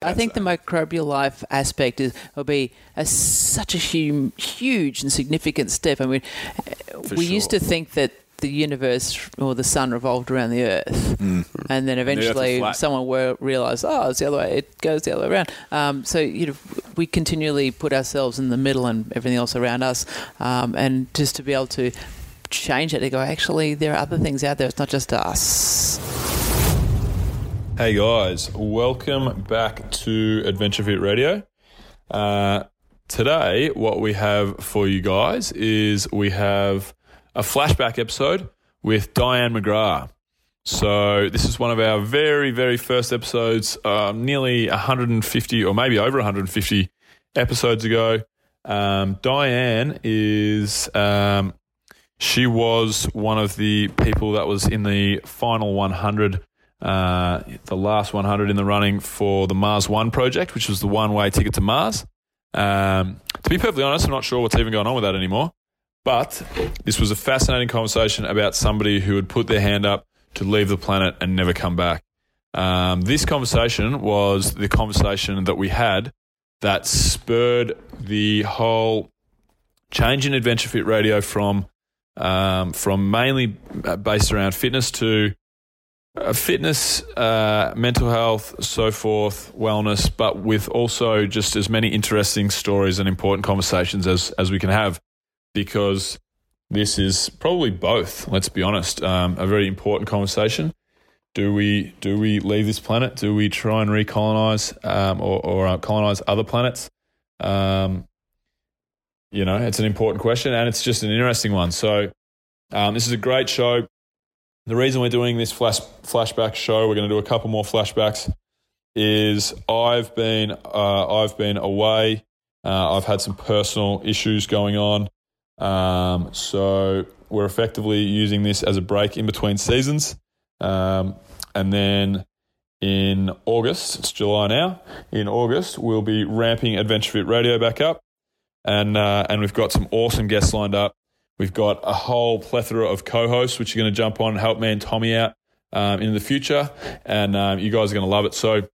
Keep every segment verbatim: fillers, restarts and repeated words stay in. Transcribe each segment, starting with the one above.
I think the microbial life aspect is, will be a, such a hum, huge and significant step. I mean, For we sure. used to think that the universe or the sun revolved around the Earth, mm. and then eventually the someone realised, oh, it's the other way. It goes the other way around. Um, so you know, we continually put ourselves in the middle and everything else around us, um, and just to be able to change it, to go, actually, there are other things out there. It's not just us. Hey guys, welcome back to Adventure Fit Radio. Uh, today, what we have for you guys is we have a flashback episode with Dianne McGrath. So this is one of our very, very first episodes, um, nearly one hundred fifty or maybe over one hundred fifty episodes ago. Um, Dianne is, um, she was one of the people that was in the final one hundred Uh, the last one hundred in the running for the Mars One project, which was the one-way ticket to Mars. Um, to be perfectly honest, I'm not sure what's even going on with that anymore. But this was a fascinating conversation about somebody who had put their hand up to leave the planet and never come back. Um, this conversation was the conversation that we had that spurred the whole change in Adventure Fit Radio from um, from mainly based around fitness to fitness, uh, mental health, so forth, wellness, but with also just as many interesting stories and important conversations as, as we can have, because this is probably both, let's be honest, um, a very important conversation. Do we do we leave this planet? Do we try and recolonize um, or, or colonize other planets? Um, you know, it's an important question and it's just an interesting one. So um, this is a great show. The reason we're doing this flash, flashback show, we're going to do a couple more flashbacks, is I've been uh, I've been away. Uh, I've had some personal issues going on. Um, so we're effectively using this as a break in between seasons. Um, and then in August, it's July now, in August, we'll be ramping Adventure Fit Radio back up. And, uh, and we've got some awesome guests lined up. We've got a whole plethora of co-hosts which are going to jump on and help me and Tommy out um, in the future, and um, you guys are going to love it. So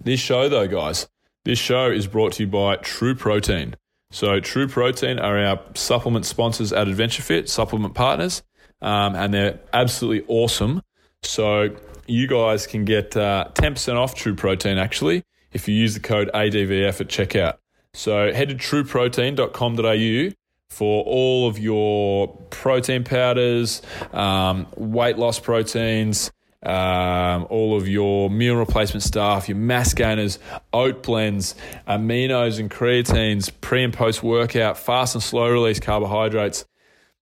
this show though, guys, this show is brought to you by True Protein. So True Protein are our supplement sponsors at Adventure Fit, supplement partners, um, and they're absolutely awesome. So you guys can get uh, ten percent off True Protein actually if you use the code A D V F at checkout. So head to true protein dot com dot a u for all of your protein powders, um, weight loss proteins, um, all of your meal replacement stuff, your mass gainers, oat blends, aminos and creatines, pre and post workout, fast and slow release carbohydrates.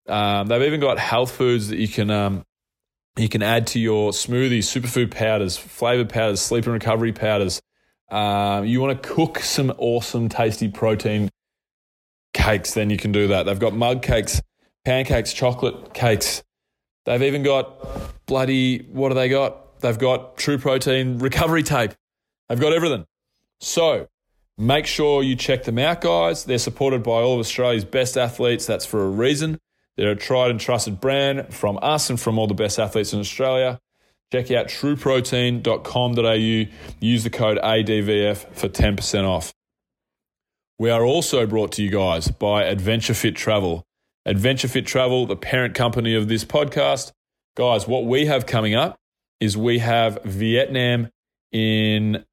Um, they've even got health foods that you can um, you can add to your smoothies, superfood powders, flavored powders, sleep and recovery powders. Um, you want to cook some awesome, tasty protein cakes, then you can do that. They've got mug cakes, pancakes, chocolate cakes. They've even got bloody, what do they got? They've got True Protein recovery tape. They've got everything. So make sure you check them out, guys. They're supported by all of Australia's best athletes. That's for a reason. They're a tried and trusted brand from us and from all the best athletes in Australia. Check out true protein dot com dot a u. Use the code A D V F for ten percent off. We are also brought to you guys by Adventure Fit Travel. Adventure Fit Travel, the parent company of this podcast. Guys, what we have coming up is we have Vietnam in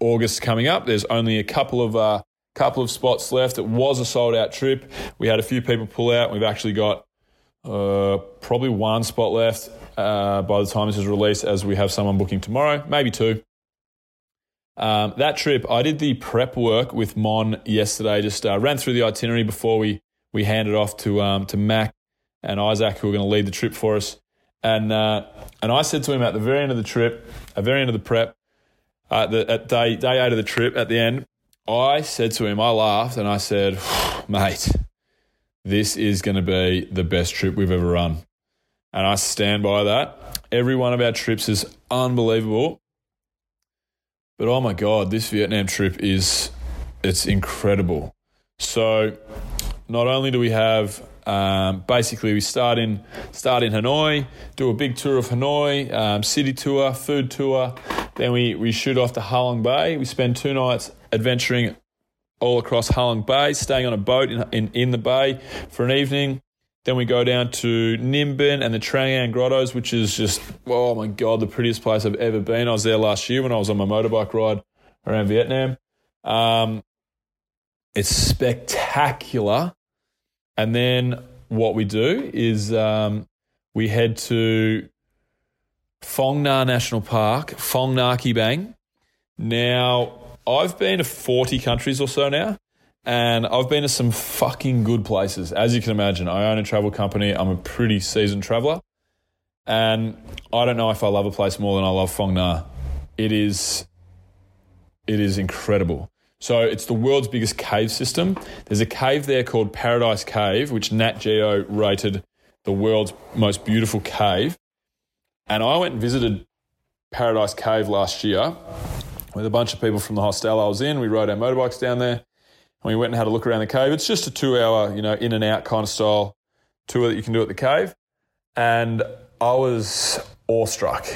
August coming up. There's only a couple of uh, couple of spots left. It was a sold-out trip. We had a few people pull out. We've actually got uh, probably one spot left uh, by the time this is released, as we have someone booking tomorrow, maybe two. Um, that trip, I did the prep work with Mon yesterday, just uh, ran through the itinerary before we, we handed off to um, to Mac and Isaac, who are going to lead the trip for us. And uh, and I said to him at the very end of the trip, at the very end of the prep, uh, the, at day, day eight of the trip, at the end, I said to him, I laughed and I said, mate, this is going to be the best trip we've ever run. And I stand by that. Every one of our trips is unbelievable. But oh my God, this Vietnam trip is, it's incredible. So not only do we have Um, basically, we start in start in Hanoi, do a big tour of Hanoi, um, city tour, food tour. Then we, we shoot off to Ha Long Bay. We spend two nights adventuring all across Ha Long Bay, staying on a boat in, in, in the bay for an evening. Then we go down to Ninh Binh and the Trang An Grottos, which is just, oh my God, the prettiest place I've ever been. I was there last year when I was on my motorbike ride around Vietnam. Um, it's spectacular. And then what we do is um, we head to Phong Nha National Park, Phong Nha Ke Bang. Now, I've been to forty countries or so now, and I've been to some fucking good places. As you can imagine, I own a travel company. I'm a pretty seasoned traveller, and I don't know if I love a place more than I love Phong Nha. It is, it is incredible. So it's the world's biggest cave system. There's a cave there called Paradise Cave, which Nat Geo rated the world's most beautiful cave. And I went and visited Paradise Cave last year with a bunch of people from the hostel I was in. We rode our motorbikes down there and we went and had a look around the cave. It's just a two-hour, you know, in and out kind of style tour that you can do at the cave. And I was awestruck.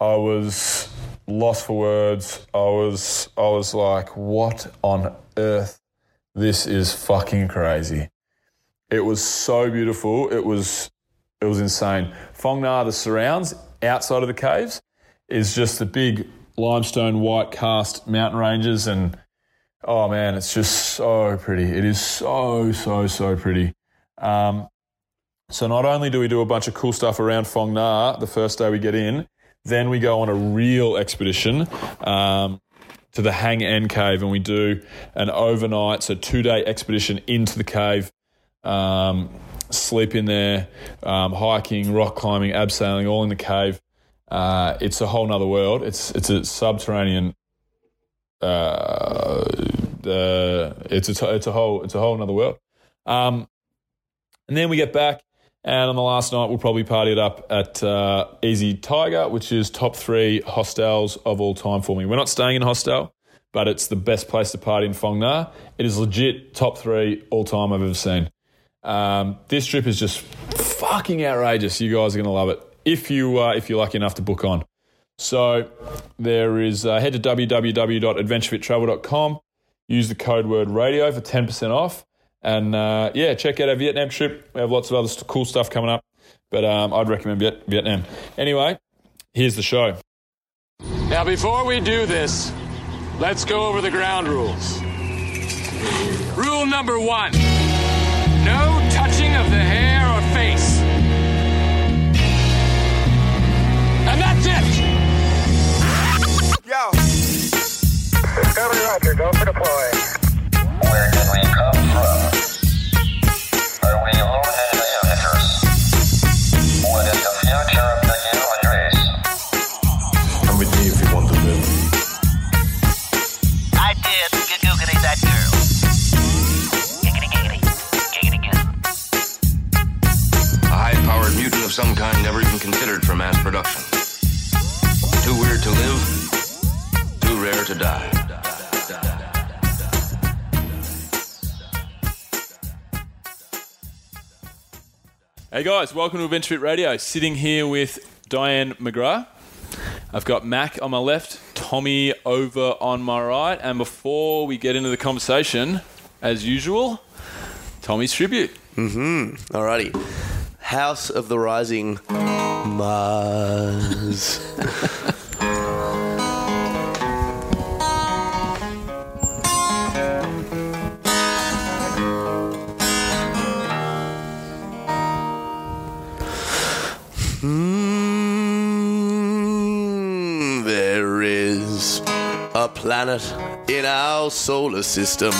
I was lost for words. I was I was like, what on earth? This is fucking crazy. It was so beautiful. It was it was insane. Phong Nha, the surrounds outside of the caves, is just the big limestone white cast mountain ranges, and oh man, it's just so pretty. It is so, so, so pretty. Um, so not only do we do a bunch of cool stuff around Phong Nha the first day we get in, then we go on a real expedition um, to the Hang An Cave, and we do an overnight, so two-day expedition into the cave, um, sleep in there, um, hiking, rock climbing, abseiling, all in the cave. Uh, it's a whole nother world. It's it's a subterranean. Uh, uh, it's a it's a whole it's a whole nother world. Um, and then we get back. And on the last night, we'll probably party it up at uh, Easy Tiger, which is top three hostels of all time for me. We're not staying in a hostel, but it's the best place to party in Phong Nha. It is legit top three all time I've ever seen. Um, this trip is just fucking outrageous. You guys are going to love it if, you, uh, if you're lucky enough to book on. So there is uh, head to w w w dot adventure fit travel dot com, use the code word radio for ten percent off. And, uh, yeah, check out our Vietnam trip. We have lots of other cool stuff coming up, but um, I'd recommend Viet- Vietnam. Anyway, here's the show. Now, before we do this, let's go over the ground rules. Rule number one, no touching of the hair or face. And that's it! Yo! Discovery Roger, go for deploy. Where did we come from? Are we alone in the universe? What is the future of the human race? Come with me if you want to live. I did giggity that girl. Giggity giggity. Giggity giggity. A high-powered mutant of some kind never even considered for mass production. Too weird to live, too rare to die. Hey guys, welcome to Adventure Fit Radio. Sitting here with Dianne McGrath. I've got Mac on my left, Tommy over on my right. And before we get into the conversation, as usual, Tommy's tribute. Mm-hmm. Alrighty. House of the Rising Mars. A planet in our solar system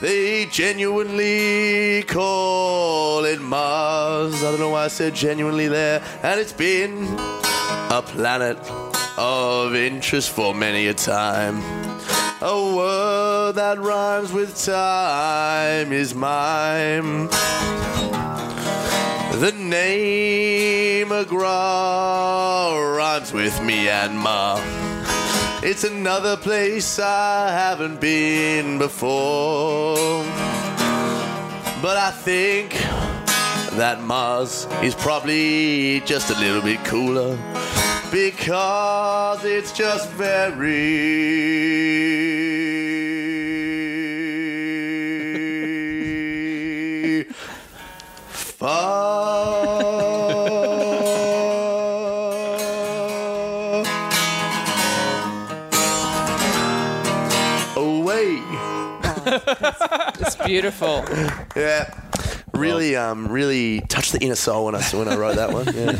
they genuinely call it Mars. I don't know why I said genuinely there. And it's been a planet of interest for many a time. A word that rhymes with time is mime. The name McGrath rhymes with Myanmar. It's another place I haven't been before. But I think that Mars is probably just a little bit cooler because it's just very far away. Oh, that's, that's beautiful. Yeah. Really, um, really touched the inner soul when I when I wrote that one. Yeah.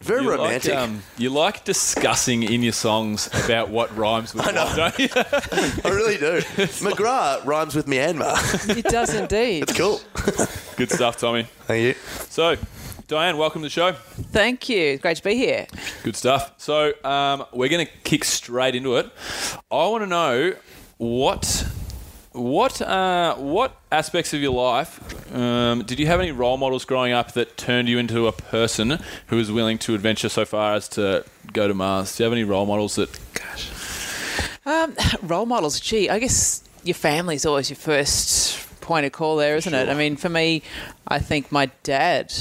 Very you romantic. Like, um, you like discussing in your songs about what rhymes with I know. What, don't you? I really do. It's McGrath like... rhymes with Myanmar. It does indeed. It's cool. Good stuff, Tommy. Thank you. So, Dianne, welcome to the show. Thank you. Great to be here. Good stuff. So, um, we're going to kick straight into it. I want to know what... What uh, what aspects of your life um, did you have any role models growing up that turned you into a person who was willing to adventure so far as to go to Mars? Do you have any role models that? Gosh, um, role models. Gee, I guess your family is always your first point of call there, isn't sure. it? I mean, for me, I think my dad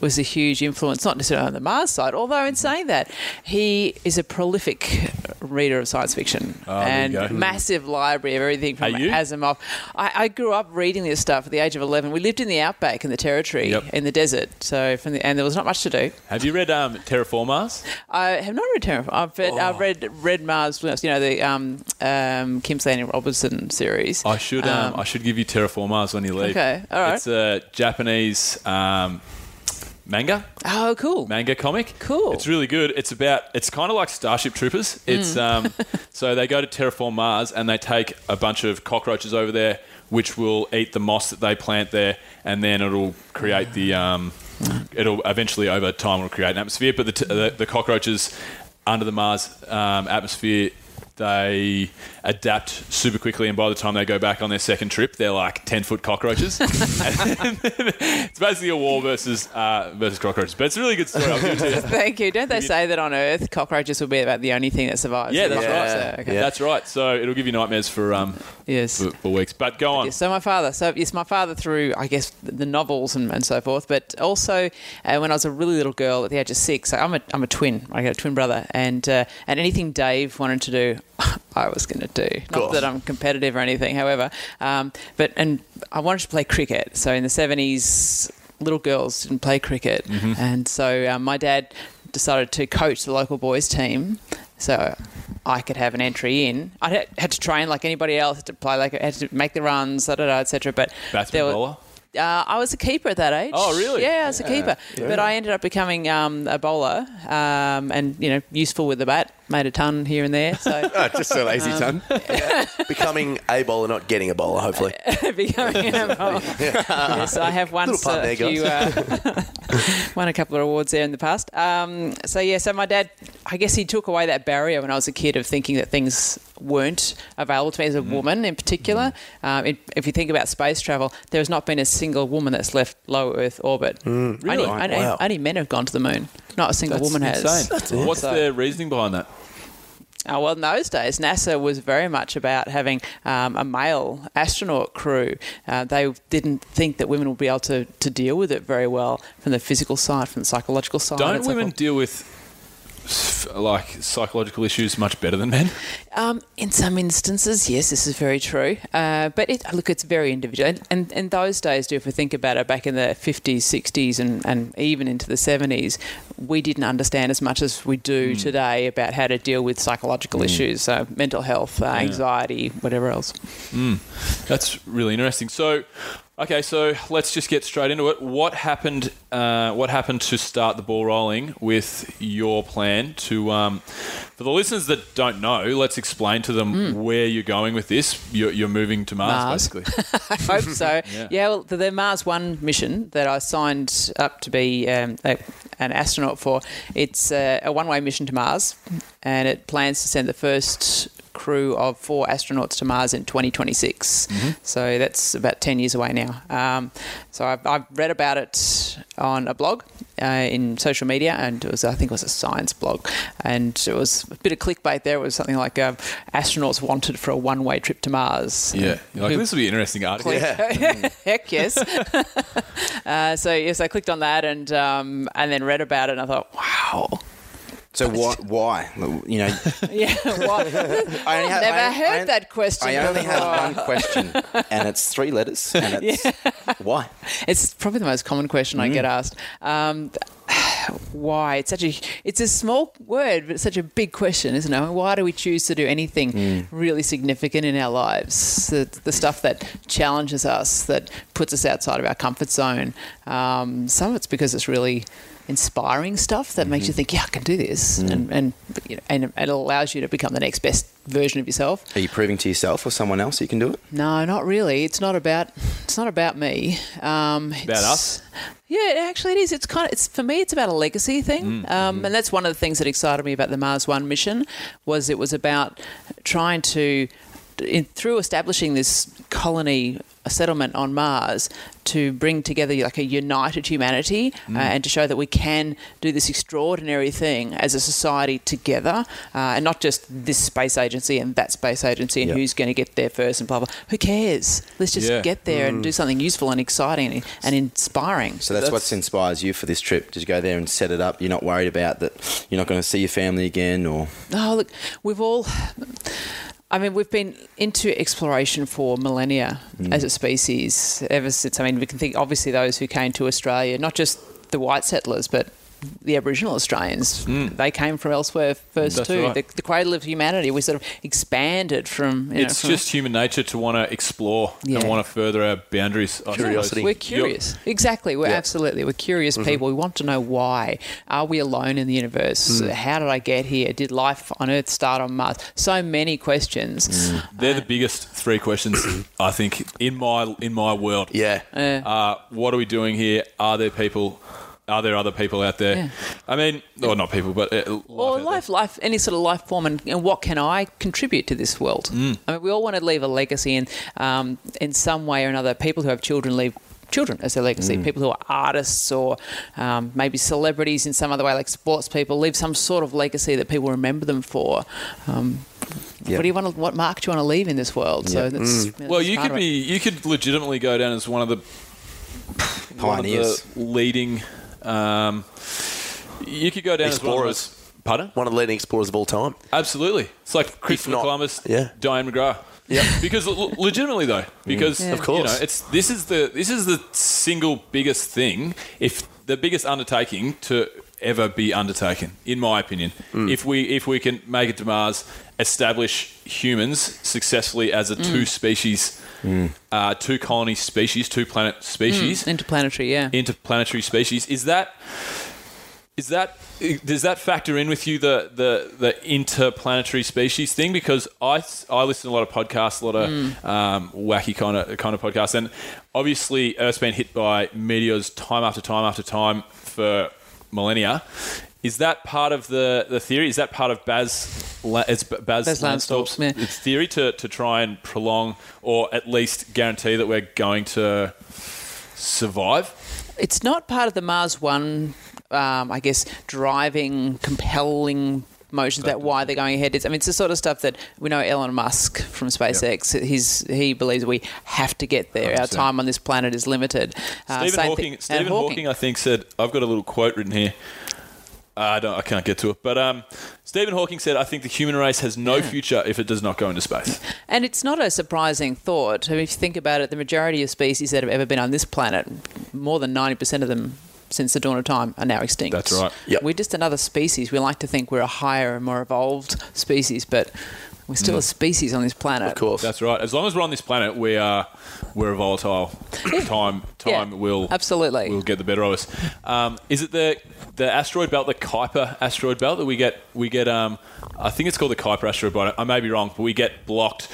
was a huge influence, not necessarily on the Mars side, although in saying that, he is a prolific reader of science fiction oh, and massive library of everything from Asimov. I, I grew up reading this stuff at the age of eleven. We lived in the outback in the territory, yep. in the desert, so from the, and there was not much to do. Have you read um, Terraformas? I have not read Terraformas. I've, oh. I've read Red Mars, you know, the um, um, Kim Stanley Robinson series. I should, um, um, I should give you Terraformas when you leave. Okay, all right. It's a Japanese Um, manga. Oh, cool. Manga comic. Cool. It's really good. It's about, it's kind of like Starship Troopers. It's mm. um, so they go to terraform Mars and they take a bunch of cockroaches over there, which will eat the moss that they plant there, and then it'll create the, um, it'll eventually over time will create an atmosphere. But the, t- the, the cockroaches under the Mars um, atmosphere, they adapt super quickly, and by the time they go back on their second trip, they're like ten-foot cockroaches. It's basically a war versus uh, versus cockroaches, but it's a really good story. I'll give it to you. Thank you. Don't they say that on Earth, cockroaches will be about the only thing that survives? Yeah, that's yeah. right. So, okay. yeah. That's right. So it'll give you nightmares for um yes. for, for weeks. But go on. Yes. So my father. So yes, my father through, I guess, the novels and, and so forth, but also uh, when I was a really little girl at the age of six, I'm a I'm a twin. I got a twin brother, and uh, and anything Dave wanted to do, I was going to do. Not that I'm competitive or anything, however. Um, but and I wanted to play cricket. So in the seventies, little girls didn't play cricket. Mm-hmm. And so um, my dad decided to coach the local boys' team so I could have an entry in. I had to train like anybody else, had to play like I had to make the runs, da da da, et cetera. But batsman bowler? Uh, I was a keeper at that age. Oh, really? Yeah, I was yeah. a keeper. Yeah. But I ended up becoming um, a bowler um, and, you know, useful with the bat. Made a ton here and there. So oh, just a lazy um, ton. Yeah. Becoming a bowler, not getting a bowler, hopefully. Becoming a bowler. Yes, I have won so a few, uh, won a couple of awards there in the past. Um, so, yeah, so my dad, I guess he took away that barrier when I was a kid of thinking that things weren't available to me as a mm. woman in particular. Mm. Um, it, if you think about space travel, there has not been a single woman that's left low Earth orbit. Mm. Really? Only, only, wow. only men have gone to the moon. Not a single that's woman insane. Has. That's yeah. What's so, their reasoning behind that? Oh, well, in those days, NASA was very much about having um, a male astronaut crew. Uh, they didn't think that women would be able to, to deal with it very well from the physical side, from the psychological side. Don't women deal with... like psychological issues much better than men? Um, in some instances, yes, this is very true. Uh, but it, look, it's very individual. And, and, and those days, do if we think about it, back in the fifties, sixties and, and even into the seventies, we didn't understand as much as we do mm. today about how to deal with psychological mm. issues, so mental health, uh, yeah. anxiety, whatever else. Mm. That's really interesting. So... okay, so let's just get straight into it. What happened? Uh, what happened to start the ball rolling with your plan to? Um, for the listeners that don't know, let's explain to them mm. where you're going with this. You're, you're moving to Mars, Mars. basically. I hope so. Yeah. yeah, well, the Mars One mission that I signed up to be um, a, an astronaut for. It's a, a one-way mission to Mars, and it plans to send the first crew of four astronauts to Mars in twenty twenty-six. Mm-hmm. So that's about ten years away now. Um, so I've, I've read about it on a blog, uh, in social media, and it was, I think it was a science blog, and it was a bit of clickbait there. It was something like uh, astronauts wanted for a one-way trip to Mars. Yeah. You're like, this will be an interesting article. Yeah. Heck yes. uh, so yes, I clicked on that and um, and then read about it, and I thought, wow. So why, why, you know? Yeah, why? I only have, never I, heard I, that question. I only have one question, and it's three letters, and it's yeah. why. It's probably the most common question mm. I get asked. Um, why? It's such a it's a small word, but it's such a big question, isn't it? Why do we choose to do anything mm. really significant in our lives? The, the stuff that challenges us, that puts us outside of our comfort zone. Um, some of it's because it's really inspiring stuff that mm-hmm. makes you think, yeah, I can do this, mm. and and, you know, and it allows you to become the next best version of yourself. Are you proving to yourself or someone else that you can do it? No, not really. It's not about it's not about me. Um, it's about us. Yeah, actually, it is. It's kind of it's for me. It's about a legacy thing, mm. um, and that's one of the things that excited me about the Mars One mission was it was about trying to in, through establishing this colony. A settlement on Mars to bring together like a united humanity mm. uh, and to show that we can do this extraordinary thing as a society together, uh, and not just this space agency and that space agency and yep. who's going to get there first and blah, blah. Who cares? Let's just yeah. get there mm. and do something useful and exciting and inspiring. So that's, that's what inspires you for this trip. Did you go there and set it up? You're not worried about that you're not going to see your family again or... Oh, look, we've all... I mean, we've been into exploration for millennia mm. as a species ever since. I mean, we can think obviously those who came to Australia, not just the white settlers, but the Aboriginal Australians. Mm. They came from elsewhere first That's too. Right. The, the cradle of humanity. We sort of expanded from. You it's know, from just human nature to want to explore yeah. and want to further our boundaries. Curiosity. We're curious. Yep. Exactly. We're yep. absolutely we're curious mm-hmm. people. We want to know why. Are we alone in the universe? Mm. How did I get here? Did life on Earth start on Mars? So many questions. Mm. They're uh, the biggest three questions I think in my in my world. Yeah. Uh, uh, what are we doing here? Are there people? Are there other people out there? Yeah. I mean, or not people, but life or life, life, any sort of life form, and, and what can I contribute to this world? Mm. I mean, we all want to leave a legacy, in um, in some way or another. People who have children leave children as their legacy. Mm. People who are artists or um, maybe celebrities in some other way, like sports people, leave some sort of legacy that people remember them for. Um, Yep. What do you want? To, what mark do you want to leave in this world? Yep. So that's, mm. you know, that's well, you could be, you could legitimately go down as one of the pioneers, one of the leading. Um, you could go down explorers. As one of the, pardon? One of the leading explorers of all time. Absolutely. It's like Christopher Columbus, yeah. Dianne McGrath. Yeah. Because l- legitimately though, because yeah. of course, you know, it's this is the this is the single biggest thing, if the biggest undertaking to ever be undertaken, in my opinion. Mm. If we if we can make it to Mars, establish humans successfully as a mm. two species, mm. uh, two colony species, two planet species, mm. interplanetary, yeah, interplanetary species. Is that is that does that factor in with you the the, the interplanetary species thing? Because I, I listen to a lot of podcasts, a lot of mm. um, wacky kind of kind of podcasts, and obviously Earth's been hit by meteors time after time after time for millennia. Is that part of the, the theory? Is that part of Baz, La, it's Baz, Baz Lansdorp's yeah. theory to, to try and prolong or at least guarantee that we're going to survive? It's not part of the Mars One, um, I guess, driving, compelling motions about why they're going ahead. It's, I mean, it's the sort of stuff that we know Elon Musk from SpaceX, yep. He's, he believes we have to get there. one hundred percent. Our time on this planet is limited. Uh, Stephen, Hawking, thi- Stephen Hawking. Hawking, I think, said, I've got a little quote written here. I don't. I can't get to it. But um, Stephen Hawking said, I think the human race has no yeah. future if it does not go into space. And it's not a surprising thought. I mean, if you think about it, the majority of species that have ever been on this planet, more than ninety percent of them since the dawn of time, are now extinct. That's right. Yep. We're just another species. We like to think we're a higher and more evolved species, but we're still mm. a species on this planet. Of course. That's right. As long as we're on this planet, we are, we're a volatile. time time yeah, will absolutely will get the better of us. Um, is it the the asteroid belt, the Kuiper asteroid belt that we get? We get. Um, I think it's called the Kuiper asteroid belt. I may be wrong, but we get blocked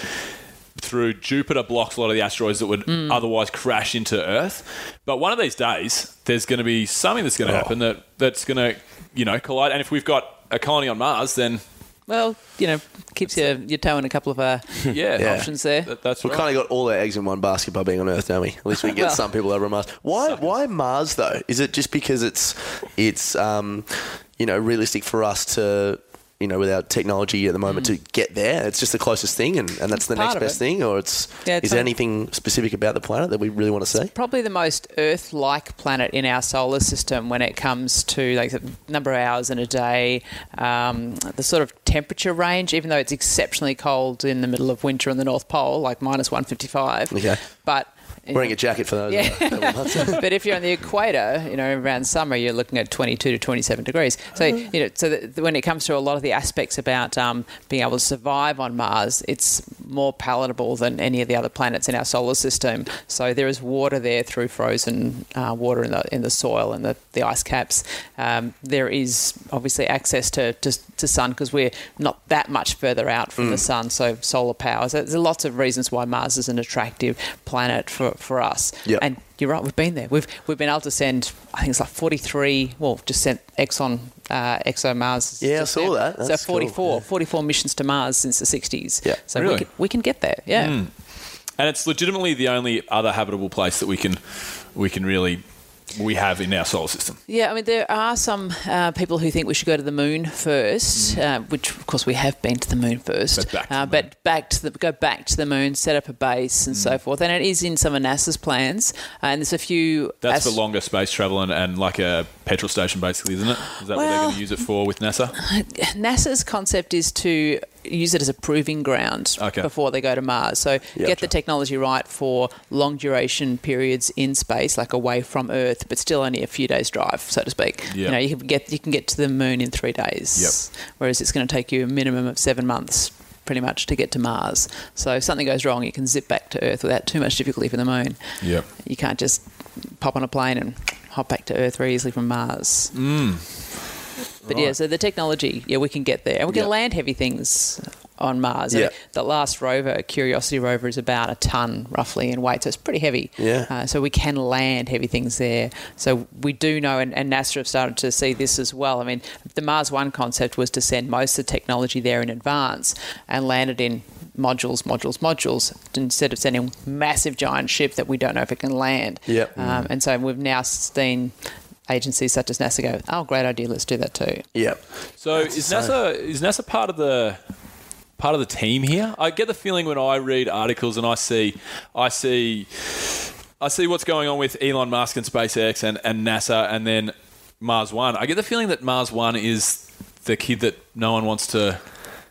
through Jupiter. Blocks a lot of the asteroids that would mm. otherwise crash into Earth. But one of these days, there's going to be something that's going to oh. happen that that's going to you know collide. And if we've got a colony on Mars, then Well, you know, keeps your, your toe in a couple of uh, yeah, yeah. options there. That, that's We've right. kind of got all our eggs in one basket by being on Earth, don't we? At least we can get well, some people over on Mars. Why suckers. Why Mars, though? Is it just because it's, it's um, you know, realistic for us to... you know, without technology at the moment mm. to get there. It's just the closest thing and, and that's the Part next best thing or it's, yeah, it's is there anything specific about the planet that we really want to see? It's probably the most Earth-like planet in our solar system when it comes to like the number of hours in a day, um, the sort of temperature range, even though it's exceptionally cold in the middle of winter in the North Pole, like minus one fifty-five. Okay. But... wearing a jacket for those. Yeah. Uh, but if you're on the equator, you know, around summer, you're looking at twenty-two to twenty-seven degrees. So, you know, so that when it comes to a lot of the aspects about um, being able to survive on Mars, it's more palatable than any of the other planets in our solar system. So there is water there through frozen uh, water in the in the soil and the, the ice caps. Um, there is obviously access to, to, to sun because we're not that much further out from mm. the sun, so solar power. So there's lots of reasons why Mars is an attractive planet for for us. Yep. And you're right, we've been there. We've we've been able to send, I think it's like forty-three, well, just sent Exxon, uh, Exo Mars. Yeah, I saw there. that. That's so forty-four, cool. yeah. forty-four missions to Mars since the sixties. Yeah. So really? we, can, we can get there, yeah. Mm. And it's legitimately the only other habitable place that we can we can really... we have in our solar system. Yeah, I mean, there are some uh, people who think we should go to the moon first, mm. uh, which, of course, we have been to the moon first. But back to, uh, the, but moon. Back to the go back to the moon, set up a base and mm. so forth. And it is in some of NASA's plans. Uh, and there's a few... That's ast- for longer space travel and, and like a petrol station, basically, isn't it? Is that well, what they're going to use it for with NASA? NASA's concept is to... use it as a proving ground okay. before they go to Mars. So yep, get the technology right for long duration periods in space, like away from Earth, but still only a few days drive, so to speak. Yep. You know, you can get you can get to the moon in three days, yep. whereas it's going to take you a minimum of seven months, pretty much, to get to Mars. So if something goes wrong, you can zip back to Earth without too much difficulty for the moon. Yep. You can't just pop on a plane and hop back to Earth very easily from Mars. Mm. But, right. yeah, so the technology, yeah, we can get there. And we can yep. land heavy things on Mars. Yep. I mean, the last rover, Curiosity rover, is about a tonne roughly in weight, so it's pretty heavy. Yeah. Uh, so we can land heavy things there. So we do know, and, and NASA have started to see this as well. I mean, the Mars One concept was to send most of the technology there in advance and land it in modules, modules, modules, instead of sending massive giant ship that we don't know if it can land. Yep. Um, mm. And so we've now seen... agencies such as NASA go, oh, great idea, let's do that too. Yeah. So is NASA is NASA part of the part of the team here? I get the feeling when I read articles and I see I see I see what's going on with Elon Musk and SpaceX and, and NASA and then Mars One. I get the feeling that Mars One is the kid that no one wants to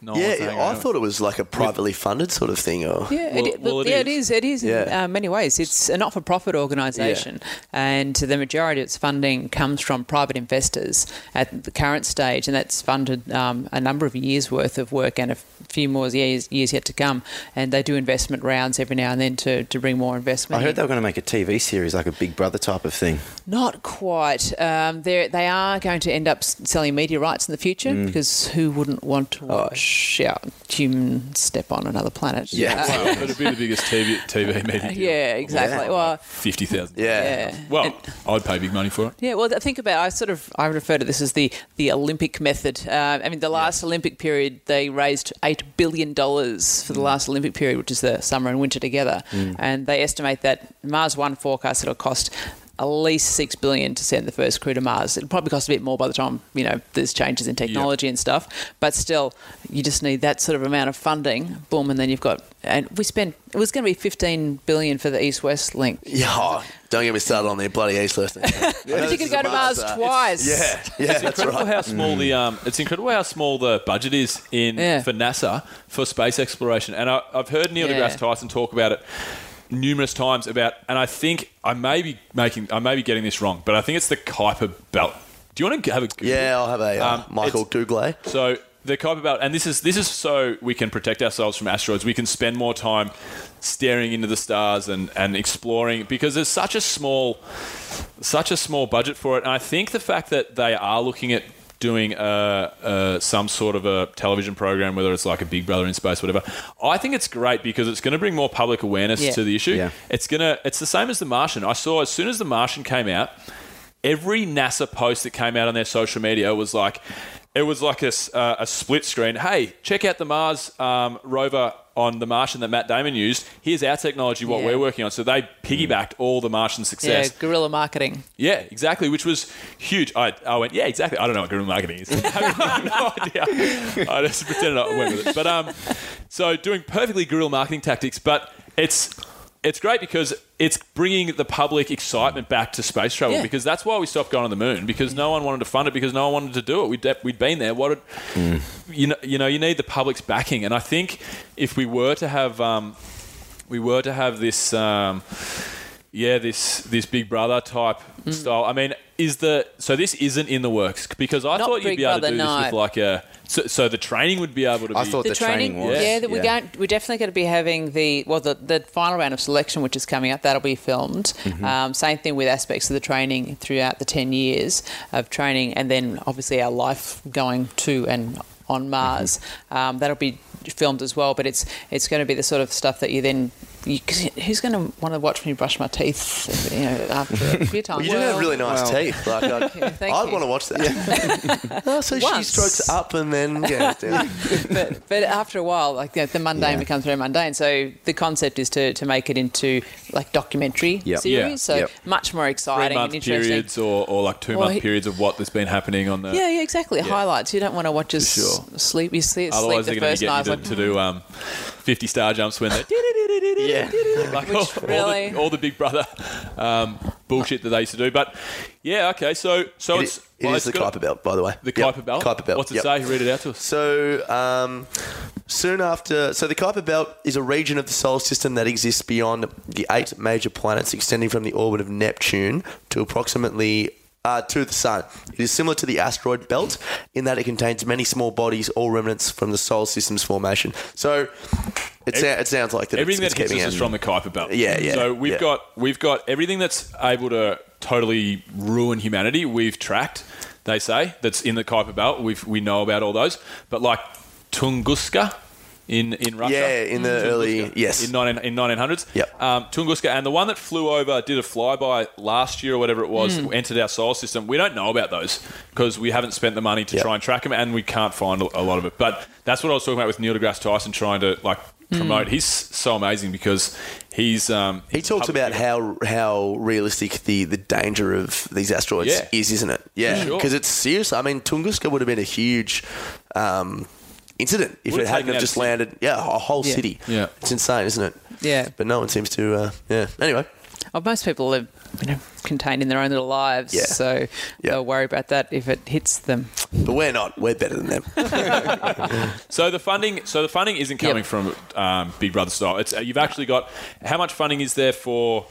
No yeah, yeah I thought it was like a privately funded sort of thing. Or yeah, well, it, well, it, yeah is. it is. It is yeah. in uh, many ways. It's a not-for-profit organisation, yeah. and the majority of its funding comes from private investors at the current stage, and that's funded um, a number of years' worth of work and a few more years, years yet to come. And they do investment rounds every now and then to, to bring more investment. I heard in. They were going to make a T V series, like a Big Brother type of thing. Not quite. Um, they they are going to end up selling media rights in the future mm. because who wouldn't want to watch? Oh, Yeah, human step on another planet. Yeah, uh, well, it'd be the biggest T V, T V media. Yeah, exactly. Wow. Well, fifty thousand. Yeah. yeah. Well, and, I'd pay big money for it. Yeah. Well, think about. I sort of I refer to this as the the Olympic method. Uh, I mean, the last yeah. Olympic period they raised eight billion dollars for the mm. last Olympic period, which is the summer and winter together, mm. and they estimate that Mars One forecast it'll cost at least six billion dollars to send the first crew to Mars. It'll probably cost a bit more by the time, you know, there's changes in technology yep. and stuff. But still, you just need that sort of amount of funding, boom, and then you've got... And we spent... It was going to be fifteen billion dollars for the East-West link. Yeah, don't get me started on the bloody East-West link. But you could go to Mars uh, twice. Yeah, yeah, it's that's incredible right. How small mm. the, um, it's incredible how small the budget is in yeah. for NASA for space exploration. And I, I've heard Neil yeah. deGrasse Tyson talk about it numerous times about, and I think I may be making, I may be getting this wrong, but I think it's the Kuiper Belt. Do you want to have a Google? Yeah, I'll have a uh, um, Michael Google. So the Kuiper Belt, and this is this is so we can protect ourselves from asteroids. We can spend more time staring into the stars and and exploring because there's such a small, such a small budget for it. And I think the fact that they are looking at doing uh, uh, some sort of a television program, whether it's like a Big Brother in space, whatever. I think it's great because it's going to bring more public awareness yeah. to the issue. Yeah. It's going to. It's the same as The Martian. I saw as soon as The Martian came out, every NASA post that came out on their social media was like, It was like a, uh, a split screen. Hey, check out the Mars um, rover on The Martian that Matt Damon used. Here's our technology, what yeah. we're working on. So they piggybacked mm. all The Martian success. Yeah, guerrilla marketing. Yeah, exactly, which was huge. I, I went, yeah, exactly. I don't know what guerrilla marketing is. I have no idea. I just pretended I went with it. But um, so doing perfectly guerrilla marketing tactics, but it's... It's great because it's bringing the public excitement back to space travel yeah. because that's why we stopped going on the moon, because no one wanted to fund it, because no one wanted to do it. We'd, we'd been there. What? Did, mm. you, know, you know, you need the public's backing. And I think if we were to have um, we were to have this, um, yeah, this this Big Brother type mm. style. I mean, is the so this isn't in the works because I Not thought you'd be able brother, to do no. this with like a. So, so the training would be able to. I be... I thought the, the training, training was. Yeah, that yeah. we're going. We're definitely going to be having the well, the, the final round of selection, which is coming up. That'll be filmed. Mm-hmm. Um, same thing with aspects of the training throughout the ten years of training, and then obviously our life going to and on Mars. Mm-hmm. Um, that'll be filmed as well. But it's it's going to be the sort of stuff that you then. You, who's going to want to watch me brush my teeth? You know, after a few times. Well, you do well, have really nice well. teeth. Like I'd, yeah, I'd want to watch that. Yeah. oh, so Once. She strokes up and then yeah. but, but after a while, like you know, the mundane yeah. becomes very mundane. So the concept is to, to make it into like documentary yep. series. Yeah. So yep. much more exciting. Three month and interesting. Periods or, or like two or month he, periods of what that's been happening on the. Yeah, yeah, exactly. Yeah. Highlights. You don't want to watch us sure. sleep. You see, otherwise sleep the first night. Like, to do um, fifty star jumps when they. Yeah, like all, really? all, the, all the Big Brother um, bullshit that they used to do. But yeah, okay. So, so it it's is, it well, is it's the Kuiper Belt, by the way. The yep. Kuiper Belt. Kuiper Belt. What's it yep. say? Read it out to us. So um, soon after, so the Kuiper Belt is a region of the solar system that exists beyond the eight major planets, extending from the orbit of Neptune to approximately. Uh, to the sun. It is similar to the asteroid belt in that it contains many small bodies, all remnants from the solar system's formation. So it, Every, sa- it sounds like that everything it's, that it's hits us is from the Kuiper Belt. Yeah, yeah. So we've yeah. got we've got everything that's able to totally ruin humanity. We've tracked. They say that's in the Kuiper Belt. We we know about all those, but like Tunguska. In, in Russia. Yeah, in the Tunguska, early... Yes. In, nineteen, in nineteen hundreds. Yep. Um, Tunguska. And the one that flew over, did a flyby last year or whatever it was, mm. entered our solar system. We don't know about those because we haven't spent the money to yep. try and track them and we can't find a lot of it. But that's what I was talking about with Neil deGrasse Tyson trying to like promote. Mm. He's so amazing because... He's um, he talks about how how realistic the, the danger of these asteroids yeah. is, isn't it? Yeah. Because sure. it's serious. I mean, Tunguska would have been a huge... Um, incident if it hadn't have just landed yeah a whole yeah. city yeah it's insane, isn't it? Yeah, but no one seems to uh, yeah anyway well, most people live you know, contained in their own little lives yeah. so yeah. they'll worry about that if it hits them, but we're not we're better than them. so the funding so the funding isn't coming yep. from um, Big Brother style. It's uh, you've actually got how much funding is there for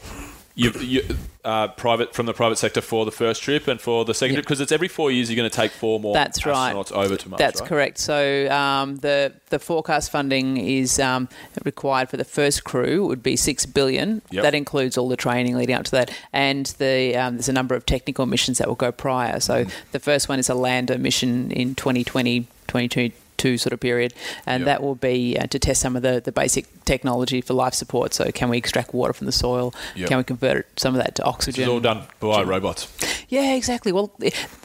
You've, you, uh, private from the private sector for the first trip and for the second yep. trip, because it's every four years you're going to take four more That's astronauts right. over to Mars. That's right? correct. So um, the the forecast funding is um, required for the first crew would be six billion. Yep. That includes all the training leading up to that, and the um, there's a number of technical missions that will go prior. So mm. the first one is a lander mission in twenty twenty, twenty twenty-two sort of period, and yep. that will be uh, to test some of the, the basic technology for life support. So can we extract water from the soil? Yep. Can we convert it, some of that to oxygen? It's all done by robots. Yeah, exactly. Well,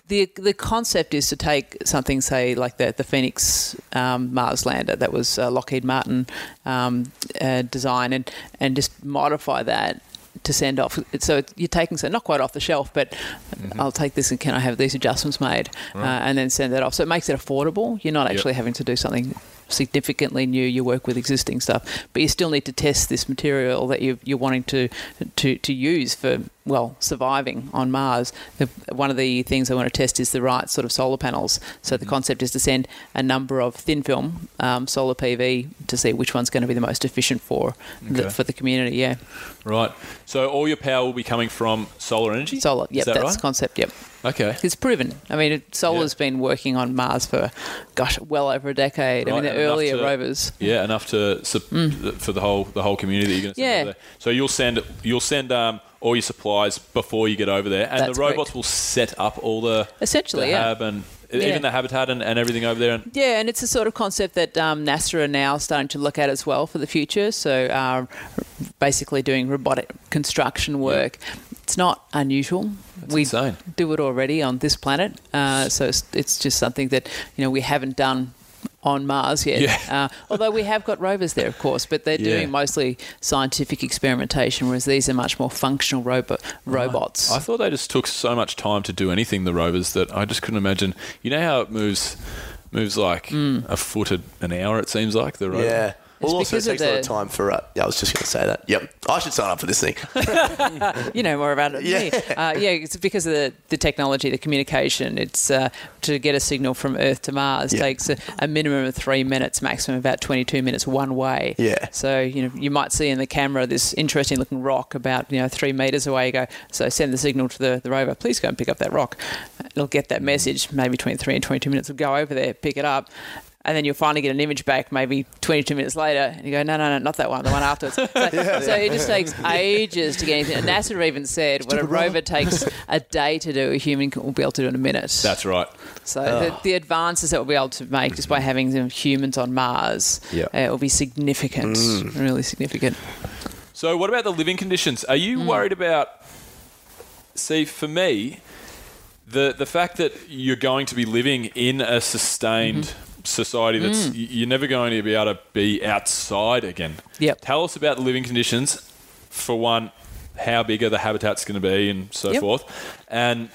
the the concept is to take something, say, like the, the Phoenix um, Mars lander that was uh, Lockheed Martin um, uh, design and, and just modify that to send off. So you're taking, so not quite off the shelf, but mm-hmm. I'll take this and can I have these adjustments made right. uh, and then send that off. So it makes it affordable. You're not actually yep. having to do something significantly new. You work with existing stuff, but you still need to test this material that you, you're wanting to, to, to use for, well, surviving on Mars. The, one of the things I want to test is the right sort of solar panels. So the mm-hmm. concept is to send a number of thin film um, solar P V to see which one's going to be the most efficient for okay. the, for the community. Yeah, right. So all your power will be coming from solar energy. Solar, yep, is that that's right? the concept. Yep. Okay. It's proven. I mean, solar's yep. been working on Mars for, gosh, well over a decade. Right. I mean, the enough earlier to, rovers. Yeah, enough to mm. for the whole the whole community. That you're going to send yeah. there. So you'll send you'll send um. all your supplies before you get over there, and That's the robots correct. will set up all the essentially the yeah. hab and yeah. even the habitat and, and everything over there. And yeah, and it's a sort of concept that um, NASA are now starting to look at as well for the future. So uh, basically doing robotic construction work. Yeah. It's not unusual That's we insane. do it already on this planet. Uh, so it's, it's just something that, you know, we haven't done on Mars yet. Yeah. Uh, although we have got rovers there, of course, but they're yeah. doing mostly scientific experimentation, whereas these are much more functional robo- robots. Right. I thought they just took so much time to do anything, the rovers, that I just couldn't imagine. You know how it moves moves like mm. a foot an hour, it seems like, the rover? Yeah. Well, it's also, it takes the... a lot of time for... Uh, yeah, I was just going to say that. Yep. I should sign up for this thing. You know more about it than yeah. me. Uh, yeah, it's because of the, the technology, the communication. It's uh, to get a signal from Earth to Mars yeah. takes a, a minimum of three minutes, maximum about twenty-two minutes one way. Yeah. So, you know, you might see in the camera this interesting-looking rock about, you know, three metres away. You go, so send the signal to the, the rover, please go and pick up that rock. It'll get that message, maybe between three and twenty-two minutes. It'll go over there, pick it up. And then you'll finally get an image back maybe twenty-two minutes later and you go, no, no, no, not that one, the one afterwards. So, yeah, so yeah. it just takes ages to get anything. And NASA even said just what a rover right. takes a day to do, a human will be able to do in a minute. That's right. So oh. the, the advances that we'll be able to make just by having you know, humans on Mars yeah. uh, will be significant, mm. really significant. So what about the living conditions? Are you mm. worried about... See, for me, the, the fact that you're going to be living in a sustained... Mm-hmm. society that's mm. you're never going to be able to be outside again. Yep. Tell us about the living conditions. For one, how big are the habitats going to be and so yep. forth. And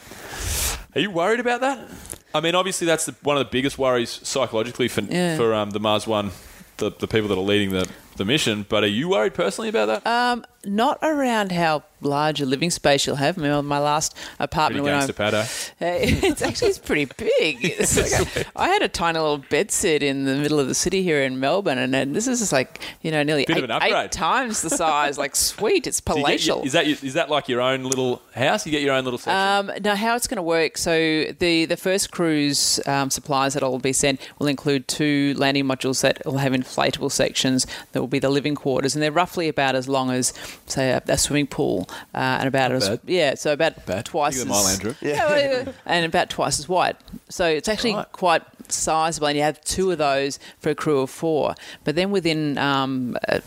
are you worried about that? I mean, obviously that's the, one of the biggest worries psychologically for yeah. for um, the Mars One, the, the people that are leading the, the mission. But are you worried personally about that? Um, not around how large a living space you'll have. I mean, my last apartment when I uh, it's actually it's pretty big. It's like I, I had a tiny little bed set in the middle of the city here in Melbourne, and, and this is just like you know nearly eight, eight times the size. Like sweet, it's palatial. You your, is that your, is that like your own little house? You get your own little section? Um, now, how it's going to work? So the the first cruise um, supplies that will be sent will include two landing modules that will have inflatable sections that will be the living quarters, and they're roughly about as long as say a, a swimming pool. Uh, and about as, yeah, so about bad. twice as mile, Andrew. Yeah. and about twice as wide. So it's actually right. quite sizable, and you have two of those for a crew of four. But then within, um, I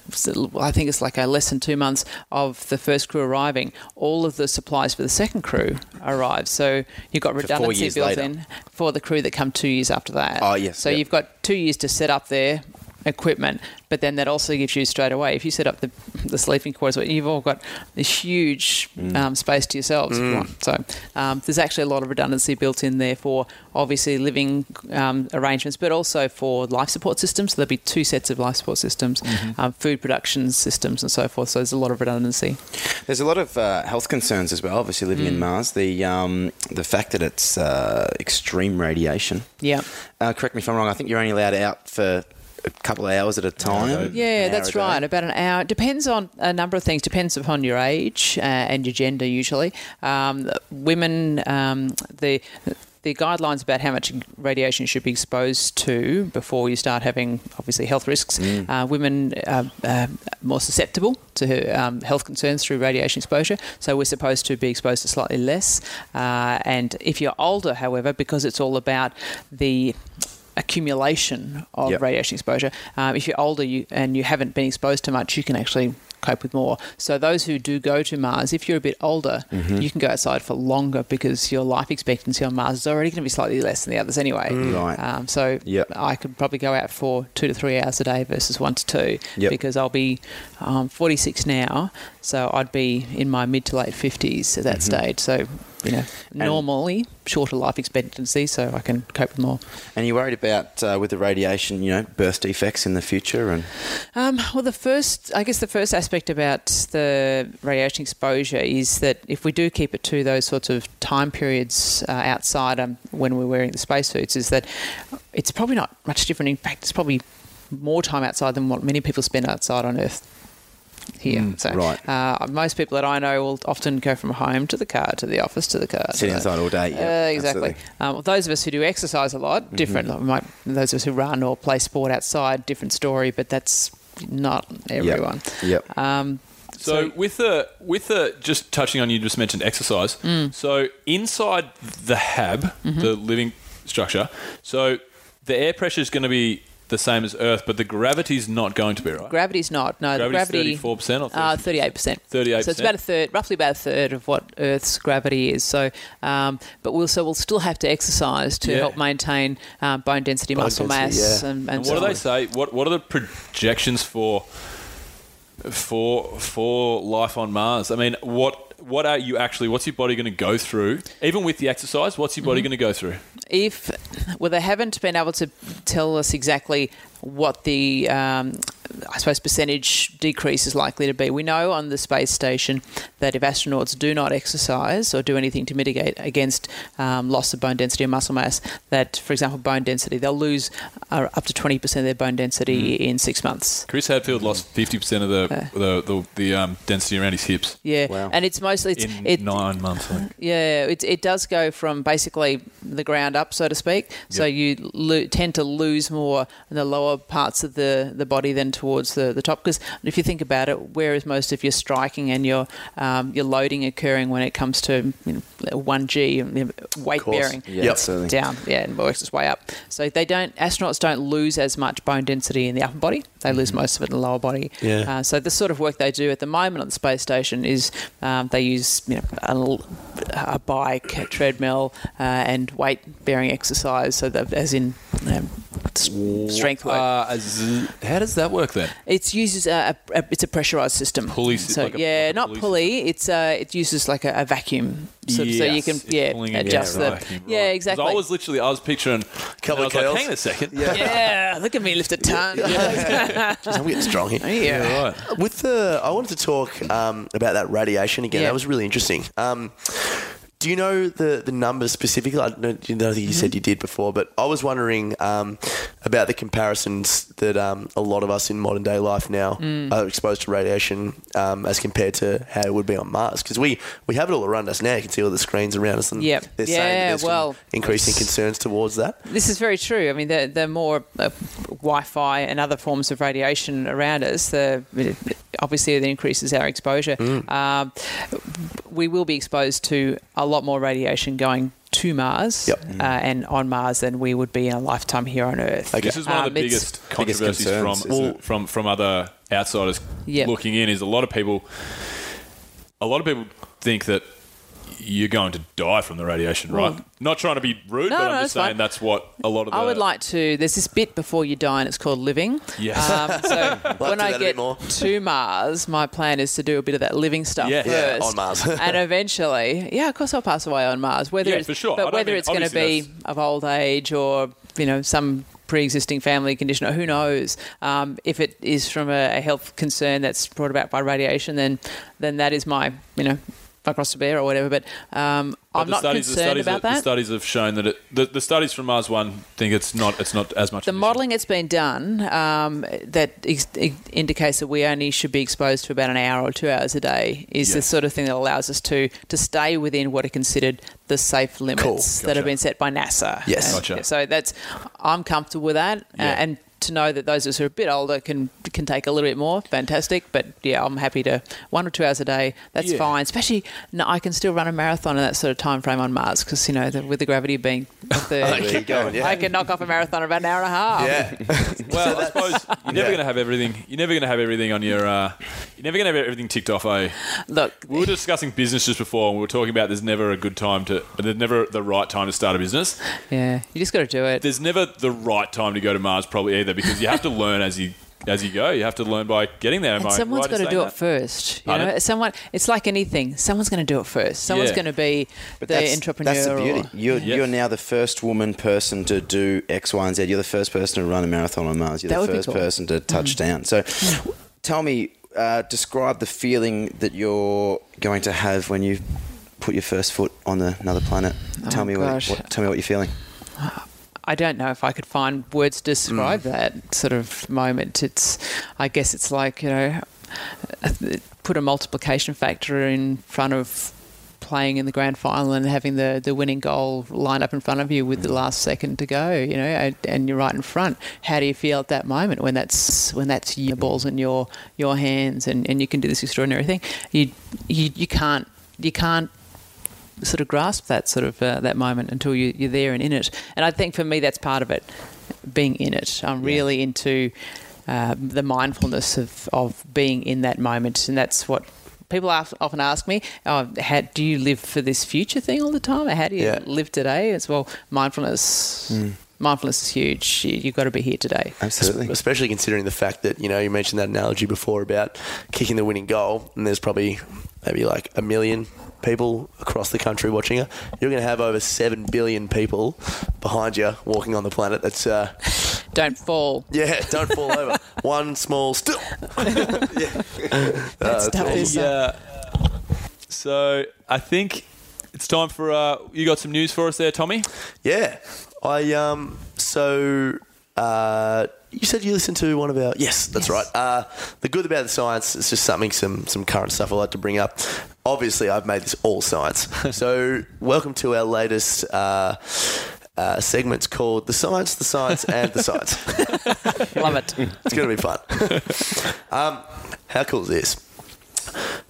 think it's like a less than two months of the first crew arriving, all of the supplies for the second crew arrive. So you've got redundancy built in for the crew that come two years after that. Oh yes. So yep. you've got two years to set up there. Equipment, but then that also gives you straight away. If you set up the the sleeping quarters, you've all got a huge mm. um, space to yourselves. Mm. If you want. So um, there's actually a lot of redundancy built in there for obviously living um, arrangements, but also for life support systems. So there'll be two sets of life support systems, mm-hmm. um, food production systems, and so forth. So there's a lot of redundancy. There's a lot of uh, health concerns as well. Obviously, living mm. in Mars, the um, the fact that it's uh, extreme radiation. Yeah. Uh, correct me if I'm wrong. I think you're only allowed out for a couple of hours at a time. Yeah, that's right. About an hour. It depends on a number of things. Depends upon your age uh, and your gender usually. Um, women, um, the... The guidelines about how much radiation you should be exposed to before you start having, obviously, health risks. Mm. Uh, women are uh, more susceptible to um, health concerns through radiation exposure, so we're supposed to be exposed to slightly less. Uh, and if you're older, however, because it's all about the accumulation of yep. radiation exposure, um, if you're older you, and you haven't been exposed to much, you can actually cope with more. So those who do go to Mars, if you're a bit older, mm-hmm. you can go outside for longer because your life expectancy on Mars is already going to be slightly less than the others anyway. Mm. Right. Um, so yep. I could probably go out for two to three hours a day versus one to two yep. because I'll be um, forty-six now, so I'd be in my mid to late fifties at that mm-hmm. stage. So you know, normally shorter life expectancy, so I can cope with more. And you're worried about uh, with the radiation, you know, birth defects in the future, and um, well, the first, I guess, the first aspect about the radiation exposure is that if we do keep it to those sorts of time periods uh, outside um, when we're wearing the spacesuits, is that it's probably not much different. In fact, it's probably more time outside than what many people spend outside on Earth. Here, mm, so right. uh, most people that I know will often go from home to the car, to the office, to the car, sit so. inside all day. Yeah, uh, exactly. Um, those of us who do exercise a lot, different. Mm-hmm. Like, those of us who run or play sport outside, different story. But that's not everyone. Yep. yep. Um, so, so with the with the just touching on you just mentioned exercise. Mm. So inside the hab, mm-hmm. the living structure, so the air pressure is going to be. the same as Earth, but the gravity's not going to be, right? Gravity's not. No, gravity's the gravity. thirty-four percent or thirty-eight percent? Uh, thirty-eight percent. thirty-eight percent. So it's about a third, roughly about a third of what Earth's gravity is. So, um, but we'll so we'll still have to exercise to yeah. help maintain um, bone density, bone muscle density, mass, yeah. and, and, and what so do they say? What What are the projections for for for life on Mars? I mean, what? What are you actually, what's your body going to go through? Even with the exercise, what's your body mm-hmm. going to go through? If, well, they haven't been able to tell us exactly what the, um, I suppose, percentage decrease is likely to be. We know on the space station that if astronauts do not exercise or do anything to mitigate against um, loss of bone density and muscle mass, that, for example, bone density, they'll lose uh, up to twenty percent of their bone density mm. in six months. Chris Hadfield lost fifty percent of the uh, the, the, the um, density around his hips. Yeah, wow. And it's mostly... It's, in it, nine months, I think. Yeah, it, it does go from basically the ground up, so to speak. Yep. So you lo- tend to lose more in the lower parts of the, the body than towards the, the top, because if you think about it, where is most of your striking and your um, your loading occurring when it comes to you know, one G weight bearing? Yeah, yep. so down, yeah, and works its way up. So they don't astronauts don't lose as much bone density in the upper body; they lose mm-hmm. most of it in the lower body. Yeah. Uh, so the sort of work they do at the moment on the space station is um, they use you know a, a bike, a treadmill, uh, and weight bearing exercise. So that as in um, strength work. Uh, how does that work then? It uses a, a, a it's a pressurized system. Pulley system. So like yeah, a, like not pulley. pulley it's uh it uses like a, a vacuum. So, yes, so you can yeah adjust the vacuum, right. yeah exactly. I was literally I was picturing. Couple I was like, hang on a second. Yeah. yeah, look at me lift a ton. Yeah. yeah. Jeez, I'm getting strong here. Yeah. yeah, right. With the I wanted to talk um, about that radiation again. Yeah. That was really interesting. Um, Do you know the, the numbers specifically? I don't think you mm-hmm. said you did before, but I was wondering um, about the comparisons that um, a lot of us in modern day life now mm. are exposed to radiation um, as compared to how it would be on Mars. Because we, we have it all around us now. You can see all the screens around us and yep. they're yeah, saying there's well, increasing concerns towards that. This is very true. I mean, the, the more uh, Wi-Fi and other forms of radiation around us, the obviously it increases our exposure. Mm. Um, we will be exposed to a lot. lot more radiation going to Mars yep. uh, and on Mars than we would be in a lifetime here on Earth. Okay. This is one um, of the biggest controversies biggest concerns, from, well, from from other outsiders yep. looking in is a lot of people a lot of people think that you're going to die from the radiation, right? Mm. Not trying to be rude, no, but I'm no, just saying fine. That's what a lot of the... I would like to... There's this bit before you die and it's called living. Yes. Um, so we'll when I get to Mars, my plan is to do a bit of that living stuff yeah, first. Yeah, on Mars. And eventually... Yeah, of course I'll pass away on Mars. Whether yeah, it's, for sure. But whether mean, it's going to be that's... of old age or, you know, some... pre-existing family condition, or who knows? Um, if it is from a, a health concern that's brought about by radiation, then then that is my you know my cross to bear or whatever. But, um, but I'm not studies, concerned about that. The studies have shown that it, the, the studies from Mars One think it's not it's not as much. The modelling that's been done um, that ex- indicates that we only should be exposed to about an hour or two hours a day is yeah. the sort of thing that allows us to to stay within what are considered the safe limits cool. gotcha. that have been set by NASA. Yes. Gotcha. So that's, I'm comfortable with that. Yeah. Uh, and to know that those of us who are a bit older can can take a little bit more, fantastic. But yeah, I'm happy to, one or two hours a day, that's yeah. fine. Especially, no, I can still run a marathon in that sort of time frame on Mars because, you know, the, with the gravity being thirty, oh, going, yeah. I can knock off a marathon in about an hour and a half. Yeah. Well, I suppose you're never yeah. going to have everything, you're never going to have everything on your, uh, you're never going to have everything ticked off, eh? Look. We were discussing business just before and we were talking about there's never a good time to, there's never the right time to start a business. Yeah, you just got to do it. There's never the right time to go to Mars probably either, because you have to learn as you as you go. You have to learn by getting there. And someone's got to do it first. You know, someone. It's like anything. Someone's going to do it first. Someone's yeah. going to be but the that's, entrepreneur. That's the beauty. Or, you're, yeah. you're now the first woman person to do X, Y, and Z. You're the first person to run a marathon on Mars. You're that the first cool. person to touch mm-hmm. down. So, yeah. tell me, uh, describe the feeling that you're going to have when you put your first foot on the, another planet. Oh tell me what, what. Tell me what you're feeling. I don't know if I could find words to describe mm. that sort of moment. It's, I guess it's like, you know, put a multiplication factor in front of playing in the grand final and having the, the winning goal lined up in front of you with the last second to go, you know, and, and you're right in front. How do you feel at that moment when that's when that's your balls in your your hands and, and you can do this extraordinary thing? You you, you can't you can't. sort of grasp that sort of uh, that moment until you, you're there and in it. And I think for me that's part of it. being in it. I'm yeah. really into uh, the mindfulness of, of being in that moment, and that's what people ask, often ask me, oh, how do you live for this future thing all the time? Or how do you yeah. live today? As well, mindfulness. Mm. Mindfulness is huge. You've got to be here today. Absolutely. Especially considering the fact that, you know, you mentioned that analogy before about kicking the winning goal, and there's probably maybe like a million people across the country watching it. You're going to have over seven billion people behind you walking on the planet. That's... Uh, Don't fall. Yeah, don't fall over. One small still. yeah. That's uh, tough, awesome. Yeah. So I think it's time for... Uh, you got some news for us there, Tommy? Yeah. I um so uh you said you listened to one of our yes that's yes. right uh the good about the science it's just something some some current stuff I like to bring up. Obviously I've made this all science. So welcome to our latest uh, uh segment's called The Science, the Science and the Science. Love it. It's going to be fun. um how cool is this?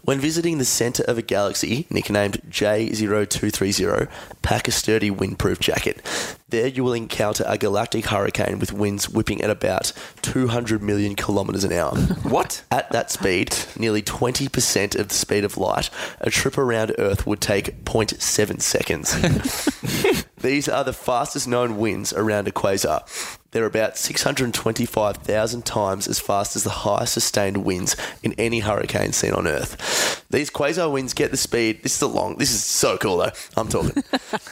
When visiting the centre of a galaxy, nicknamed J zero two three zero, pack a sturdy windproof jacket. There you will encounter a galactic hurricane with winds whipping at about two hundred million kilometres an hour. What? At that speed, nearly twenty percent of the speed of light, a trip around Earth would take zero point seven seconds. These are the fastest known winds around a quasar. They're about six hundred twenty-five thousand times as fast as the highest sustained winds in any hurricane seen on Earth. These quasar winds get the speed... This is a long... This is so cool, though. I'm talking.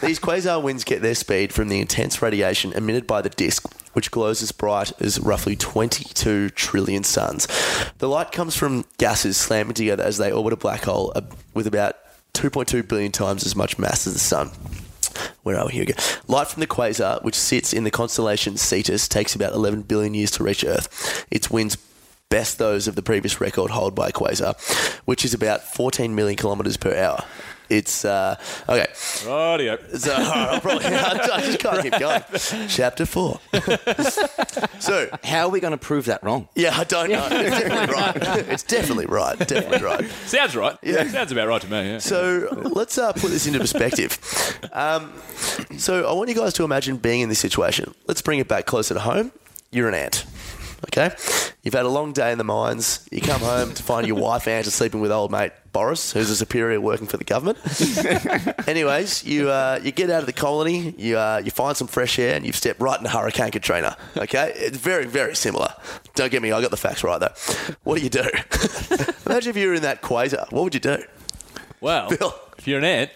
These quasar winds get their speed from the intense radiation emitted by the disk, which glows as bright as roughly twenty-two trillion suns. The light comes from gases slamming together as they orbit a black hole with about two point two billion times as much mass as the sun. Where are we? Here we go. Light from the quasar, which sits in the constellation Cetus, takes about eleven billion years to reach Earth. Its winds best those of the previous record held by a quasar, which is about fourteen million kilometres per hour. It's, uh, okay. Rightio. So, I'll probably, I just can't keep going. Chapter four. So, how are we going to prove that wrong? Yeah, I don't know. It's definitely right. It's definitely right. Definitely right. Sounds right. Yeah. Sounds about right to me. Yeah. So, let's uh, put this into perspective. Um, so, I want you guys to imagine being in this situation. Let's bring it back closer to home. You're an ant. Okay? You've had a long day in the mines. You come home to find your wife ant is sleeping with old mate Boris, who's a superior working for the government. Anyways, you uh, you get out of the colony, you uh, you find some fresh air, and you've stepped right into Hurricane Katrina. Okay? It's very, very similar. Don't get me, I got the facts right, though. What do you do? Imagine if you were in that quasar. What would you do? Well, Bill. If you're an ant,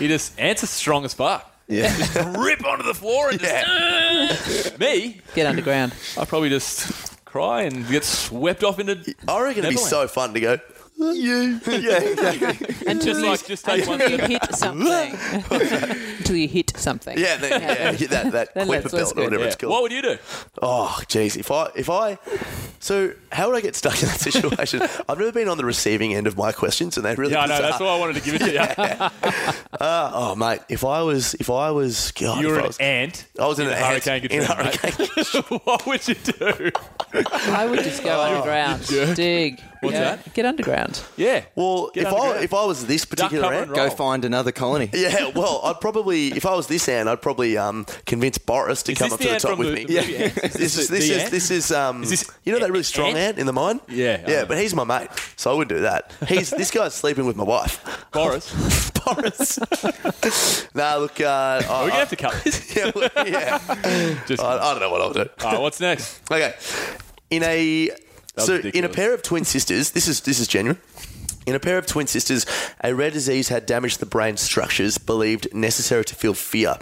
you just... Ants are strong as fuck. Yeah. Just rip onto the floor and yeah. just... Uh, me? Get underground. I'll probably just cry and get swept off into... I reckon it'd be so fun to go... You. Yeah, exactly. And just like, just take until one you step. Hit something. Until you hit something. Yeah, then, yeah, yeah that, that Kuiper Belt or whatever yeah. it's called. What would you do? Oh, geez. If I, if I, so how would I get stuck in that situation? I've never been on the receiving end of my questions, and they really. Yeah, I know. That's why I wanted to give it to you. Yeah. uh, oh, mate. If I was, if I was, God, you're an I was, ant. I was in, in a hurricane. In a hurricane. What would you do? I would just go oh, underground, dig. What's yeah. that? Get underground. Yeah. Well, Get if I if I was this particular ant, go find another colony. Yeah. Well, I'd probably if I was this ant, I'd probably um, convince Boris to is come up to the top with the, me. The yeah. Is this is this is this is um. Is this you know that really strong ant, ant in the mine? Yeah. Yeah. But he's my mate, so I would do that. He's this guy's sleeping with my wife. Boris. Boris. Nah, look. Uh, Are we gonna have to cut this? Yeah. yeah. Just I, I don't know what I'll do. All right. What's next? Okay. In a. So, in a pair of twin sisters, this is this is genuine. In a pair of twin sisters, a rare disease had damaged the brain structures believed necessary to feel fear,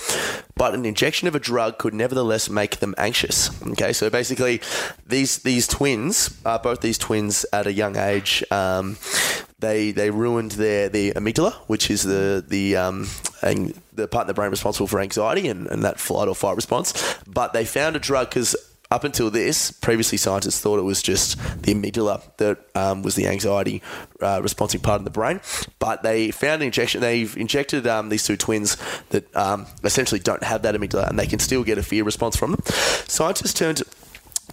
but an injection of a drug could nevertheless make them anxious. Okay, so basically, these these twins, uh, both these twins, at a young age, um, they they ruined their the amygdala, which is the the um. the part of the brain responsible for anxiety and, and that flight or fight response. But they found a drug because. Up until this, previously scientists thought it was just the amygdala that um, was the anxiety uh, responsive part of the brain. But they found an injection. They've injected um, these two twins that um, essentially don't have that amygdala, and they can still get a fear response from them. Scientists turned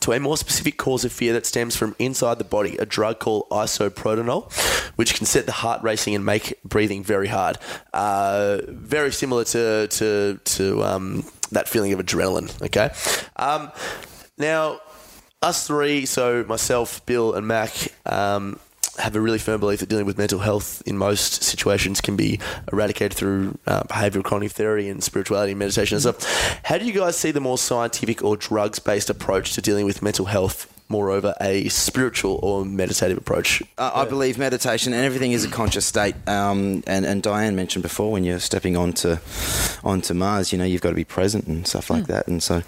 to a more specific cause of fear that stems from inside the body, a drug called isopropanol, which can set the heart racing and make breathing very hard. Uh, very similar to... to, to um, that feeling of adrenaline, okay? Um, now, us three, so myself, Bill and Mac, um, have a really firm belief that dealing with mental health in most situations can be eradicated through uh, behavioural cognitive therapy and spirituality and meditation and stuff. How do you guys see the more scientific or drugs-based approach to dealing with mental health, moreover a spiritual or meditative approach? Uh, I believe meditation and everything is a conscious state. Um, and, and Diane mentioned before, when you're stepping onto onto Mars, you know, you've got to be present and stuff like mm. that. And so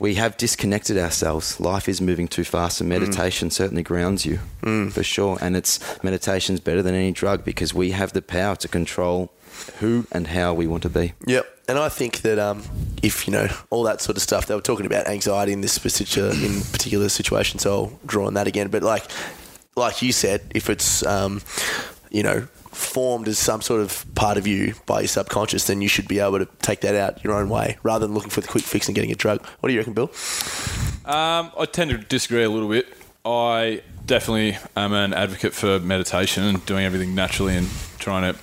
we have disconnected ourselves. Life is moving too fast, and meditation mm. certainly grounds you mm. for sure. And it's meditation's better than any drug because we have the power to control who and how we want to be. Yep. And I think that um, if, you know, all that sort of stuff, they were talking about anxiety in this particular, in particular situation, so I'll draw on that again. But like like you said, if it's, um, you know, formed as some sort of part of you by your subconscious, then you should be able to take that out your own way rather than looking for the quick fix and getting a drug. What do you reckon, Bill? Um, I tend to disagree a little bit. I definitely am an advocate for meditation and doing everything naturally and trying to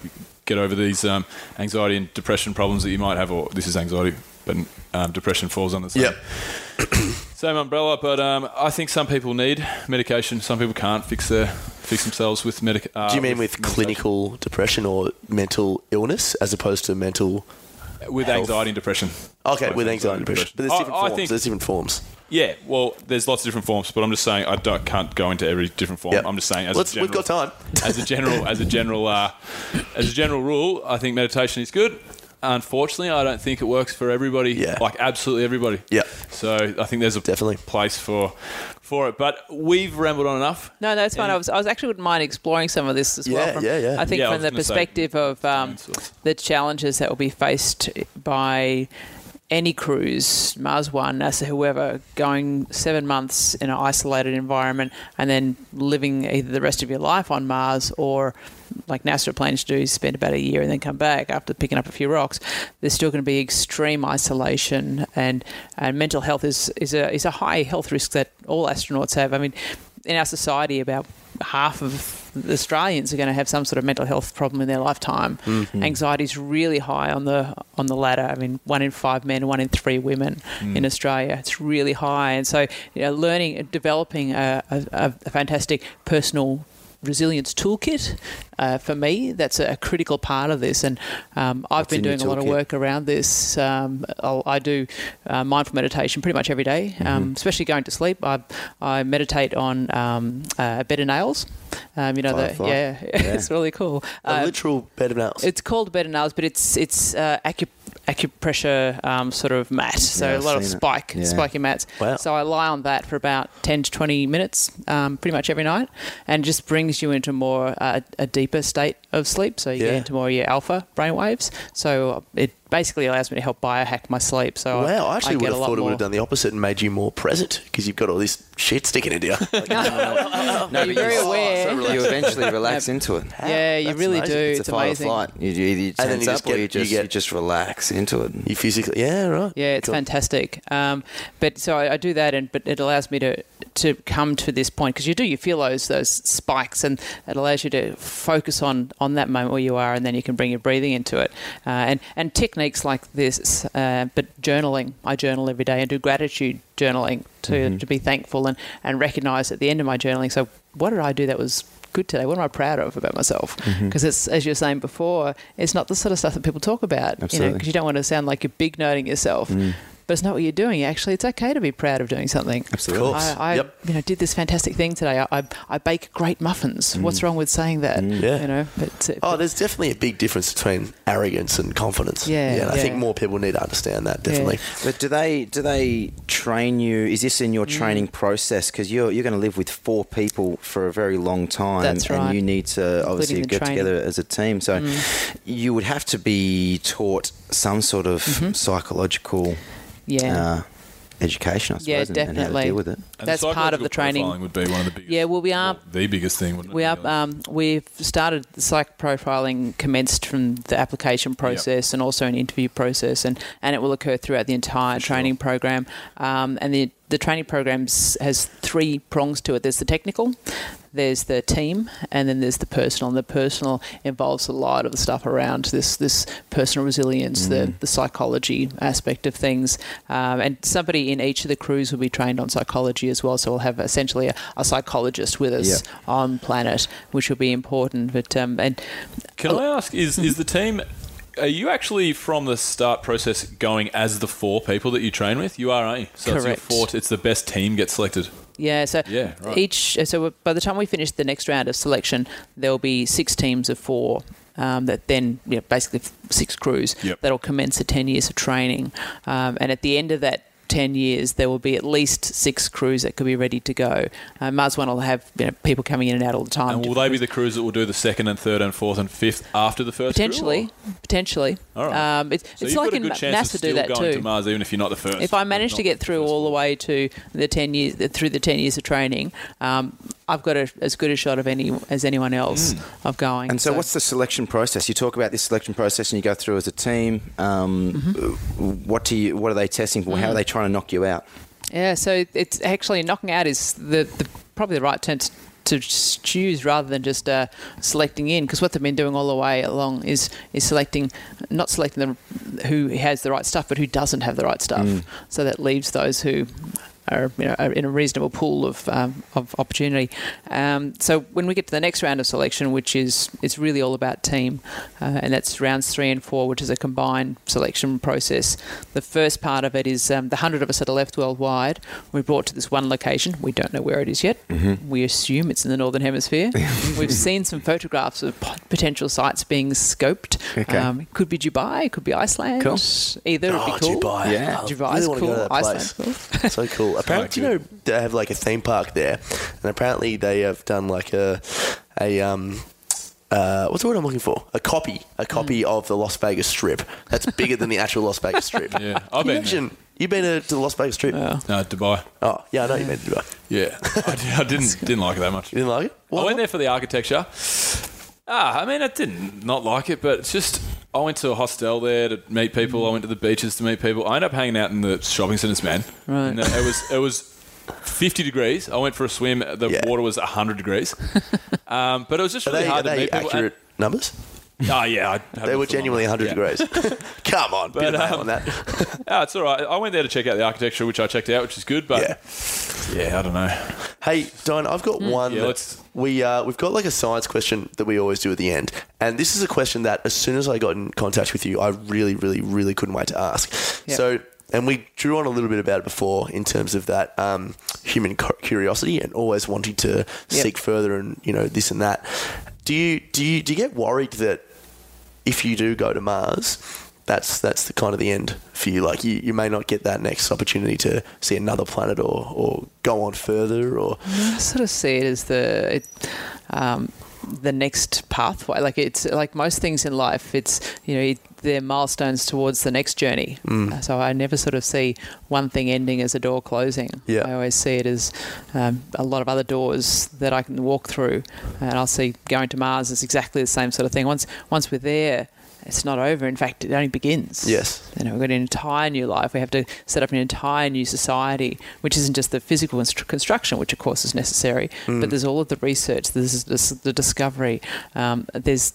get over these um, anxiety and depression problems that you might have, or this is anxiety, but um, depression falls under the same, yep. same umbrella. But um, I think some people need medication. Some people can't fix their fix themselves with medication. Uh, Do you mean with, with clinical depression or mental illness as opposed to mental With health. anxiety and depression. Okay, like with anxiety, anxiety and depression. depression. But there's different I, I forms. Think, there's different forms. Yeah, well, there's lots of different forms, but I'm just saying I don't, can't go into every different form. Yep. I'm just saying as Let's, a general, we've got time. as a general, as a general, uh, as a general rule, I think meditation is good. Unfortunately, I don't think it works for everybody. Yeah. Like absolutely everybody. Yeah. So I think there's a definitely place for for it. But we've rambled on enough. No, that's fine. I was I was actually wouldn't mind exploring some of this as yeah, well. From, yeah, yeah. I think yeah, from I the perspective say, of um, the challenges that will be faced by any cruise, Mars One, NASA, whoever, going seven months in an isolated environment and then living either the rest of your life on Mars or, like NASA plans to do, spend about a year and then come back after picking up a few rocks. There's still going to be extreme isolation, and, and mental health is, is, a, is a high health risk that all astronauts have. I mean, in our society, about half of the Australians are going to have some sort of mental health problem in their lifetime. Mm-hmm. Anxiety is really high on the on the ladder. I mean, one in five men, one in three women mm. in Australia. It's really high. And so, you know, learning, developing a, a, a fantastic personal resilience toolkit uh, for me, that's a critical part of this. And um, I've that's been doing a lot of work around this. Um, I do uh, mindful meditation pretty much every day, mm-hmm. um, especially going to sleep. I, I meditate on um, uh, bed of nails. Um, you know, fly, the, fly. Yeah, yeah, it's really cool. A um, literal bed of nails. It's called a bed of nails, but it's it's uh, acup- acupressure um, sort of mat. So yeah, a lot of spike, yeah. spiky mats. Wow. So I lie on that for about ten to twenty minutes um, pretty much every night, and just brings you into more uh, a deeper state of sleep. So you yeah. get into more of your alpha brainwaves. So it basically allows me to help biohack my sleep. So wow, I actually I would have thought it would have done the opposite and made you more present because you've got all this shit sticking into you. Like, no, no, no, you're very you, aware. Oh, so you eventually relax into it. Yeah, you That's really amazing. do. It's, it's a fight amazing. Or flight. You, you either you tense up or you just, you, get, you just relax into it. You physically, yeah, right. Yeah, it's cool. fantastic. Um, but so I, I do that, and but it allows me to to come to this point because you do, you feel those those spikes, and it allows you to focus on on that moment where you are, and then you can bring your breathing into it, uh, and and technique. Techniques like this, uh, but journaling. I journal every day and do gratitude journaling to mm-hmm. to be thankful and, and recognise at the end of my journaling, so what did I do that was good today? What am I proud of about myself? Because mm-hmm. it's, as you were saying before, it's not the sort of stuff that people talk about. Absolutely. You know, because you don't want to sound like you're big noting yourself. Mm. But it's not what you're doing. Actually, it's okay to be proud of doing something. Absolutely. I, I yep. you know, did this fantastic thing today. I I, I bake great muffins. Mm. What's wrong with saying that? Mm. Yeah. You know. But, but, oh, there's definitely a big difference between arrogance and confidence. Yeah. yeah, and yeah. I think more people need to understand that. Definitely. Yeah. But do they do they train you? Is this in your mm. training process? Because you're you're going to live with four people for a very long time. That's right. And you need to obviously get training. together as a team. So mm. you would have to be taught some sort of mm-hmm. psychological. Yeah, uh, education, I suppose, yeah, definitely. And, and how to deal with it. And that's part of the training. Profiling would be one of the biggest. Yeah, well, we are well, the biggest thing. Wouldn't we it? are. Um, we've started the psych profiling commenced from the application process yep. and also an interview process, and, and it will occur throughout the entire For training sure. program. Um, and the the training program has three prongs to it. There's the technical, there's the team, and then there's the personal. And the personal involves a lot of the stuff around this this personal resilience, mm. the, the psychology aspect of things. Um, and somebody in each of the crews will be trained on psychology as well. So we'll have essentially a, a psychologist with us yeah. on planet, which will be important. But um, and Can I ask, is, is the team... Are you actually from the start process going as the four people that you train with? You are, aren't you? So Correct. It's your four. It's the best team gets selected. Yeah. So yeah, right. each. So by the time we finish the next round of selection, there will be six teams of four. Um, that then, you know, basically six crews yep. that'll commence a ten years of training, um, and at the end of that ten years, there will be at least six crews that could be ready to go. Uh, Mars One will have you know, people coming in and out all the time. And will they be the crews that will do the second and third and fourth and fifth after the first? Potentially, crew, potentially. All right. Um, it's so it's you've like got a good chance NASA of still do that going too. To Mars, even if you're not the first. If I manage to get through all the way to the ten years, through the ten years of training, um, I've got a, as good a shot of any as anyone else mm. of going. And so, so, what's the selection process? You talk about this selection process, and you go through as a team. Um, mm-hmm. What do you? What are they testing for? Mm. How are they trying to knock you out? Yeah, so it's actually knocking out is the, the probably the right term to, to choose rather than just uh, selecting in, because what they've been doing all the way along is is selecting, not selecting the, who has the right stuff, but who doesn't have the right stuff. Mm. So that leaves those who are, you know, are in a reasonable pool of um, of opportunity. Um, so when we get to the next round of selection, which is it's really all about team, uh, and that's rounds three and four, which is a combined selection process. The first part of it is um, the hundred of us that are left worldwide. We're brought to this one location. We don't know where it is yet. Mm-hmm. We assume it's in the Northern Hemisphere. We've seen some photographs of potential sites being scoped. Okay. Um, it could be Dubai. It could be Iceland. Cool. Either oh, would be cool. Dubai. Yeah. Dubai's really cool. Iceland's cool. So cool. Apparently, you know, they have like a theme park there, and apparently they have done like a, a um, uh, what's the word I'm looking for? A copy, a copy mm. of the Las Vegas Strip. That's bigger than the actual Las Vegas Strip. Yeah, I've been. Imagine, you've been to the Las Vegas Strip? Uh, no, Dubai. Oh, yeah, I know yeah. you've been to Dubai. Yeah, I, I didn't didn't like it that much. You didn't like it? What? I went there for the architecture. Ah, I mean, I didn't not like it, but it's just. I went to a hostel there to meet people. I went to the beaches to meet people. I ended up hanging out in the shopping centres, man. Right. And it was it was fifty degrees. I went for a swim. The yeah. water was a hundred degrees. Um, but it was just really are they, hard are to they meet people. Accurate and, numbers? Oh yeah, I they were genuinely a hundred yeah. degrees. Come on, but, bit of um, on that. Oh, it's all right. I went there to check out the architecture, which I checked out, which is good. But yeah, yeah I don't know. Hey, Don, I've got mm. one. Yeah, let's. We, uh, we've got like a science question that we always do at the end. And this is a question that as soon as I got in contact with you, I really, really, really couldn't wait to ask. Yep. So, and we drew on a little bit about it before in terms of that um, human curiosity and always wanting to yep. seek further and, you know, this and that. Do you, do you, do you get worried that if you do go to Mars, that's that's the kind of the end for you? Like, you, you may not get that next opportunity to see another planet or, or go on further or... I sort of see it as the... It, um the next pathway. Like, it's like most things in life, it's, you know, they're milestones towards the next journey. Mm. So I never sort of see one thing ending as a door closing. Yeah. I always see it as um, a lot of other doors that I can walk through, and I'll see going to Mars is exactly the same sort of thing. Once once we're there, it's not over. In fact, it only begins. Yes. You know, we've got an entire new life. We have to set up an entire new society, which isn't just the physical inst- construction, which of course is necessary, mm. but there's all of the research, there's, there's the discovery, um, there's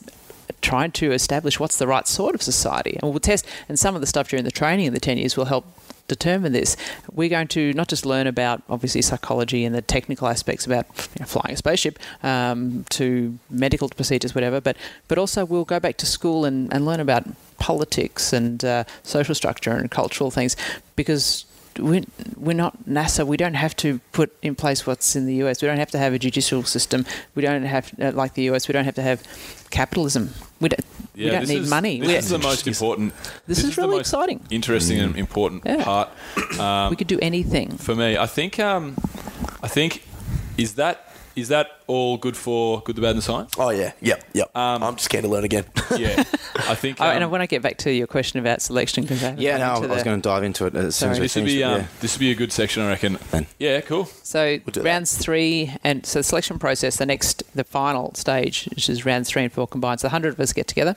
trying to establish what's the right sort of society. And we'll test, and some of the stuff during the training in the ten years will help determine this. We're going to not just learn about, obviously, psychology and the technical aspects about, you know, flying a spaceship, um, to medical procedures, whatever, but but also we'll go back to school and, and learn about politics and uh, social structure and cultural things, because we're, we're not NASA. We don't have to put in place what's in the U S. We don't have to have a judicial system. We don't have, uh, like the U S, we don't have to have capitalism. We don't, yeah, we don't need is, money. This we is the most important. This, this is, is really the most exciting. Interesting and important yeah. part. Um, we could do anything. For me, I think, um, I think, is that Is that all good for Good, the Bad and the Science? Oh, yeah. Yep, yep. Um, I'm just keen to learn again. yeah. I think... Um, oh, and I want to get back to your question about selection. Cause I yeah, no, I was the... going to dive into it as soon as we this finish. Would be, um, yeah. This would be a good section, I reckon. Then. Yeah, cool. So we'll rounds that. three, and so the selection process, the next, the final stage, which is rounds three and four combined. So one hundred of us get together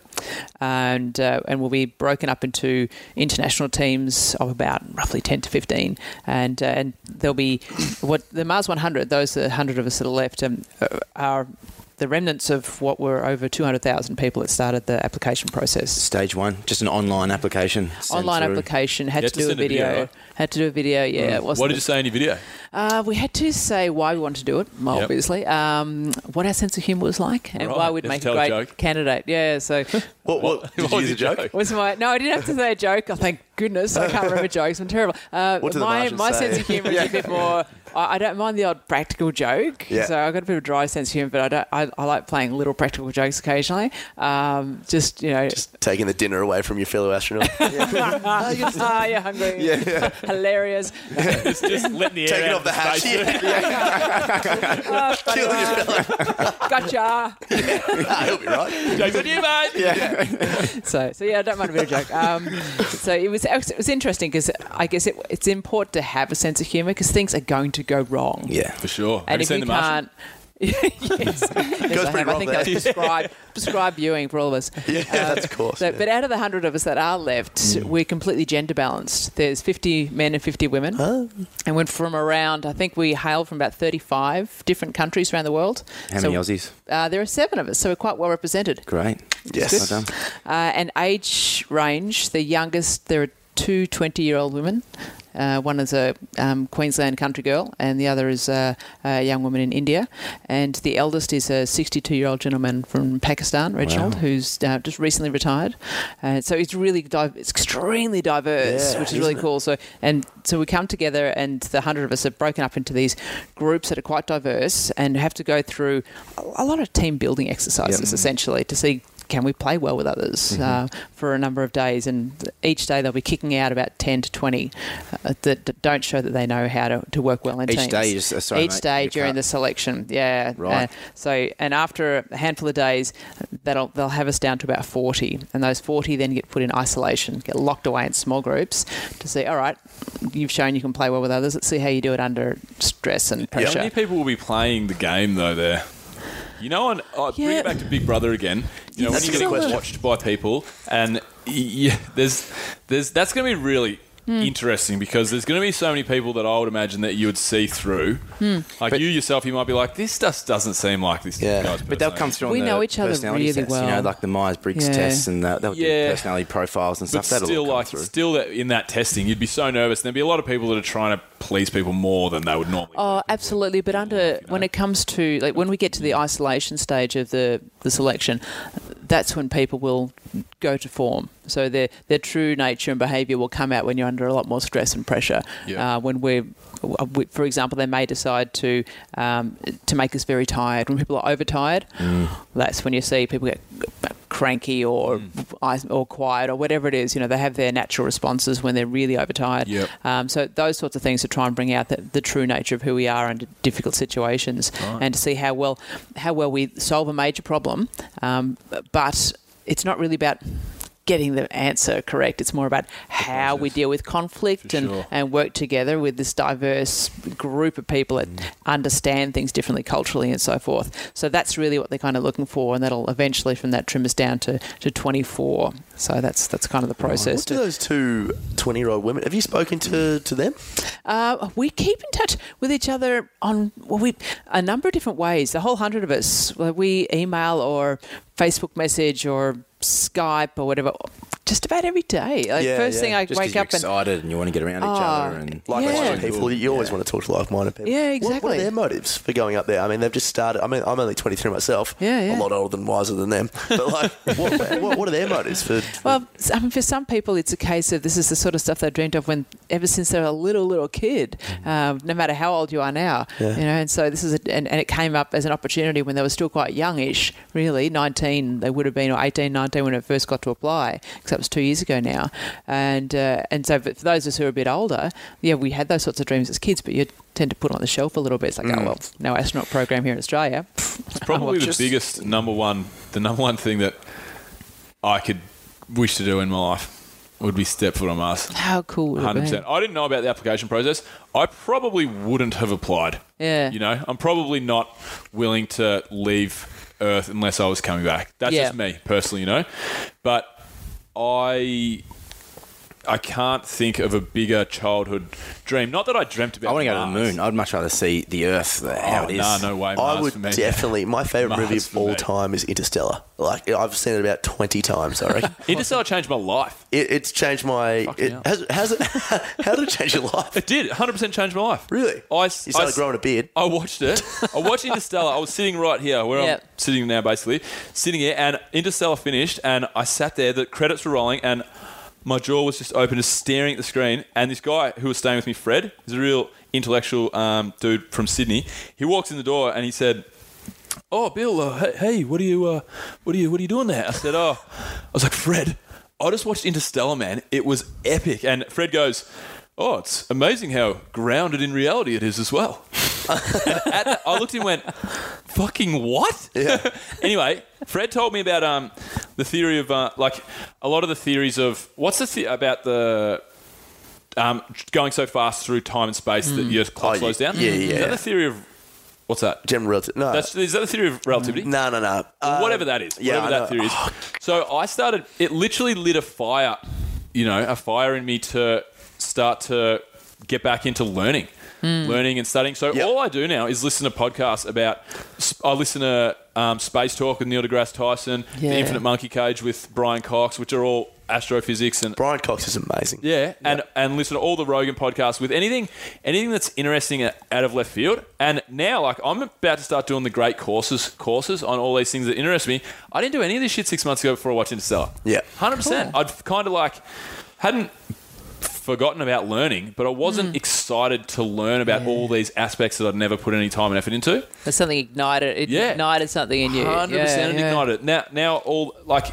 and, uh, and we'll be broken up into international teams of about roughly ten to fifteen. And, uh, and there'll be what the Mars one hundred, those are one hundred of us that are left, um, are the remnants of what were over two hundred thousand people that started the application process. Stage one, just an online application. Online through. application, had to, to do a video. a video. Right? Had to do a video, yeah. Mm. What did the, you say in your video? Uh, we had to say why we wanted to do it, obviously, yep. um, what our sense of humour was like, and right. why we'd Let's make a great a candidate. Yeah, so... what, what, did you use a joke? Was my, no, I didn't have to say a joke. I thank goodness, I can't remember jokes. I'm terrible. Uh, what did my my say? sense of humour is a bit more... I don't mind the odd practical joke, yeah. so I've got a bit of a dry sense of humour, but I don't. I, I like playing little practical jokes occasionally. Um, just you know, just taking the dinner away from your fellow astronaut. Ah, you're hungry. Yeah, yeah. Hilarious. Just, just let the air taking off the hatch. Yeah. oh, Killing your fellow. Gotcha. Yeah. He'll be right. Joke's on you, mate. Yeah. so, so yeah, I don't mind a bit of a joke. Um, so it was it was interesting because I guess it, it's important to have a sense of humour because things are going to go wrong. Yeah, for sure. And have you if seen you the Martian? yes, it goes pretty I, I think that's prescribed, prescribed viewing for all of us. Yeah, um, that's of course. So, yeah. But out of the hundred of us that are left, mm. we're completely gender balanced. There's fifty men and fifty women, oh. and we're from around. I think we hail from about thirty-five different countries around the world. How so, many Aussies? Uh, there are seven of us, so we're quite well represented. Great. Yes. yes. Well done. Uh, and age range: the youngest, there are two twenty-year-old women. Uh, one is a um, Queensland country girl and the other is uh, a young woman in India. And the eldest is a sixty-two-year-old gentleman from Pakistan, Reginald, wow. who's uh, just recently retired. Uh, so it's really di- it's extremely diverse, yeah, which is really it? cool. So and so we come together and the hundred of us are broken up into these groups that are quite diverse and have to go through a lot of team building exercises, yep. essentially, to see can we play well with others mm-hmm. uh, for a number of days. And each day they'll be kicking out about ten to twenty uh, that, that don't show that they know how to, to work well in each teams. Each day, is, uh, sorry, Each mate, day during cut. the selection, yeah. Right. Uh, so, and after a handful of days, that'll, they'll have us down to about forty. And those forty then get put in isolation, get locked away in small groups to see, all right, you've shown you can play well with others. Let's see how you do it under stress and pressure. How many people will be playing the game, though, there? You know, on, oh, yeah. bring it back to Big Brother again. You know, that's when you get watched by people, and yeah, there's, there's that's going to be really mm. interesting because there's going to be so many people that I would imagine that you would see through. Mm. Like but you yourself, you might be like, this just doesn't seem like this. Yeah, guy's but they'll come through. On we know each other really tests, well. You know, like the Myers-Briggs yeah. tests, and the, they'll yeah. do personality profiles and stuff. But That'll still, all come like, through. still that, in that testing, you'd be so nervous. And there'd be a lot of people that are trying to please people more than they would normally. Oh, absolutely. But under you know? when it comes to like when we get to the isolation stage of the the selection. That's when people will go to form. So their their true nature and behaviour will come out when you're under a lot more stress and pressure. Yeah. Uh, when we're, we, for example, they may decide to um, to make us very tired. When people are overtired, mm. that's when you see people get cranky or mm. or quiet or whatever it is. You know, they have their natural responses when they're really overtired. Yep. Um, so those sorts of things to try and bring out the, the true nature of who we are under difficult situations, right. and to see how well how well we solve a major problem. Um, but it's not really about getting the answer correct. It's more about how we deal with conflict and, sure. and work together with this diverse group of people that mm. understand things differently culturally and so forth. So that's really what they're kind of looking for, and that'll eventually from that trim us down to, to twenty-four. So that's that's kind of the process. What do those two twenty-year-old women, have you spoken to, to them? Uh, we keep in touch with each other on well, we a number of different ways. The whole hundred of us, we email or Facebook message or Skype or whatever, just about every day. Like yeah, first yeah. thing I just wake up and excited, and you want to get around each oh, other and like-minded yeah. people. You always yeah. want to talk to like-minded people. Yeah, exactly. What, what are their motives for going up there? I mean, they've just started. I mean, I'm only twenty-three myself. Yeah, yeah. A lot older and wiser than them. But like, what, what, what are their motives for, for? Well, I mean, for some people, it's a case of this is the sort of stuff they dreamed of when ever since they were a little little kid. Um, no matter how old you are now, yeah. you know. And so this is, a, and, and it came up as an opportunity when they were still quite youngish. Really, nineteen they would have been, or eighteen, nineteen when it first got to apply. Except that was two years ago now. And uh, and so for those of us who are a bit older, yeah, we had those sorts of dreams as kids, but you tend to put on the shelf a little bit. It's like, mm. oh, well, no astronaut program here in Australia. It's probably the biggest number one, the number one thing that I could wish to do in my life would be step foot on Mars. How cool would one hundred percent. It be? I didn't know about the application process. I probably wouldn't have applied. Yeah. You know, I'm probably not willing to leave Earth unless I was coming back. That's yeah. just me personally, you know. But I... I can't think of a bigger childhood dream. Not that I dreamt about. I want to go Mars. to the moon. I'd much rather see the Earth, how oh, it is. No, no way. Mars I would for me. Definitely. My favourite movie of all me. time is Interstellar. Like I've seen it about twenty times. I reckon. Interstellar changed my life. It, it's changed my. Fucking it, has, has it? How did it change your life? It did. one hundred percent change my life. Really? I, you started I, growing a beard. I watched it. I watched Interstellar. I was sitting right here where yep. I'm sitting now, basically sitting here, and Interstellar finished, and I sat there. The credits were rolling, and my jaw was just open, just staring at the screen. And this guy who was staying with me, Fred, he's a real intellectual um, dude from Sydney. He walks in the door and he said, "Oh, Bill, uh, hey, hey, what are you, uh, what are you, what are you doing there?" I said, "Oh," I was like, "Fred, I just watched Interstellar, man. It was epic." And Fred goes, "Oh, it's amazing how grounded in reality it is as well." at the, I looked and went, "Fucking what?" Yeah. Anyway, Fred told me about um the theory of uh, like a lot of the theories of what's the th- about the um going so fast through time and space mm. that your clock oh, slows down. Yeah, yeah. Is that the theory of what's that? General relativity. No, that's, is that the theory of relativity? No, no, no. Um, whatever that is, yeah, whatever that theory is. Oh. So I started. It literally lit a fire, you know, a fire in me to start to get back into learning, mm. learning and studying. So yep. all I do now is listen to podcasts about. I listen to um, Space Talk with Neil deGrasse Tyson, yeah. The Infinite Monkey Cage with Brian Cox, which are all astrophysics and Brian Cox is amazing. Yeah, yep. and and listen to all the Rogan podcasts with anything, anything that's interesting out of left field. And now, like I'm about to start doing the great courses, courses on all these things that interest me. I didn't do any of this shit six months ago before I watched Interstellar. Yeah, hundred percent. I'd kind of like hadn't. forgotten about learning, but I wasn't mm. excited to learn about yeah. all these aspects that I'd never put any time and effort into. But something ignited it. Yeah. Ignited something in you. one hundred percent yeah, it yeah. ignited it. Now, now all like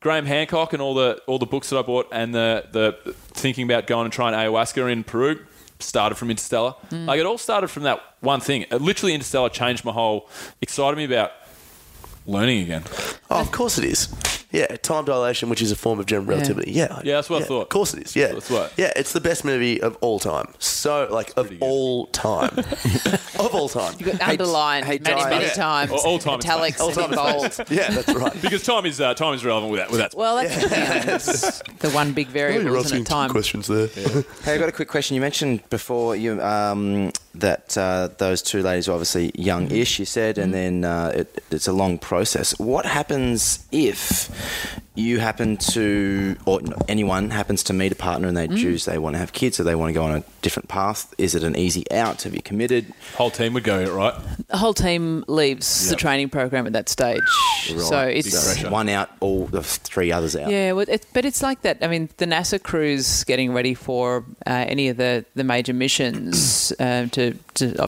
Graham Hancock and all the all the books that I bought and the the thinking about going and trying ayahuasca in Peru started from Interstellar. Mm. Like it all started from that one thing. It literally Interstellar changed my whole, excited me about learning again. Oh, of course it is. Yeah, time dilation, which is a form of general relativity. Yeah, yeah, yeah that's what yeah, I thought. Of course it is, yeah. That's what. Yeah, it's the best movie of all time. So, like, of all time. of all time. You've got underlined hey, many, many yeah. times. Or all time. Italics, all time bold. Yeah, that's right. Because time is uh, time is relevant with that. With that. Well, that's yeah. the one big variable, well, isn't it? Time. Questions there. Yeah. Hey, I've got a quick question. You mentioned before you um, that uh, those two ladies were obviously young-ish, you said, and then uh, it, it's a long process. What happens if you happen to, or anyone happens to meet a partner and they mm. choose they want to have kids or they want to go on a different path? Is it an easy out? Have you committed? Whole team would go, right? The whole team leaves yep. the training program at that stage. Right. So it's one out, all the three others out. Yeah, well, it, but it's like that. I mean, the NASA crew's getting ready for uh, any of the, the major missions um, to... to uh,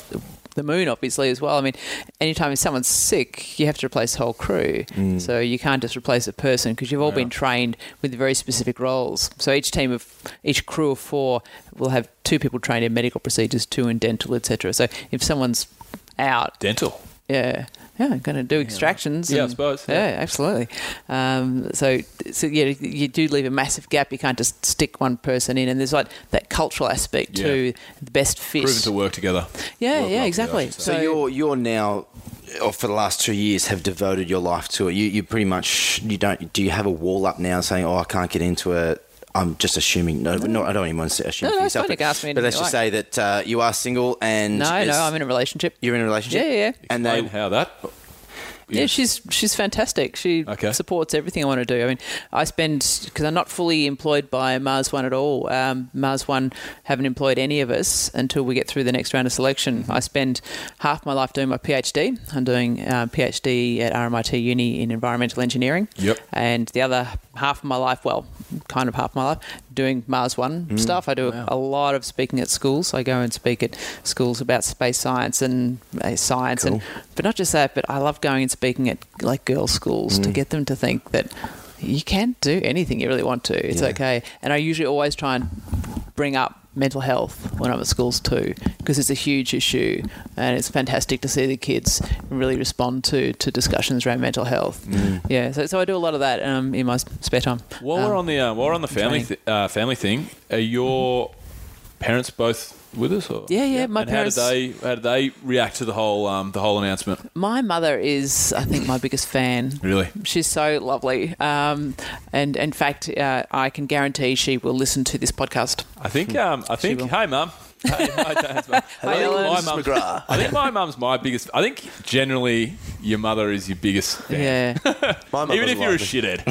the moon, obviously, as well. I mean, anytime if someone's sick, you have to replace the whole crew. Mm. So you can't just replace a person because you've all yeah. been trained with very specific roles. So each team of, each crew of four will have two people trained in medical procedures, two in dental, et cetera. So if someone's out, dental, yeah, yeah, going to do extractions. Yeah, and, yeah I suppose. Yeah, yeah absolutely. Um, so, so yeah, you do leave a massive gap. You can't just stick one person in, and there's like that cultural aspect yeah. too. The best fit. Proven to work together. Yeah, well, yeah, exactly. Together, so, so you're you're now, or for the last two years, have devoted your life to it. You you pretty much you don't. Do you have a wall up now saying, "Oh, I can't get into it"? I'm just assuming. No, no, I don't even want to assume no, for yourself. No, but, ask me but let's just like. say that uh, you are single and no, no, I'm in a relationship. You're in a relationship. Yeah, yeah. Explain and they how that. Yeah, she's she's fantastic. She okay. supports everything I want to do. I mean, I spend because I'm not fully employed by Mars One at all. Um, Mars One haven't employed any of us until we get through the next round of selection. Mm-hmm. I spend half my life doing my PhD. I'm doing a PhD at R M I T Uni in environmental engineering. Yep. And the other half of my life, well, kind of half my life, doing Mars One mm. stuff. I do wow. a lot of speaking at schools. I go and speak at schools about space science and uh, science, cool. and but not just that. But I love going and speaking at like girls' schools mm. to get them to think that you can do anything you really want to. It's yeah. okay. And I usually always try and bring up mental health when I'm at schools too, because it's a huge issue, and it's fantastic to see the kids really respond to to discussions around mental health. Mm. Yeah, so so I do a lot of that um, in my spare time. While um, we're on the uh, while we're on the family th- uh, family thing, are your parents both with us? Or? Yeah, yeah, my and parents. How did they how did they react to the whole um, the whole announcement? My mother is, I think, my biggest fan. Really, she's so lovely. Um, and in fact, uh, I can guarantee she will listen to this podcast. I think. Um, I think. Hey, Mum. Hey, my dad's mum. I think my mum's, McGrath. I think my mum's my biggest. I think generally your mother is your biggest fan. Yeah. My mum. Even if you're a shithead.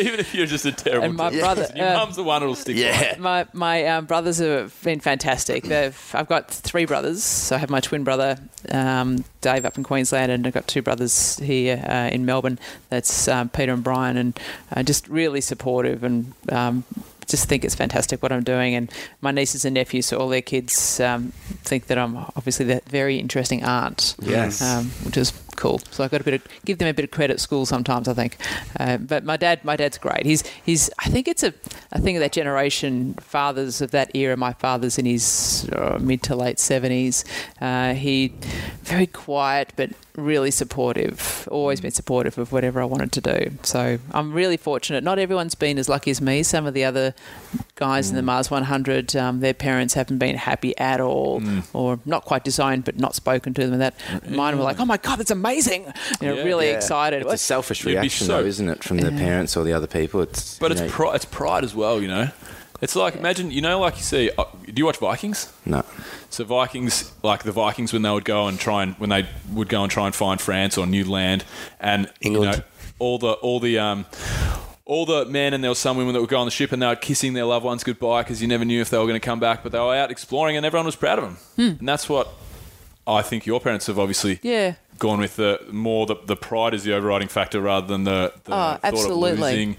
Even if you're just a terrible. And my brother, your uh, mum's the one who'll stick. Yeah. By. My my um, brothers have been fantastic. They've, I've got three brothers. So I have my twin brother, um, Dave, up in Queensland, and I've got two brothers here uh, in Melbourne. That's um, Peter and Brian, and uh, just really supportive and. Um, just think it's fantastic what I'm doing. And my nieces and nephews, so all their kids um, think that I'm obviously that very interesting aunt. Yes. Um, which is cool. So I've got a bit of, give them a bit of credit at school sometimes, I think. Uh, but my dad, my dad's great. He's, he's, I think it's a, a thing of that generation, fathers of that era. My father's in his uh, mid to late seventies. Uh, he, very quiet, but really supportive, always been supportive of whatever I wanted to do. So I'm really fortunate. Not everyone's been as lucky as me. Some of the other guys mm. in the Mars one hundred, um, their parents haven't been happy at all, mm. or not quite designed, but not spoken to them. And that mm. mine were like, oh my God, that's amazing. You know, yeah. really yeah. excited. It's a selfish reaction so, though, isn't it? From yeah. the parents or the other people. It's But it's, know, pri- it's pride as well, you know. It's like, yeah. imagine, you know, like you see, uh, do you watch Vikings? No. So Vikings, like the Vikings when they would go and try and, when they would go and try and find France or new land and, England. You know, all the, all the, um, all the men and there were some women that would go on the ship and they were kissing their loved ones goodbye because you never knew if they were going to come back, but they were out exploring and everyone was proud of them. Hmm. And that's what I think your parents have obviously... Yeah. Gone with the more the, the pride is the overriding factor rather than the, the oh, thought absolutely. Of losing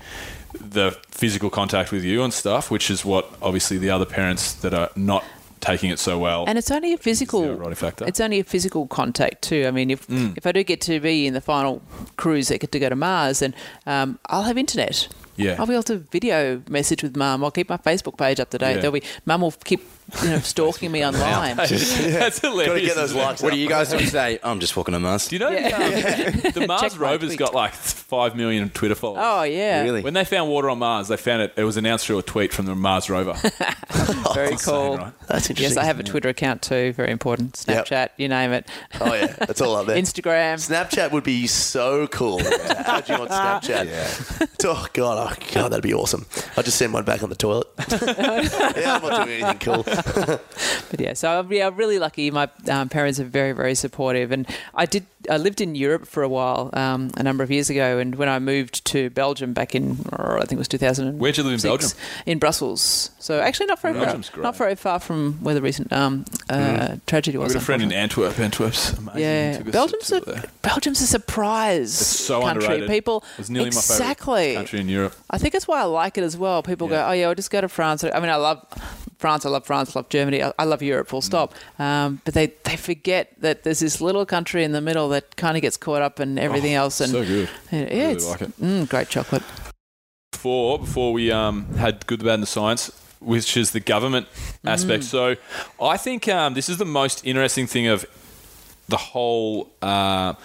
the physical contact with you and stuff, which is what obviously the other parents that are not taking it so well. And it's only a physical it's only a physical contact too. I mean, if mm. if I do get to be in the final cruise that get to go to Mars, then um, I'll have internet. Yeah. I'll be able to video message with Mum. I'll keep my Facebook page up to date. Yeah. There'll be Mum will keep you know, stalking me online. Just, yeah. That's hilarious. Got to get those likes. What up. Are you guys doing today? I'm just walking on Mars. Do you know yeah. the, um, the Mars Check rover's got like five million Twitter followers? Oh yeah, really? When they found water on Mars, they found it. It was announced through a tweet from the Mars rover. Very that's cool. Insane, right? That's interesting. Yes, I have a Twitter account too. Very important. Snapchat, yep. You name it. Oh yeah, that's all up there. Instagram. Snapchat would be so cool. How do you want Snapchat? Yeah. Oh god, oh god, that'd be awesome. I just send one back on the toilet. Yeah, I'm not doing anything cool. But yeah, so I'm yeah, really lucky. My um, parents are very, very supportive. And I did. I lived in Europe for a while, um, a number of years ago. And when I moved to Belgium back in, or I think it was two thousand six. Where'd you live in Belgium? In Brussels. So actually not very far, not very far from where the recent um, uh, mm. tragedy was. I've got a friend in Antwerp. Antwerp's amazing. Yeah, Belgium's a, Belgium's a surprise it's so country. Underrated. People, it's nearly exactly. my favourite country in Europe. I think that's why I like it as well. People yeah. go, oh yeah, I'll just go to France. I mean, I love... France, I love France, I love Germany, I love Europe, full stop. Um, but they, they forget that there's this little country in the middle that kind of gets caught up in everything oh, else. And so good. And, yeah, I really it's, like it. Mm, great chocolate. Before, before we um, had Good, the Bad and the Science, which is the government aspect. Mm. So I think um, this is the most interesting thing of the whole... Uh,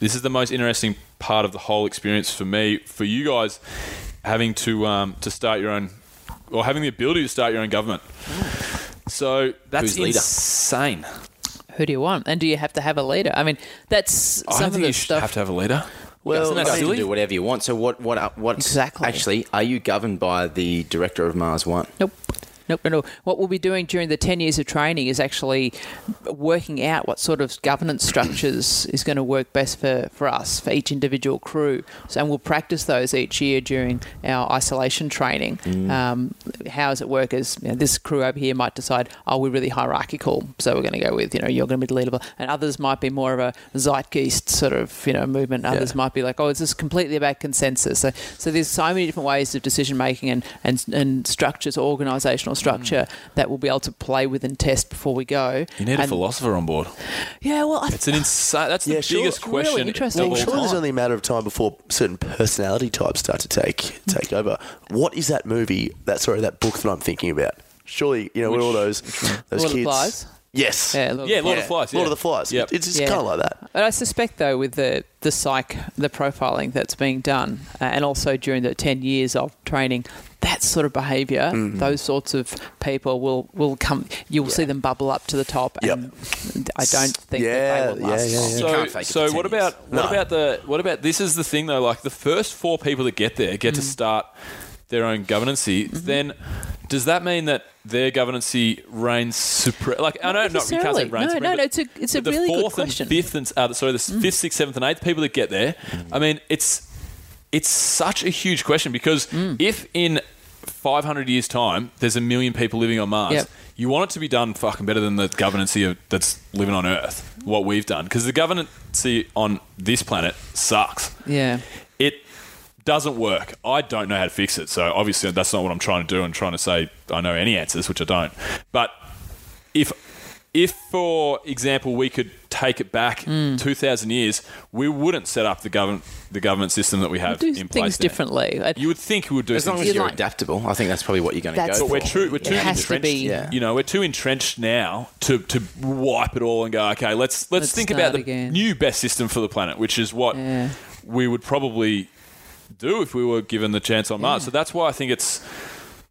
this is the most interesting part of the whole experience for me. For you guys, having to um, to start your own... or having the ability to start your own government. So that's insane. Who do you want? And do you have to have a leader? I mean, that's I some don't of think the you stuff. Have to have a leader. Well, yeah, you can do whatever you want. So what? What? What's exactly? Actually, are you governed by the director of Mars One? Nope. Nope, no, no. What we'll be doing during the ten years of training is actually working out what sort of governance structures is going to work best for, for us, for each individual crew. So, and we'll practice those each year during our isolation training. Mm. Um, how does it work? As you know, this crew over here might decide, oh, we're really hierarchical, so we're going to go with, you know, you're going to be the leader. And others might be more of a zeitgeist sort of, you know, movement. Others yeah. might be like, oh, it's just completely about consensus. So, so there's so many different ways of decision making and, and, and structures, organisational structure mm. that we'll be able to play with and test before we go. You need and a philosopher on board. Yeah, well, I it's an insi- that's yeah, the sure, biggest question. Really interesting. Well, surely it's only a matter of time before certain personality types start to take take over. What is that movie? That sorry, that book that I'm thinking about. Surely, you know, we're all those those Lord kids. Of Flies. Yes. Yeah, Lord, yeah, Lord of Flies. Yeah. Lord of the Flies. Yep. It's just yeah. kind of like that. But I suspect, though, with the the psych, the profiling that's being done, uh, and also during the ten years of training, that sort of behaviour, mm-hmm. those sorts of people will, will come. You'll yeah. see them bubble up to the top, yep. and I don't think yeah, that they will last. Yeah, yeah, yeah. So, you can't fake it. So what about what no. about the what about this is the thing though? Like the first four people that get there get mm-hmm. to start their own governancy. Mm-hmm. Then does that mean that their governancy reigns supreme? Like I know not, not you can't say reigns no, supreme. No, no, no. It's a it's a really good question. The fourth and fifth and uh, sorry, the mm-hmm. fifth, sixth, seventh, and eighth people that get there. Mm-hmm. I mean, it's. It's such a huge question because mm. if in five hundred years' time there's a million people living on Mars, yep. you want it to be done fucking better than the governancy of, that's living on Earth, what we've done. Because the governancy on this planet sucks. Yeah. It doesn't work. I don't know how to fix it. So, obviously, that's not what I'm trying to do and trying to say I know any answers, which I don't. But if... If, for example, we could take it back mm. two thousand years, we wouldn't set up the government the government system that we have we'll do in place. Do things differently. I'd you would think we would do as things long as you're like, adaptable. I think that's probably what you're going to go for. But we're too, we're too entrenched. Yeah. You know, we're too entrenched now to, to wipe it all and go, okay, let's let's, let's think about the again. new best system for the planet, which is what yeah. we would probably do if we were given the chance on yeah. Mars. So that's why I think it's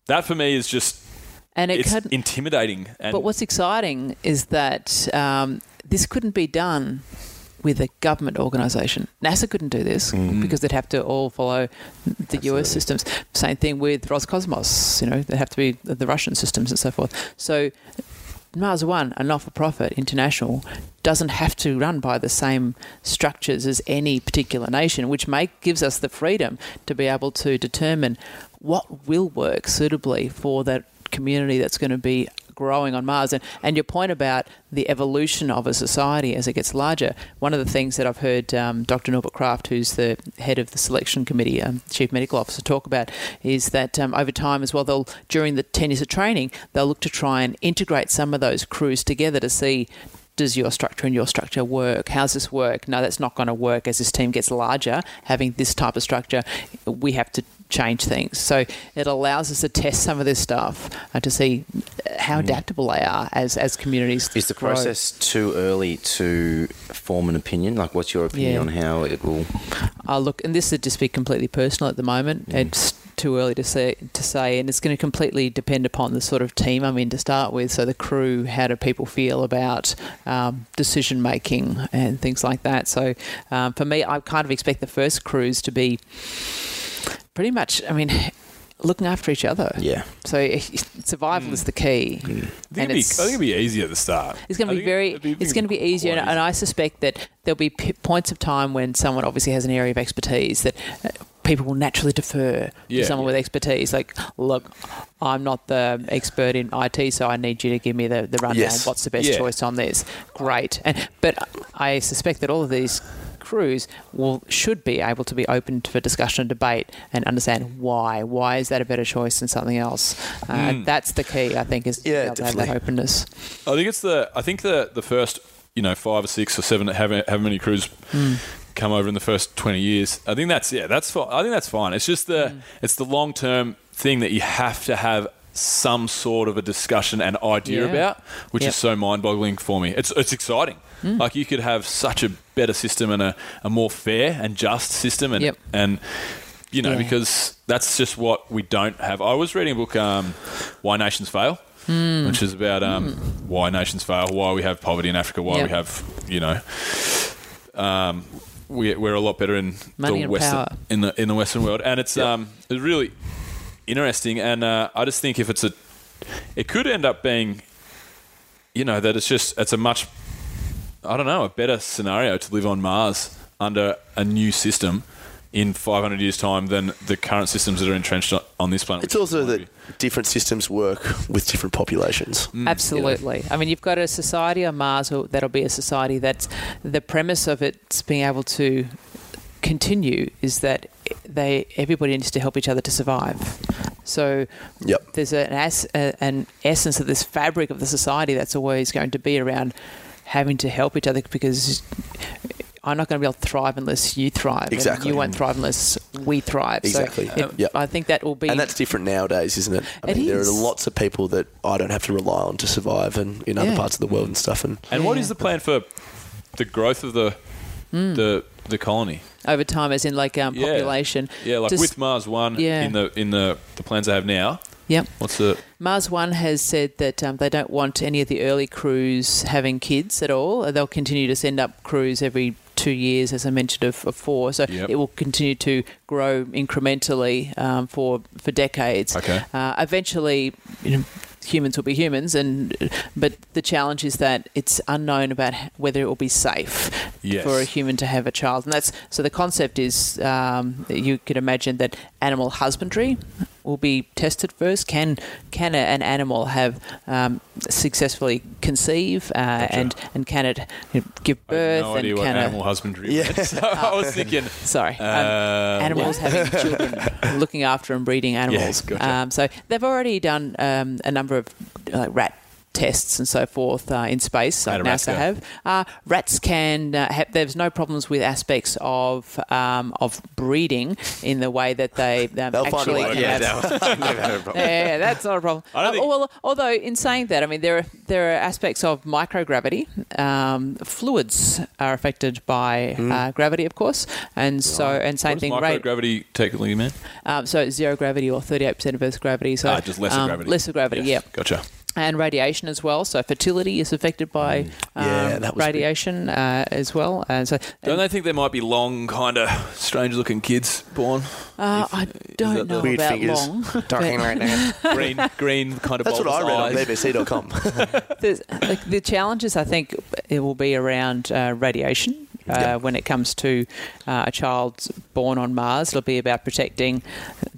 that for me is just. And it it's could, intimidating. And but what's exciting is that um, this couldn't be done with a government organisation. NASA couldn't do this mm. because they'd have to all follow the Absolutely. U S systems. Same thing with Roscosmos. You know, they have to be the Russian systems and so forth. So Mars One, a not-for-profit international, doesn't have to run by the same structures as any particular nation, which make, gives us the freedom to be able to determine what will work suitably for that community that's going to be growing on Mars. And, and your point about the evolution of a society as it gets larger, one of the things that I've heard um, Doctor Norbert Kraft, who's the head of the selection committee, um, chief medical officer, talk about is that um, over time as well, they'll during the ten years of training, they'll look to try and integrate some of those crews together to see does your structure and your structure work? How's this work? No, that's not going to work. As this team gets larger, having this type of structure, we have to change things. So it allows us to test some of this stuff and to see how adaptable they are as, as communities. Is the process grow. too early to form an opinion? Like, what's your opinion yeah. on how it will? Uh, look, and this would just be completely personal at the moment. Mm. It's too early to say, to say, and it's going to completely depend upon the sort of team I'm in to start with. So the crew, how do people feel about um, decision making and things like that? So um, for me, I kind of expect the first crews to be pretty much, I mean, looking after each other. Yeah. So survival mm. is the key. Mm. I, think and be, I think it'll be easier at the start. It's going to be very. It'll be, it'll it's going to be easier, and, and I suspect that there'll be p- points of time when someone obviously has an area of expertise that. Uh, People will naturally defer yeah, to someone yeah. with expertise. Like, look, I'm not the expert in I T, so I need you to give me the, the rundown. Yes. What's the best yeah. choice on this? Great. And but I suspect that all of these crews will should be able to be open for discussion and debate and understand why. Why is that a better choice than something else? Uh, mm. That's the key, I think, is yeah, to have that openness. I think it's the I think the the first you know five or six or seven however many crews. Mm. come over in the first twenty years. I think that's yeah, that's fine. I think that's fine. It's just the mm. it's the long term thing that you have to have some sort of a discussion and idea yeah. about, which yep. is so mind boggling for me. It's it's exciting. Mm. Like you could have such a better system and a, a more fair and just system and yep. and you know, yeah. because that's just what we don't have. I was reading a book, um, Why Nations Fail. Mm. Which is about um, mm. why nations fail, why we have poverty in Africa, why yep. we have, you know, um We, we're a lot better in Money the Western power. in the in the Western world, and it's yeah. um it's really interesting. And uh, I just think if it's a, it could end up being, you know, that it's just it's a much, I don't know, a better scenario to live on Mars under a new system in five hundred years' time than the current systems that are entrenched on, on this planet. It's also that be. different systems work with different populations. Mm, Absolutely. You know. I mean, you've got a society on Mars that'll be a society that's the premise of it's being able to continue is that they everybody needs to help each other to survive. So yep. there's an, as, a, an essence of this fabric of the society that's always going to be around having to help each other, because I'm not going to be able to thrive unless you thrive. Exactly. And you won't thrive unless we thrive. Exactly. So it, yep. I think that will be... And that's different nowadays, isn't it? I it mean, is. There are lots of people that I don't have to rely on to survive and in yeah. other parts of the world and stuff. And, and yeah. what is the plan for the growth of the mm. the the colony? Over time, as in like um, population. Yeah, yeah like Just, with Mars One yeah. in the in the, the plans they have now. Yep. What's the Mars One has said that um, they don't want any of the early crews having kids at all. They'll continue to send up crews every two years, as I mentioned, of, of four. So yep. it will continue to grow incrementally um, for for decades. Okay. Uh, eventually, you know, humans will be humans, and but the challenge is that it's unknown about whether it will be safe yes. for a human to have a child, and that's so the concept is um, you could imagine that animal husbandry will be tested first. Can can a, an animal have um, successfully conceive, uh, gotcha. and and can it give birth? I have no and idea can what animal a, husbandry yeah. is. So uh, I was thinking, sorry, um, um, animals yeah. having children, looking after and breeding animals. Yeah, gotcha. um, so they've already done um, a number of uh, rat tests and so forth uh, in space, like NASA have. Uh, rats can uh, have, there's no problems with aspects of um, of breeding in the way that they um, actually can yeah, have. No, yeah, that's not a problem. I don't um, think- well, although in saying that, I mean, there are, there are aspects of microgravity. Um, fluids are affected by mm. uh, gravity, of course. And so, right. and same what thing. What does microgravity rate, technically mean? Um, so zero gravity or thirty-eight percent of Earth's gravity. So ah, just lesser um, gravity. Lesser gravity, yes. yeah. Gotcha. And radiation as well. So fertility is affected by mm. um, yeah, that was radiation uh, as well. And so, don't and they think there might be long, kind of strange-looking kids born? Uh, if, I don't know weird about fingers long. Talking right now. Green, green kind of. That's what I read eyes. on A B C dot com. Like, the challenges, I think, it will be around uh, radiation. Uh, yeah. When it comes to uh, a child born on Mars, it'll be about protecting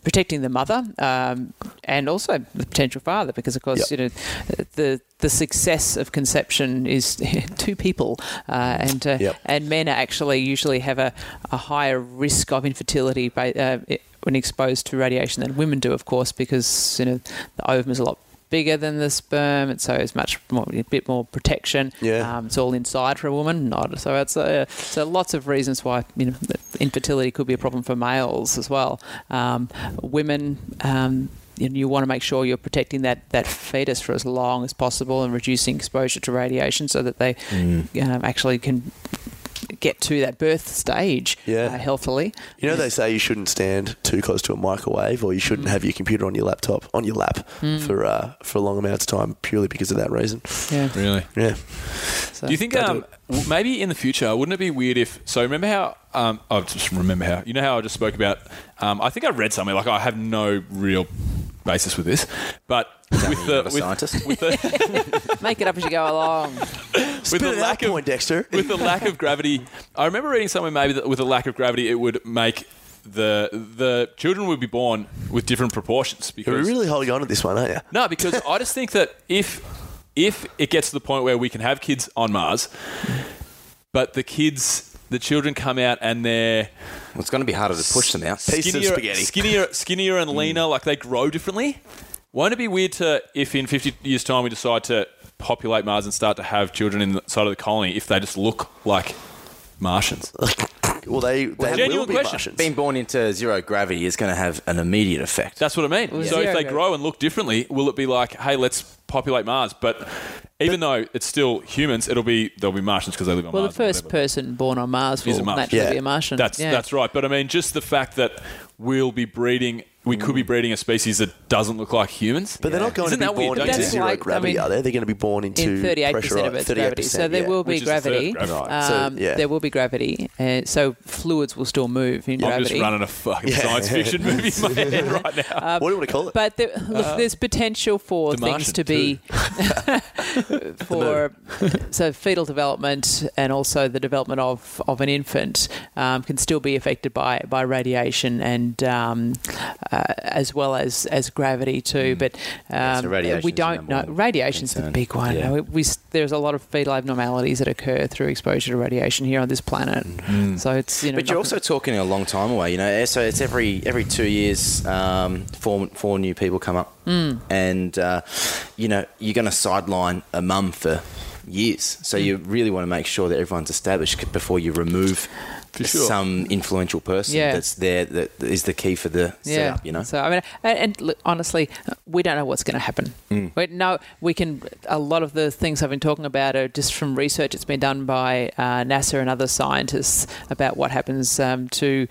protecting the mother um, and also the potential father, because of course yep. you know the the success of conception is two people, uh, and uh, yep. and men actually usually have a, a higher risk of infertility by, uh, when exposed to radiation than women do, of course, because you know the ovum is a lot bigger than the sperm, and so it's much more, a bit more protection. Yeah. Um, it's all inside for a woman, not so outside. Uh, so lots of reasons why you know infertility could be a problem for males as well. Um, women, um, you, know, you want to make sure you're protecting that that fetus for as long as possible and reducing exposure to radiation so that they mm. um, actually can get to that birth stage yeah. uh, healthily. You know they say you shouldn't stand too close to a microwave, or you shouldn't mm. have your computer on your laptop on your lap mm. for uh, for long amounts of time purely because of that reason. Yeah, really. Yeah. So do you think um, do maybe in the future wouldn't it be weird if? So remember how um, I just remember how you know how I just spoke about. Um, I think I read somewhere like I have no real basis with this, but with the, with, scientist? With the make it up as you go along. With the, lack of, Dexter. with the lack of gravity, I remember reading somewhere maybe that with the lack of gravity, it would make the the children would be born with different proportions. Because you're really holding on to this one, aren't you? No, because I just think that if if it gets to the point where we can have kids on Mars, but the kids, the children come out and they're well, it's going to be harder to push them out. Skinnier, Piece of spaghetti. skinnier, skinnier and leaner, mm. like they grow differently. Won't it be weird to if in fifty years' time we decide to populate Mars and start to have children inside of the colony if they just look like Martians? Well, they, they well, will be question. Martians. Being born into zero gravity is going to have an immediate effect. That's what I mean. Well, yeah. So zero if they gravity. grow and look differently, will it be like, hey, let's populate Mars? But even but, though it's still humans, it'll be there'll be Martians because they live on well, Mars. Well, the first person born on Mars will naturally yeah. be a Martian. That's yeah. that's right. But I mean, just the fact that we'll be breeding. We could be breeding a species that doesn't look like humans. But they're not going Isn't to be born weird? into zero like, gravity, I mean, are they? They're going to be born into in thirty-eight percent of its gravity. So there yeah. will be Which gravity. The um, so, yeah. There will be gravity. Uh, so fluids will still move in yeah. gravity. I'm just running a fucking yeah. science fiction movie in my head right now. Um, what do you want to call it? But there, look, uh, there's potential for things to be for so fetal development and also the development of, of an infant um, can still be affected by by radiation and. Um, uh, uh, as well as, as gravity too. Mm. But um, so we don't know. Radiation's concern. The big one. Yeah. We, we, there's a lot of fetal abnormalities that occur through exposure to radiation here on this planet. Mm. So it's you know. But you're also talking a long time away. You know, so it's every every two years, um, four four new people come up, mm. and uh, you know you're going to sideline a mum for years. So mm. you really want to make sure that everyone's established before you remove. For sure. Some influential person yeah. that's there that is the key for the yeah. setup, you know. So I mean, and, and look, honestly, we don't know what's going to happen. Mm. We know we can. A lot of the things I've been talking about are just from research that's been done by uh, NASA and other scientists about what happens um, to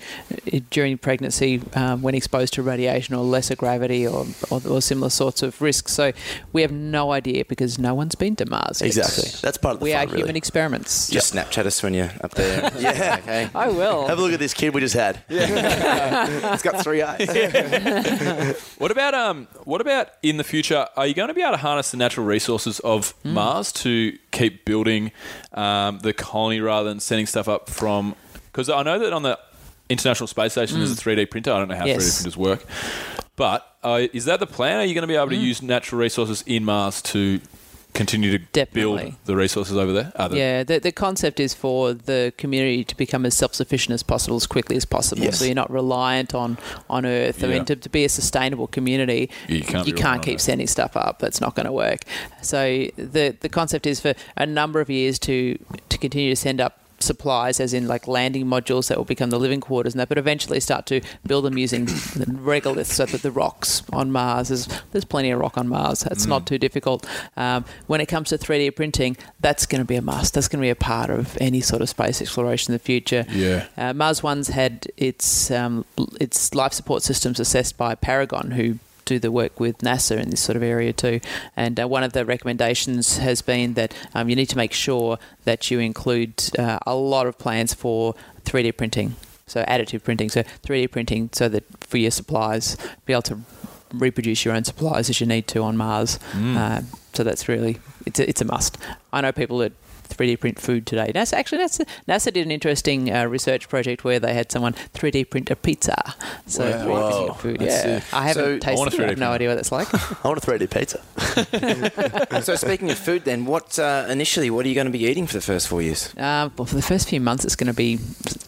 during pregnancy um, when exposed to radiation or lesser gravity or, or or similar sorts of risks. So we have no idea because no one's been to Mars. Exactly, yet. That's part of the we fun, are really. Human experiments. Just yep. Snapchat us when you're up there. yeah. Okay. I will. Have a look at this kid we just had. Yeah. It's got three eyes. Yeah. What about um? What about in the future? Are you going to be able to harness the natural resources of mm. Mars to keep building um, the colony rather than sending stuff up from... Because I know that on the International Space Station mm. there's a three D printer. I don't know how yes. three D printers work. But uh, is that the plan? Are you going to be able to mm. use natural resources in Mars to... continue to Definitely. Build the resources over there? Other. Yeah, the, the concept is for the community to become as self-sufficient as possible, as quickly as possible, yes. so you're not reliant on, on Earth. Yeah. I mean, to, to be a sustainable community, you can't, you can't keep sending stuff up. That's not going to work. So the the concept is for a number of years to to continue to send up supplies, as in like landing modules that will become the living quarters and that, but eventually start to build them using the regolith, so that the rocks on Mars, there's, there's plenty of rock on Mars. It's mm. not too difficult. Um, when it comes to three D printing, that's going to be a must. That's going to be a part of any sort of space exploration in the future. Yeah. Uh, Mars One's had its um, its life support systems assessed by Paragon, who do the work with NASA in this sort of area too. And uh, one of the recommendations has been that um, you need to make sure that you include uh, a lot of plans for three D printing, so additive printing, so three D printing so that for your supplies, be able to reproduce your own supplies as you need to on Mars. Mm. Uh, so that's really, it's a, it's a must. I know people that three D print food today. NASA actually, NASA, NASA did an interesting uh, research project where they had someone three D print a pizza. So wow. Wow. Food, yeah. I haven't so tasted. I want a three D it. I have no idea what that's like. I want a three D pizza. So speaking of food, then, what uh, initially, what are you going to be eating for the first four years? Uh, well, for the first few months, it's going to be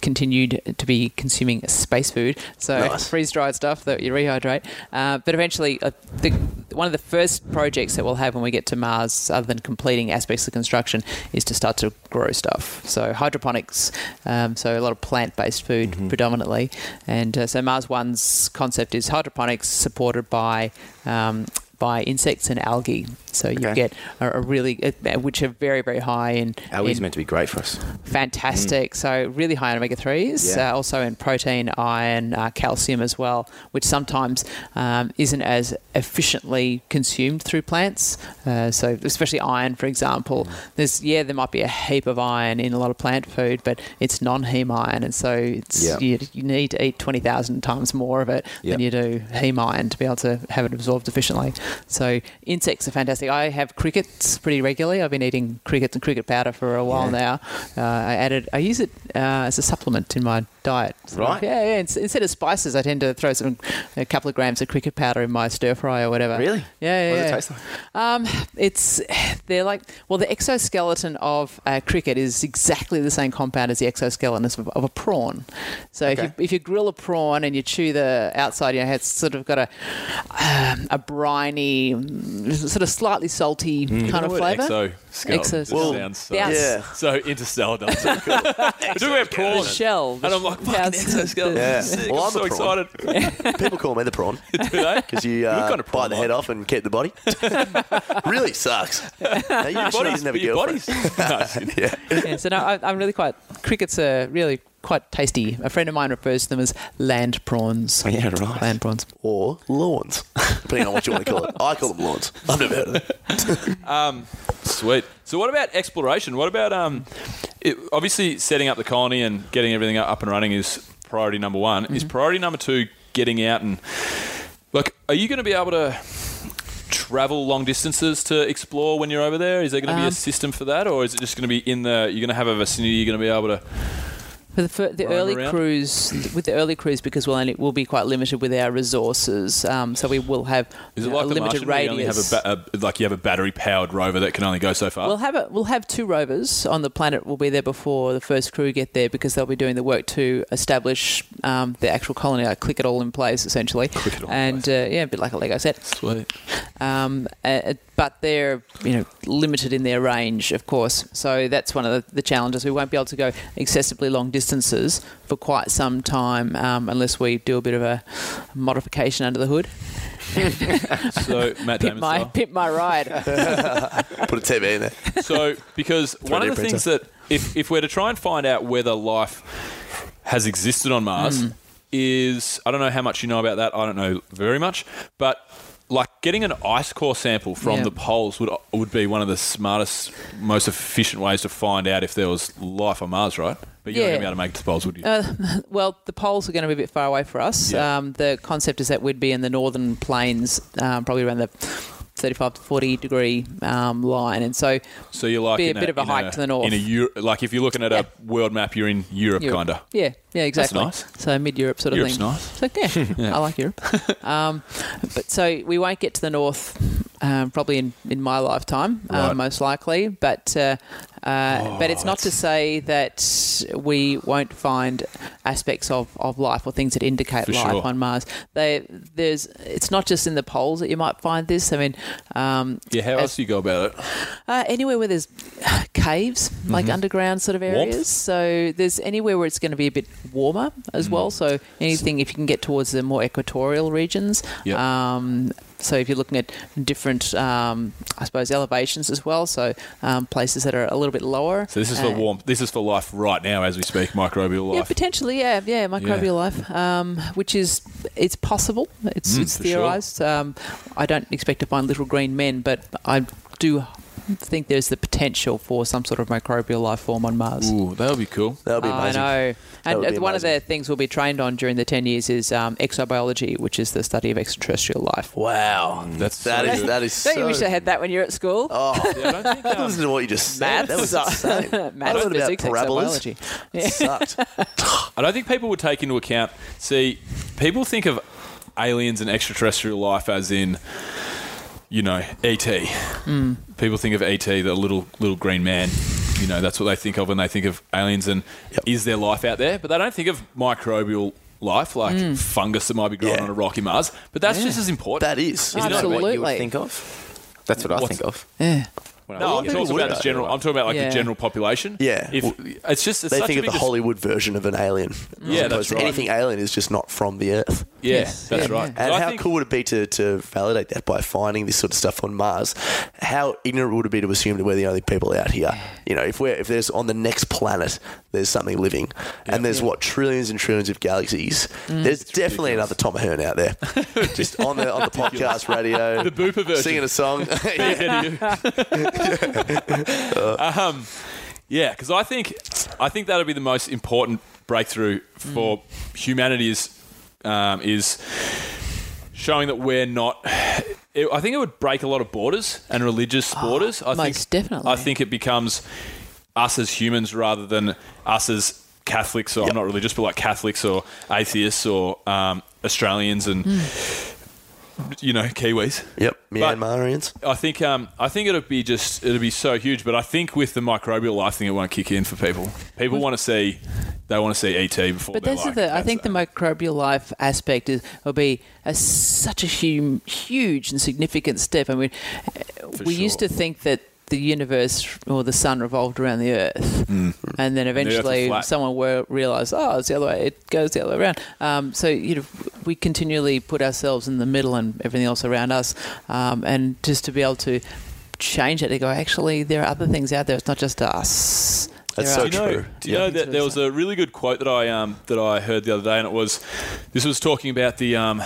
continued to be consuming space food. So nice. Freeze dried stuff that you rehydrate. Uh, but eventually, uh, the, one of the first projects that we'll have when we get to Mars, other than completing aspects of construction, is to to start to grow stuff. So hydroponics, um, so a lot of plant-based food mm-hmm. predominantly. And uh, so Mars One's concept is hydroponics supported by um, by insects and algae. So okay. you get a, a really, uh, which are very, very high in... Algae is meant to be great for us. Fantastic. Mm. So really high in omega threes, yeah. uh, also in protein, iron, uh, calcium as well, which sometimes um, isn't as efficiently consumed through plants. Uh, so especially iron, for example. Mm. There's Yeah, there might be a heap of iron in a lot of plant food, but it's non-heme iron. And so it's yeah. you, you need to eat twenty thousand times more of it yeah. than you do heme iron to be able to have it absorbed efficiently. So insects are fantastic. I have crickets pretty regularly. I've been eating crickets and cricket powder for a while yeah. now. Uh, I added, I use it uh, as a supplement in my diet. So right. Yeah, yeah. Instead of spices, I tend to throw some a couple of grams of cricket powder in my stir fry or whatever. Really? Yeah, yeah. What does it taste like? Um, it's they're like well, the exoskeleton of a cricket is exactly the same compound as the exoskeleton of, of a prawn. So okay. if you if you grill a prawn and you chew the outside, you know, it's sort of got a um, a briny, sort of slight Slightly salty mm. kind of flavour. Exo skeleton. Exo well, sounds so, yeah. so Interstellar does so cool. I do have prawn. The shell. And I'm like, fucking exoskeleton. Yeah. Well, I'm, I'm so prawn. Excited. People call me the prawn. Do they? Because you uh, kind of bite the head off and keep the body. Really sucks. Now, you your bodies never get bodies. yeah. yeah. So no, I, I'm really quite. Crickets are really. Quite tasty. A friend of mine refers to them as land prawns. Yeah, right. Land prawns. Or lawns, depending on what you want to call it. I call them lawns. I've never heard of them. um, sweet. So what about exploration? What about... um, it, obviously, setting up the colony and getting everything up and running is priority number one. Mm-hmm. Is priority number two getting out and... Like, are you going to be able to... travel long distances to explore when you're over there? Is there going to um, be a system for that? Or is it just going to be in the... You're going to have a vicinity, you're going to be able to... For the, for the early around. cruise, with the early cruise, because we'll only we'll be quite limited with our resources, um, so we will have Is it like a the limited Martian, radius. You only have a, a, like you have a battery powered rover that can only go so far. We'll have a, we'll have two rovers on the planet. We'll be there before the first crew get there because they'll be doing the work to establish um, the actual colony. Like click it all in place, essentially. Click it all and in place. Uh, yeah, a bit like a Lego set. Sweet. Um, uh, but they're you know limited in their range, of course. So that's one of the, the challenges. We won't be able to go excessively long distances for quite some time um, unless we do a bit of a modification under the hood. So Matt Damon style. Pimp my ride. Put a T V in there. So because one of the printer. things that if, if we're to try and find out whether life has existed on Mars mm. is, I don't know how much you know about that. I don't know very much, but like getting an ice core sample from yeah. the poles would would be one of the smartest, most efficient ways to find out if there was life on Mars, right? But you're yeah. not going to be able to make it to the poles, would you? Uh, well, the poles are going to be a bit far away for us. Yeah. Um, the concept is that we'd be in the northern plains, um, probably around the thirty-five to forty degree um, line. And so, so you're like be a, a bit of a hike a, to the north. In a Euro- like if you're looking at yeah. a world map, you're in Europe, Europe. kind of. Yeah, yeah, exactly. That's nice. So mid-Europe sort of Europe's thing. Europe's nice. So, yeah, yeah, I like Europe. Um, but so we won't get to the north um, probably in, in my lifetime, right. uh, most likely. But uh, uh, oh, but it's not to say that we won't find aspects of, of life or things that indicate life sure. on Mars. They there's It's not just in the poles that you might find this. I mean... Um, yeah, how as, else do you go about it? Uh, anywhere where there's caves, mm-hmm. like underground sort of areas. Warmth? So there's anywhere where it's going to be a bit warmer as mm. well. So anything, if you can get towards the more equatorial regions... Yep. Um, So if you're looking at different, um, I suppose, elevations as well, so um, places that are a little bit lower. So this is for warmth. This is for life right now as we speak, microbial life. Yeah, potentially, yeah, yeah, microbial yeah. life, um, which is it's possible. It's, mm, it's theorised. Sure. Um, I don't expect to find little green men, but I do think there's the potential for some sort of microbial life form on Mars. Ooh, that would be cool. That would be amazing. I know. And one amazing. of the things we'll be trained on during the ten years is um, exobiology, which is the study of extraterrestrial life. Wow. That's that so is good. That is Don't so you wish I had that when you were at school? Oh, yeah, I don't think um, listen to what you just said. That was insane. Maths, physics, exobiology. Yeah. It sucked. I don't think people would take into account... See, people think of aliens and extraterrestrial life as in... You know, E T Mm. People think of E T, the little little green man. You know, that's what they think of when they think of aliens and yep. is there life out there? But they don't think of microbial life, like mm. fungus that might be growing yeah. on a rocky Mars. But that's yeah. just as important. That is. Isn't Absolutely. It what you would think of? That's what What's, I think of. Yeah. No, I'm talking about this general. I'm talking about like yeah. the general population. Yeah, if, it's just it's they such think a of the dis- Hollywood version of an alien. Yeah, that's right. Anything alien is just not from the Earth. Yeah, yes. that's yeah. right. And I how cool would it be to, to validate that by finding this sort of stuff on Mars? How ignorant would it be to assume that we're the only people out here? You know, if we're if there's on the next planet there's something living, yeah, and there's yeah. what trillions and trillions of galaxies. Mm. There's it's definitely ridiculous. another Tom Ahern out there, just on the on the podcast radio, the Booper version, singing a song. um, yeah, because I think I think that'll be the most important breakthrough for mm. humanity is um, is showing that we're not. It, I think it would break a lot of borders and religious oh, borders. I most think, definitely. I think it becomes us as humans rather than us as Catholics or yep. not religious, but like Catholics or atheists or um, Australians and. Mm. You know, Kiwis. Yep, Myanmarians. I think um, I think it'll be just it'll be so huge. But I think with the microbial life thing, it won't kick in for people. People want to see they want to see E T before. But that's like, the I think that. the microbial life aspect is will be a, such a huge, huge and significant step. I mean, for we sure. used to think that the universe or the sun revolved around the Earth, mm. and then eventually the someone were, realized, oh, it's the other way. It goes the other way around. Um, so you know, we continually put ourselves in the middle and everything else around us, um, and just to be able to change it, to go, actually, there are other things out there. It's not just us. That's so true. Do you know that there was a really good quote that I um, that I heard the other day, and it was this was talking about the. Um,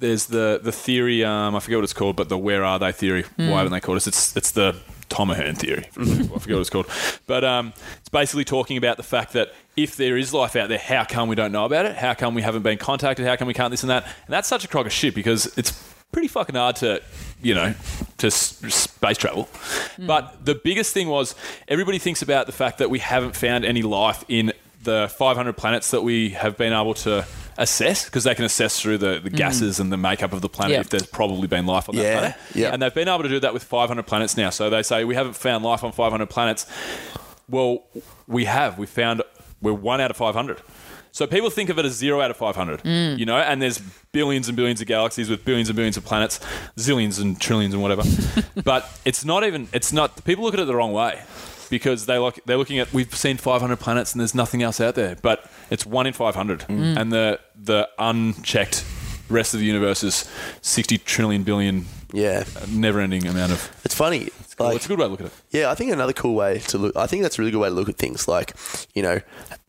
There's the the theory. Um, I forget what it's called, but the where are they theory? Mm. Why haven't they called us? It's it's the Tom Ahern theory. I forget what it's called, but um, it's basically talking about the fact that if there is life out there, how come we don't know about it? How come we haven't been contacted? How come we can't this and that? And that's such a crock of shit because it's pretty fucking hard to, you know, to s- space travel. Mm. But the biggest thing was everybody thinks about the fact that we haven't found any life in the five hundred planets that we have been able to assess, because they can assess through the, the gases mm. and the makeup of the planet yep. if there's probably been life on that yeah. planet. Yep. And they've been able to do that with five hundred planets now. So they say, we haven't found life on five hundred planets. Well, we have. We found we're one out of five hundred. So people think of it as zero out of five hundred, mm. you know, and there's billions and billions of galaxies with billions and billions of planets, zillions and trillions and whatever. But it's not even, it's not, people look at it the wrong way. Because they look, they're looking at, we've seen five hundred planets and there's nothing else out there. But it's one in five hundred. Mm. And the the unchecked rest of the universe is sixty trillion billion, yeah, never-ending amount of... It's funny. It's, cool. like, it's a good way to look at it. Yeah, I think another cool way to look... I think that's a really good way to look at things. Like, you know,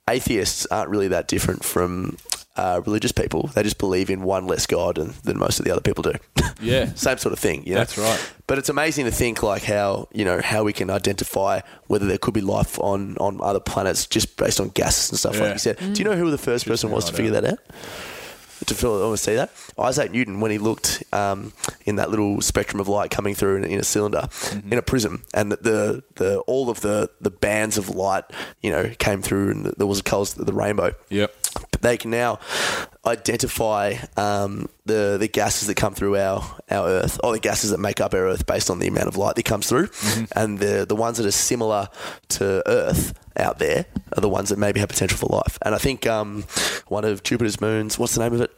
atheists aren't really that different from... Uh, religious people, they just believe in one less God and, than most of the other people do. Yeah. Same sort of thing. You know? That's right. But it's amazing to think like how, you know, how we can identify whether there could be life on, on other planets just based on gases and stuff yeah. like you said. Mm. Do you know who the first just person was to figure out. that out? To feel, see that? Isaac Newton, when he looked um, in that little spectrum of light coming through in, in a cylinder, mm-hmm. in a prism, and the, the, the all of the, the bands of light, you know, came through and the, there was the colours of the rainbow. Yep. But they can now identify um, the the gases that come through our, our Earth, or the gases that make up our Earth based on the amount of light that comes through. Mm-hmm. And the the ones that are similar to Earth out there are the ones that maybe have potential for life. And I think um, one of Jupiter's moons, what's the name of it?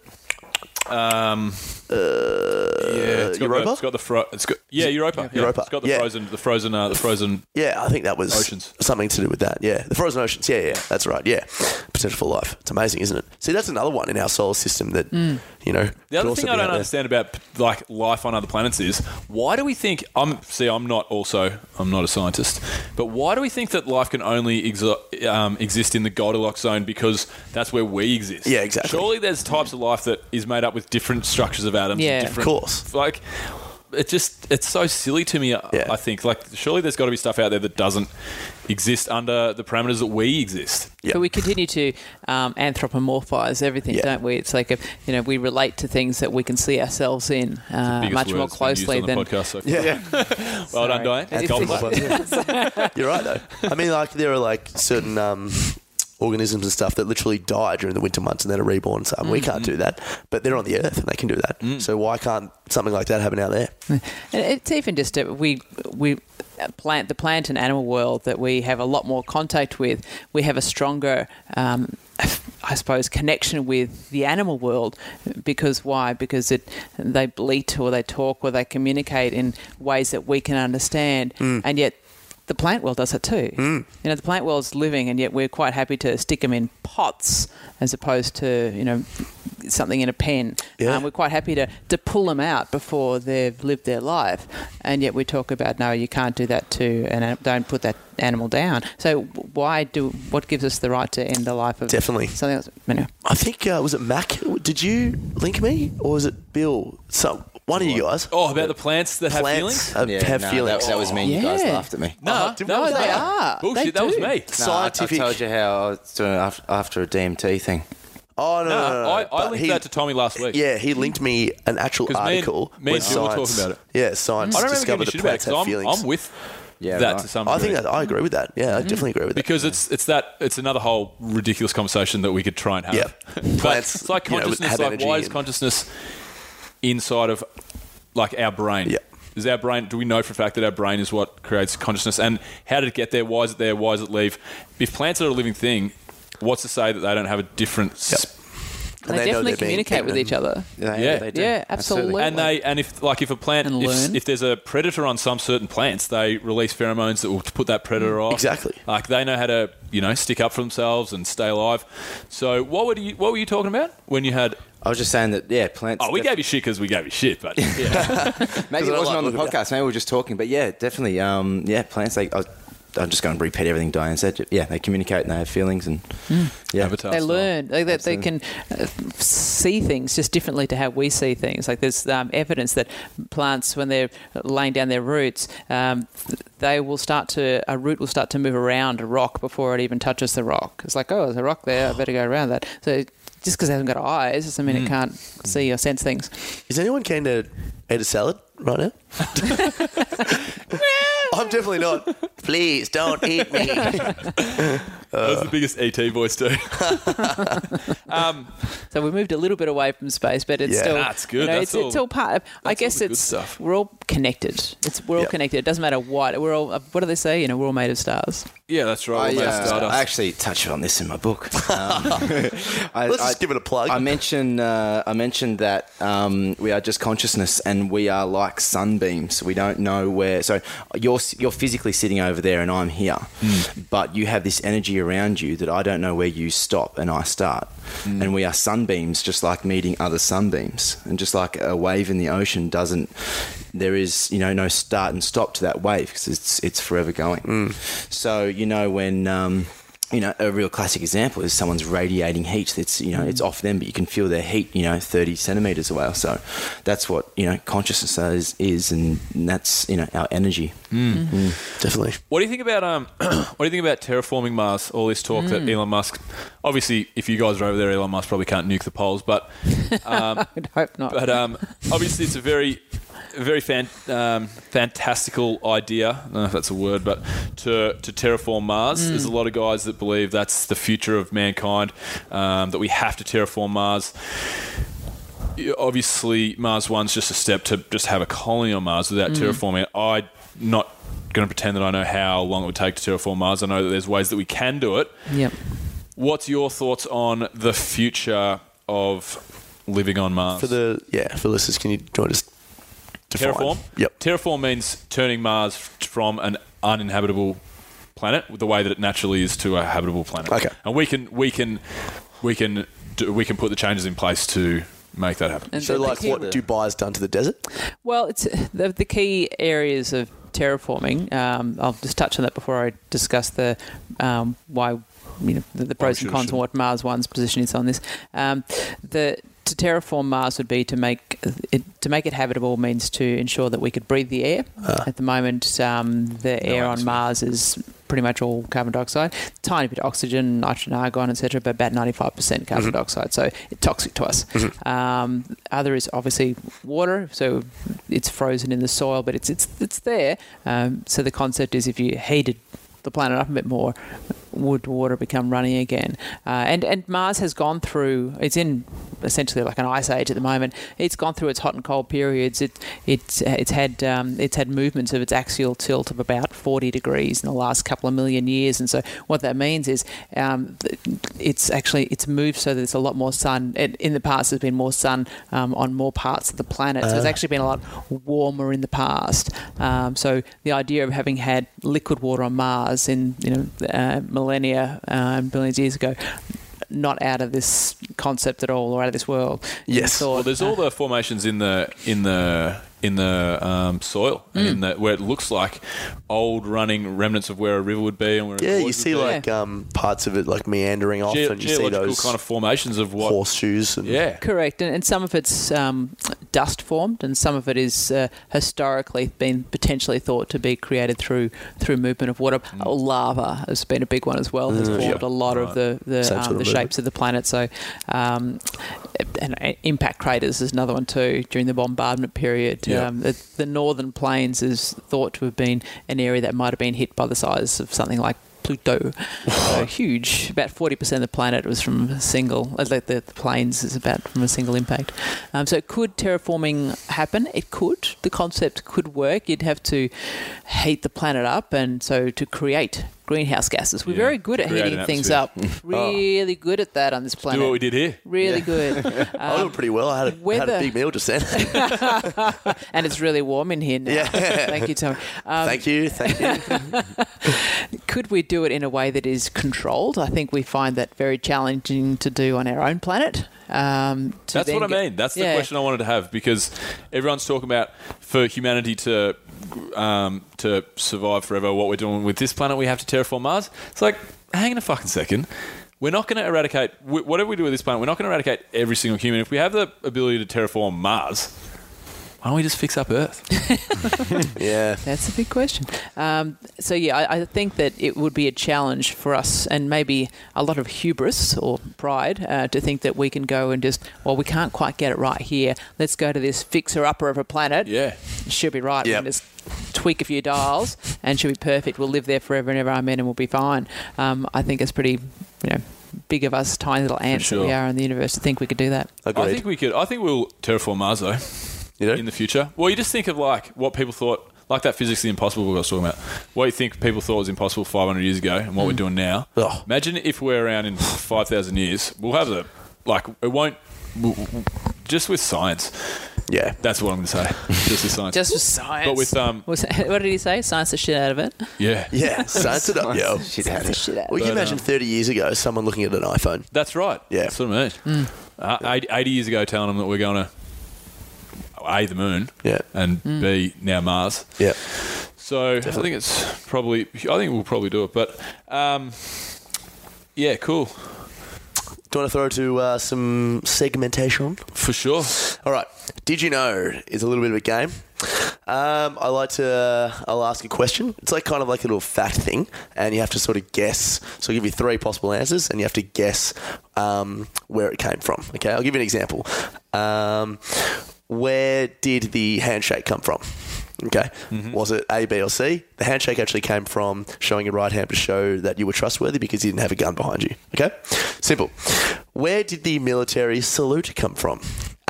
Um, uh, yeah, it's got Europa. The, it's got the fro- it's got yeah Europa. Yeah, Europa. It's got the yeah. frozen, the frozen, uh, the frozen. Yeah, I think that was oceans. Something to do with that. Yeah, the frozen oceans. Yeah, yeah, that's right. Yeah, potential for life. It's amazing, isn't it? See, that's another one in our solar system that mm. you know. The other thing I don't understand about like life on other planets is why do we think? I'm see, I'm not also I'm not a scientist, but why do we think that life can only exo- um, exist in the Goldilocks zone because that's where we exist? Yeah, exactly. Surely there's types of life that is made up with different structures of atoms. Yeah, and different, of course. Like, it just, it's so silly to me, yeah. I think. Like, surely there's got to be stuff out there that doesn't exist under the parameters that we exist. Yep. But we continue to um, anthropomorphise everything, yeah. don't we? It's like, a, you know, we relate to things that we can see ourselves in uh, much more closely than... Podcast, so yeah. yeah. Well done, Dianne. You're right, though. I mean, like, there are, like, certain... Um, organisms and stuff that literally die during the winter months and then are reborn. So mm-hmm. we can't do that, but they're on the earth and they can do that. Mm. So why can't something like that happen out there? And it's even just a, we we plant the plant and animal world that we have a lot more contact with. We have a stronger. Um, I suppose, connection with the animal world. Because why? Because it they bleat or they talk or they communicate in ways that we can understand. Mm. And yet the plant world does it too. Mm. You know, the plant world's living and yet we're quite happy to stick them in pots as opposed to, you know, something in a pen. Yeah. Um, we're quite happy to, to pull them out before they've lived their life. And yet we talk about, no, you can't do that to, and don't put that animal down. So why do, what gives us the right to end the life of Definitely. something else? Anyway. I think, uh, was it Mac? Did you link me or was it Bill? So One of you guys. Oh, about the plants that plants have feelings? Yeah, have no, feelings. That, that was me. You yeah. guys laughed at me. No, uh, no they, they are. Bullshit, they that was me. No, Scientific. I, I told you how I was doing it after a D M T thing. Oh, no, no, no, no. I, I linked he, that to Tommy last week. Yeah, he linked me an actual article. Me and Jill were talking about it. Yeah, science I don't discovered the plants have I'm, feelings. I'm with... Yeah, that right. to some degree. I think that I agree with that. Yeah, I mm-hmm. definitely agree with that. Because yeah. it's it's that it's another whole ridiculous conversation that we could try and have. Yeah, plants. It's like consciousness. Like why is consciousness inside of like our brain? Yeah, is our brain? Do we know for a fact that our brain is what creates consciousness? And how did it get there? Why is it there? Why does it leave? If plants are a living thing, what's to say that they don't have a different? Yep. Sp- And and they, they definitely communicate with each other. They, yeah, they do. Yeah, absolutely. And they and if like if a plant if, if there's a predator on some certain plants, they release pheromones that will put that predator mm, off. Exactly. Like they know how to you know stick up for themselves and stay alive. So what were you what were you talking about when you had? I was just saying that yeah, plants. Oh, we def- gave you shit because we gave you shit, but yeah. Maybe it wasn't on the podcast. Maybe we were just talking, but yeah, definitely. Um, yeah, plants. They. I was, I'm just going to repeat everything Dianne said. Yeah, they communicate and they have feelings and mm. yeah, Avatar they style. Learn. Like that they can uh, see things just differently to how we see things. Like there's um, evidence that plants, when they're laying down their roots, um, they will start to a root will start to move around a rock before it even touches the rock. It's like oh, there's a rock there. I better go around that. So just because they haven't got eyes doesn't mean mm. it can't see or sense things. Is anyone keen to eat a salad right now? I'm definitely not. Please don't eat me. uh, that was the biggest E T voice too. um, so we moved a little bit away from space, but it's yeah. still... That's good. You know, that's it's, all, it's all part of... I guess it's... Stuff. We're all connected. It's We're all yep. connected. It doesn't matter what. We're all... What do they say? You know, we're all made of stars. Yeah, that's right. I, uh, I actually touched on this in my book. Um, I, Let's I, just give it a plug. I mentioned, uh, I mentioned that um, we are just consciousness and we are like sunbeams. We don't know where... So you're, you're physically sitting over there and I'm here. Mm. But you have this energy around you that I don't know where you stop and I start. Mm. And we are sunbeams just like meeting other sunbeams. And just like a wave in the ocean doesn't... There is, you know, no start and stop to that wave because it's it's forever going. Mm. So, you know, when, um, you know, a real classic example is someone's radiating heat. That's, you know, mm. it's off them, but you can feel their heat, you know, thirty centimetres away or so. That's what, you know, consciousness is, is and that's, you know, our energy. Mm. Mm, definitely. What do you think about um? What do you think about terraforming Mars? All this talk mm. that Elon Musk. Obviously, if you guys are over there, Elon Musk probably can't nuke the poles, but um, I hope not. But um, obviously, it's a very Very fan, um, fantastical idea. I don't know if that's a word, but to to terraform Mars. Mm. There's a lot of guys that believe that's the future of mankind, um, that we have to terraform Mars. Obviously, Mars One's just a step to just have a colony on Mars without mm. terraforming it. I'm not going to pretend that I know how long it would take to terraform Mars. I know that there's ways that we can do it. Yep. What's your thoughts on the future of living on Mars? For the yeah, for listeners, can you do I just Define. Terraform? Yep. Terraform means turning Mars from an uninhabitable planet the way that it naturally is to a habitable planet. Okay. And we can we can we can do, we can put the changes in place to make that happen. And so like what the, Dubai's done to the desert? Well, it's the, the key areas of terraforming. Um, I'll just touch on that before I discuss the um, why you know the, the pros should, and cons should. and what Mars One's position is on this. Um, the To terraform Mars would be to make it to make it habitable means to ensure that we could breathe the air. Uh, At the moment, um, the no air on Mars is pretty much all carbon dioxide, tiny bit of oxygen, nitrogen, argon, et cetera, but about ninety-five percent carbon mm-hmm. dioxide. So it's toxic to us. Mm-hmm. Um, other is obviously water. So it's frozen in the soil, but it's it's it's there. Um, so the concept is if you heated the planet up a bit more, would water become runny again? Uh, and, and Mars has gone through, it's in essentially like an ice age at the moment. It's gone through its hot and cold periods. It, it, it's had um, it's had movements of its axial tilt of about forty degrees in the last couple of million years. And so what that means is um, it's actually, it's moved so that it's a lot more sun. It, in the past, there's been more sun um, on more parts of the planet. So it's actually been a lot warmer in the past. Um, so the idea of having had liquid water on Mars in, you know, uh, millennia and um, billions of years ago, not out of this concept at all, or out of this world. Yes. Thought, well, there's uh, all the formations in the in the in the um, soil, mm. in the, where it looks like old running remnants of where a river would be, and where yeah, you see like yeah. um, parts of it like meandering off, Ge- and you see those kind of formations of what horseshoes. And yeah, correct. And, and some of it's um, dust formed, and some of it is uh, historically been potentially thought to be created through through movement of water. Mm. Oh, lava has been a big one as well. Has mm, formed yeah. a lot right. of the the, um, the of shapes of the planet. So, um, and impact craters is another one too during the bombardment period. Yeah. Um, the, the northern plains is thought to have been an area that might have been hit by the size of something like Pluto. So huge. About forty percent of the planet was from a single, like the, the plains is about from a single impact. Um, so could terraforming happen? It could. The concept could work. You'd have to heat the planet up, and so to create greenhouse gases. We're yeah. very good at Creating heating things up. Really oh. good at that on this planet. Do what we did here. Really yeah. good. Um, I did pretty well. I had a, weather... had a big meal just then. And it's really warm in here now. Yeah. Thank you, Tommy. Um, thank you. Thank you. Could we do it in a way that is controlled? I think we find that very challenging to do on our own planet. Um, That's what I get, mean. That's yeah. the question I wanted to have, because everyone's talking about for humanity to... Um, to survive forever, what we're doing with this planet, we have to terraform Mars. It's like, hang on a fucking second. We're not going to eradicate... We, whatever we do with this planet, we're not going to eradicate every single human. If we have the ability to terraform Mars... why don't we just fix up Earth? Yeah. That's a big question. Um, so, yeah, I, I think that it would be a challenge for us and maybe a lot of hubris or pride uh, to think that we can go and just, well, we can't quite get it right here. Let's go to this fixer-upper of a planet. Yeah. She'll be right. Yep. Just tweak a few dials and she'll be perfect. We'll live there forever and ever, amen, and we'll be fine. Um, I think it's pretty, you know, big of us tiny little ants sure. that we are in the universe to think we could do that. Agreed. I think we could. I think we'll terraform Mars though. You know? In the future. Well, you just think of like what people thought, like that physically impossible book I was talking about. What you think people thought was impossible five hundred years ago and what mm. we're doing now. Ugh. Imagine if we're around in five thousand years. We'll have a, like, it won't, we'll, just with science. Yeah. That's what I'm going to say. Just with science. Just with science. But with, um, what did he say? Science the shit out of it. Yeah. Yeah. Science it up. Yeah. Shit out of it. Well, you can imagine um, thirty years ago, someone looking at an iPhone. That's right. Yeah. That's what I mean. Mm. Uh, eighty years ago, telling them that we're going to, A, the moon, yeah, and mm. B, now Mars. Yeah. So definitely. I think it's probably, I think we'll probably do it. But, um, yeah, cool. Do you want to throw to uh, some segmentation? For sure. All right. Did you know is a little bit of a game. Um, I like to, uh, I'll ask a question. It's like kind of like a little fact thing, and you have to sort of guess. So I'll give you three possible answers, and you have to guess um, where it came from. Okay, I'll give you an example. Um, where did the handshake come from? Okay. Mm-hmm. Was it A, B, or C? The handshake actually came from showing your right hand to show that you were trustworthy because you didn't have a gun behind you. Okay? Simple. Where did the military salute come from?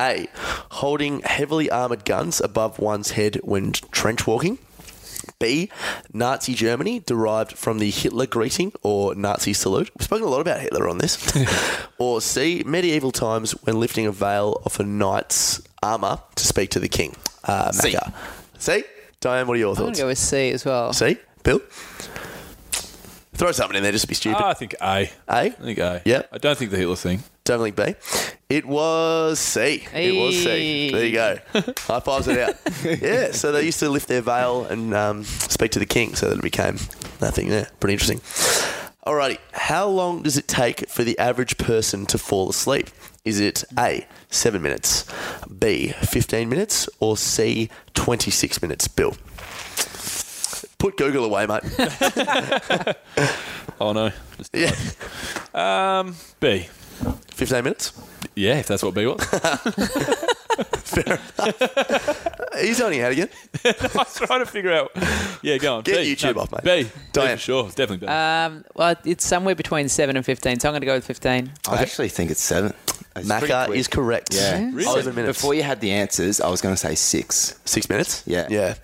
A, holding heavily armoured guns above one's head when trench walking. B, Nazi Germany, derived from the Hitler greeting or Nazi salute. We've spoken a lot about Hitler on this. Or C, medieval times when lifting a veil off a knight's armour to speak to the king. Uh, C. C? Dianne, what are your I'm thoughts? I'm going to go with C as well. C? Bill? Throw something in there just to be stupid. Uh, I think A. A? I think A. Yeah. I don't think the Hitler thing. Don't think B. It was C. Hey. It was C. There you go. High fives it out. Yeah. So they used to lift their veil and um, speak to the king, so that it became nothing there. Yeah, pretty interesting. Alrighty. How long does it take for the average person to fall asleep? Is it A, seven minutes, B, fifteen minutes, or C, twenty-six minutes? Bill. Put Google away, mate. Oh, no. Just yeah. Um, B. fifteen minutes? Yeah, if that's what B was. Fair enough. He's only had again. No, I was trying to figure out. Yeah, go on. Get B. YouTube no, off, mate. B. Dianne. B sure. It's definitely B. Um, well, it's somewhere between seven and fifteen, so I'm going to go with fifteen. I okay. actually think it's seven. It's Macca is correct. Yeah. yeah. Really? Seven minutes. Before you had the answers, I was going to say six. Six minutes? Yeah. Yeah.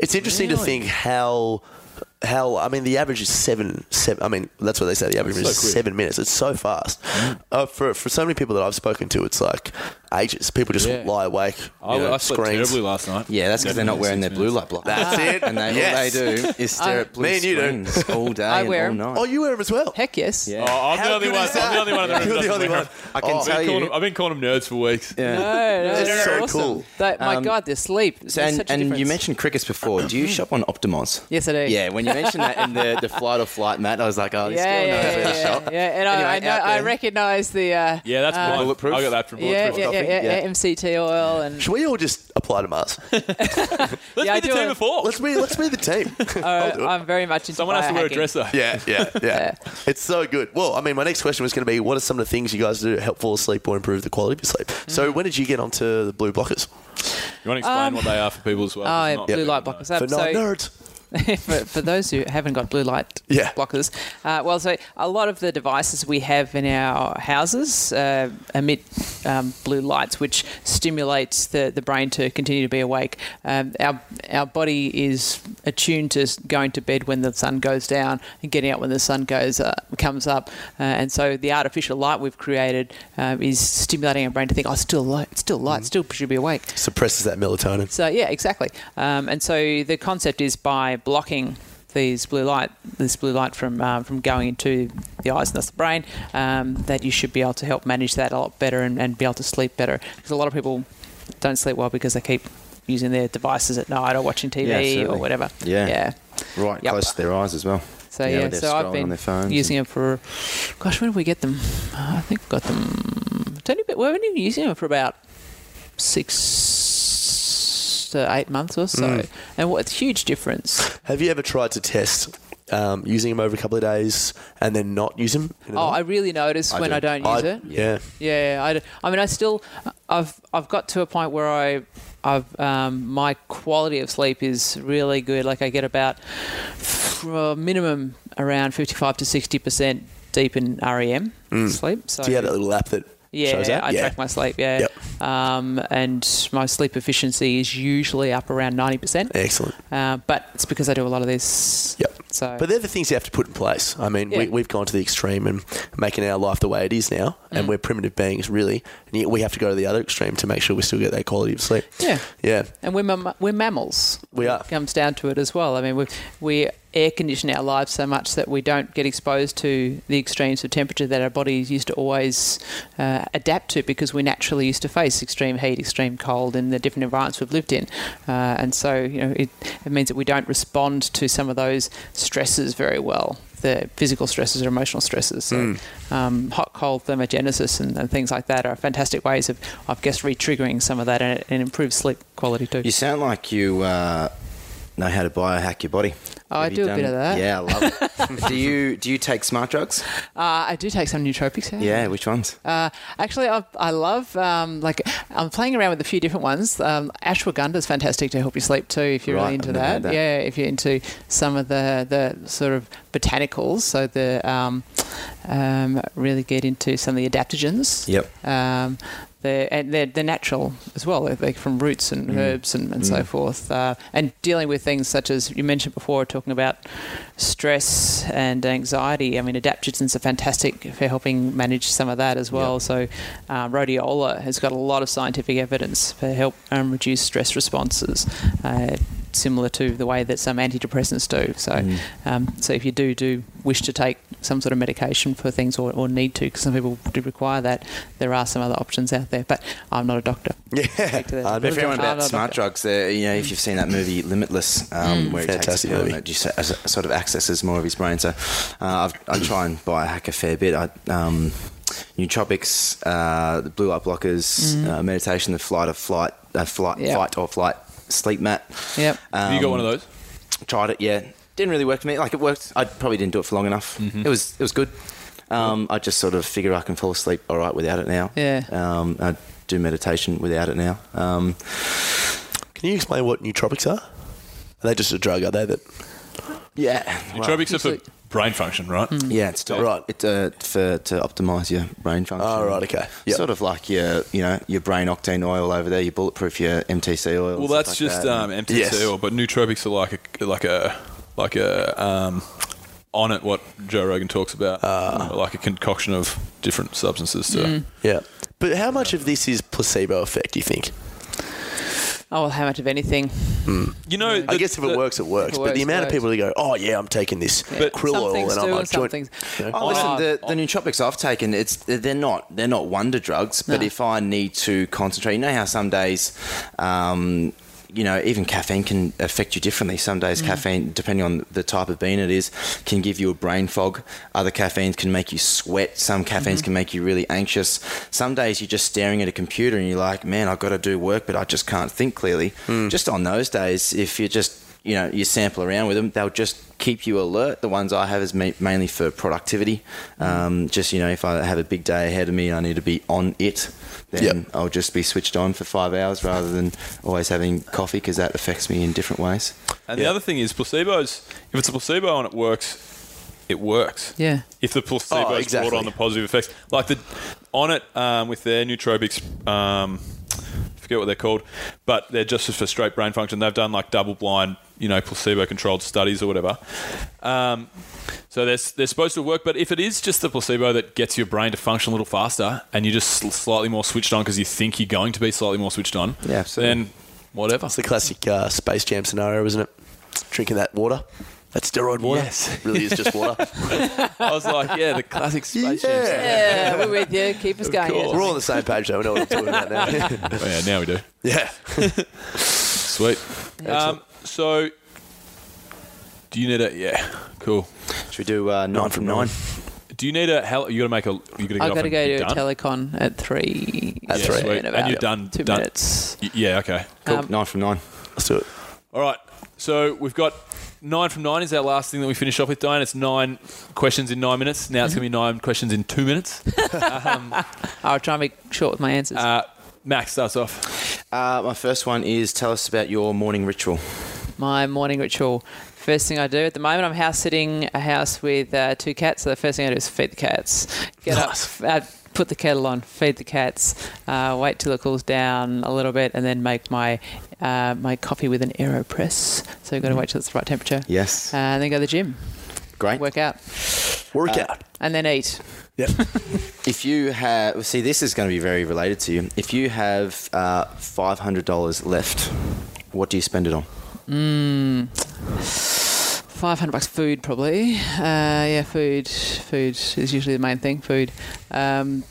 It's interesting really? to think how... How I mean, the average is seven. Seven. I mean, that's what they say. The average so is quick. seven minutes. It's so fast. Mm. Uh, for for so many people that I've spoken to, it's like ages. People just yeah. lie awake. I, you know, I slept screens. terribly last night. Yeah, that's because they're not wearing their minutes. blue light blockers. That's it. And they, yes. all they do is stare I, at blue me and screens you do. all day I wear and all night. Oh, you wear them as well? Heck yes. Yeah. Oh, I'm the only one. I'm the only one. You're the only one. I can oh, tell you. Them, I've been calling them nerds for weeks. Yeah. No, that's so cool. My God, they're sleep. And you mentioned crickets before. Do you shop on Optimos? Yes, I do. Yeah, when. You mentioned that in the, the flight or flight, Matt. I was like, oh, this yeah, girl knows yeah, where to yeah, shop. Yeah, and anyway, I, I, know, I recognise the... Uh, yeah, that's uh, bulletproof. I got that from bulletproof. Yeah, yeah, yeah, yeah, yeah. M C T oil and... Should we all just apply to Mars? Let's yeah, be the team of four. Let's be, let's be the team. Uh, I'm very much into Someone has to wear a dress though. Yeah, yeah, yeah, yeah. It's so good. Well, I mean, my next question was going to be, what are some of the things you guys do to help fall asleep or improve the quality of your sleep? Mm. So when did you get onto the blue blockers? You want to explain um, what they are for people as well? Oh, yeah, blue light blockers. For non-nerds. for, for those who haven't got blue light yeah. blockers, uh, well, so a lot of the devices we have in our houses uh, emit um, blue lights, which stimulates the, the brain to continue to be awake. Um, our our body is attuned to going to bed when the sun goes down and getting out when the sun goes uh, comes up, uh, and so the artificial light we've created uh, is stimulating our brain to think, "Oh, it's still light, it's still light, mm-hmm. still should be awake." Suppresses that melatonin. So yeah, exactly. Um, and so the concept is by blocking these blue light, this blue light from uh, from going into the eyes and that's the brain, um, that you should be able to help manage that a lot better and, and be able to sleep better. Because a lot of people don't sleep well because they keep using their devices at night or watching T V yeah, or whatever. Yeah, yeah, right yep. close to their eyes as well. So yeah, yeah so I've been using them for, gosh, when did we get them? Oh, I think we got them. We've been using them for about six. six to eight months or so. Mm. And what, it's a huge difference. Have you ever tried to test um, using them over a couple of days and then not use them? You know? Oh, I really notice I when do. I don't use I, it. Yeah. Yeah. I, I mean, I still, I've I've got to a point where I... I've, um, my quality of sleep is really good. Like I get about uh, minimum around fifty-five to sixty percent deep in R E M mm. sleep. So, do you have that little app that yeah, shows that? I yeah, I track my sleep, yeah. Yep. Um, and my sleep efficiency is usually up around ninety percent. Excellent. Uh, but it's because I do a lot of this. Yep. So. But they're the things you have to put in place. I mean, yeah. we, we've gone to the extreme and making our life the way it is now, and mm. we're primitive beings, really. And yet we have to go to the other extreme to make sure we still get that quality of sleep. Yeah, yeah. And we're mam- we're mammals. We are. It comes down to it as well. I mean, we we air condition our lives so much that we don't get exposed to the extremes of temperature that our bodies used to always uh, adapt to, because we naturally used to face extreme heat, extreme cold, and the different environments we've lived in. Uh, and so, you know, it, it means that we don't respond to some of those stresses very well, the physical stresses or emotional stresses. So, mm. um, hot, cold, thermogenesis and, and things like that are fantastic ways of, I guess, re-triggering some of that and, and improve sleep quality too. You sound like you uh, know how to biohack your body. Oh, Have I do done, a bit of that. Yeah, I love it. do you do you take smart drugs? Uh, I do take some nootropics. Yeah, yeah which ones? Uh, actually, I, I love, um, like, I'm playing around with a few different ones. Um, ashwagandha is fantastic to help you sleep too, if you're right, really into that. that. Yeah, if you're into some of the, the sort of botanicals. So, the um, um, really get into some of the adaptogens. Yep. Um, They're, and they're, they're natural as well. They're from roots and mm. herbs and, and mm. so forth. Uh, and dealing with things such as you mentioned before, talking about stress and anxiety. I mean, adaptogens are fantastic for helping manage some of that as well. Yep. So, uh, rhodiola has got a lot of scientific evidence for help um, reduce stress responses, uh, similar to the way that some antidepressants do. So, mm. um, so if you do do wish to take some sort of medication for things or, or need to, because some people do require that, there are some other options out there. But I'm not a doctor. Yeah. Uh, if anyone about smart drugs, there, you know, if you've seen that movie Limitless, um, mm. where he takes a pill and it just sort of accesses more of his brain. So uh, I've, I try and biohack a fair bit. I um, nootropics, uh, the blue light blockers, mm. uh, meditation, the flight or flight, uh, flight, yep. flight or flight sleep mat. Yep. Um, Have you got one of those? Tried it. Yeah. Didn't really work for me. Like it worked. I probably didn't do it for long enough. Mm-hmm. It was it was good. Um, I just sort of figure I can fall asleep all right without it now. Yeah. Um, I do meditation without it now. Um, can you explain what nootropics are? Are they just a drug? Are they that? Yeah. Nootropics well, are for brain function, right? Mm. Yeah, it's to, right. It's uh, for to optimise your brain function. Oh, right, okay. Yep. Sort of like your, you know, your brain octane oil over there, your bulletproof, your M T C oil. Well, that's like just that. um, M T C yes. oil, but nootropics are like a like a. Like a um, on it, what Joe Rogan talks about, uh, like a concoction of different substances. So. Mm. Yeah, but how much of this is placebo effect? Do you think? Oh, well, how much of anything? Mm. You know, I the, guess if the, it works, it works. It works but the amount works. of people who go, "Oh yeah, I'm taking this yeah. but krill oil," and I'm like, "Joint." You know? Oh, listen, oh, the, the nootropics I've taken, it's they're not they're not wonder drugs. But no. if I need to concentrate, you know how some days. Um, You know, even caffeine can affect you differently. Some days mm. caffeine, depending on the type of bean it is, can give you a brain fog. Other caffeines can make you sweat. Some caffeines mm-hmm. can make you really anxious. Some days you're just staring at a computer and you're like, man, I've got to do work, but I just can't think clearly. Mm. Just on those days, if you just, you know, you sample around with them, they'll just keep you alert. The ones I have is ma- mainly for productivity. Um, just, you know, if I have a big day ahead of me and I need to be on it, then yep. I'll just be switched on for five hours rather than always having coffee, because that affects me in different ways. And yeah. the other thing is placebos, if it's a placebo and it works, it works. Yeah. If the placebo oh, exactly. brought on the positive effects. Like the on it um, with their nootropics... Um, forget what they're called, but they're just for straight brain function. They've done like double blind, you know, placebo controlled studies or whatever. Um, so they're, they're supposed to work, but if it is just the placebo that gets your brain to function a little faster and you're just slightly more switched on because you think you're going to be slightly more switched on, yeah, absolutely. Then whatever. It's the classic uh, Space Jam scenario, isn't it? Drinking that water. That steroid water yes. really is just water. I was like, yeah, the classic Space Jam. Yeah. yeah, we're with you. Keep us going. We're all on the same page, though. We know what we're talking about now. oh, yeah, now we do. Yeah. Sweet. Yeah. Um, so, do you need a... Yeah, cool. Should we do uh, nine, nine from nine? nine? Do you need a... Hel- you got to make a... You gotta I've got to go to a telecon at three. At yeah, three. And, and you're done. Two done. minutes. Yeah, okay. Cool. Um, nine from nine. Let's do it. All right. So we've got nine from nine is our last thing that we finish off with, Dianne. It's nine questions in nine minutes. Now it's going to be nine questions in two minutes. Um, I'll try and be short with my answers. Uh, Max starts off. Uh, my first one is, tell us about your morning ritual. My morning ritual. First thing I do at the moment, I'm house sitting a house with uh, two cats. So the first thing I do is feed the cats. Get nice. up. Uh, Put the kettle on, feed the cats, uh, wait till it cools down a little bit, and then make my uh, my coffee with an AeroPress. So you've got to wait till it's the right temperature. Yes. Uh, and then go to the gym. Great. Work out. Work uh, out. And then eat. Yep. If you have, see, this is going to be very related to you. If you have uh, five hundred dollars left, what do you spend it on? Mm. five hundred bucks food probably. Uh, yeah, food. Food is usually the main thing, food. Um,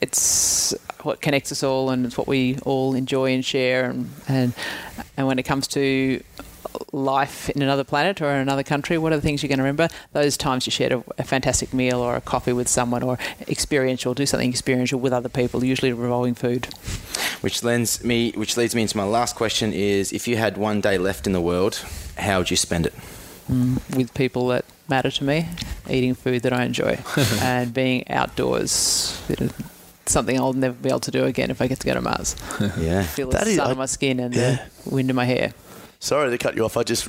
it's what connects us all and it's what we all enjoy and share. And, and and when it comes to life in another planet or in another country, what are the things you're going to remember? Those times you shared a, a fantastic meal or a coffee with someone, or experiential, do something experiential with other people, usually revolving food. Which lends me, which leads me into my last question is, if you had one day left in the world, how would you spend it? With people that matter to me, eating food that I enjoy, and being outdoors. Something I'll never be able to do again if I get to go to Mars. Yeah, I feel the that sun is, I, on my skin and yeah. the wind in my hair. Sorry to cut you off. I just,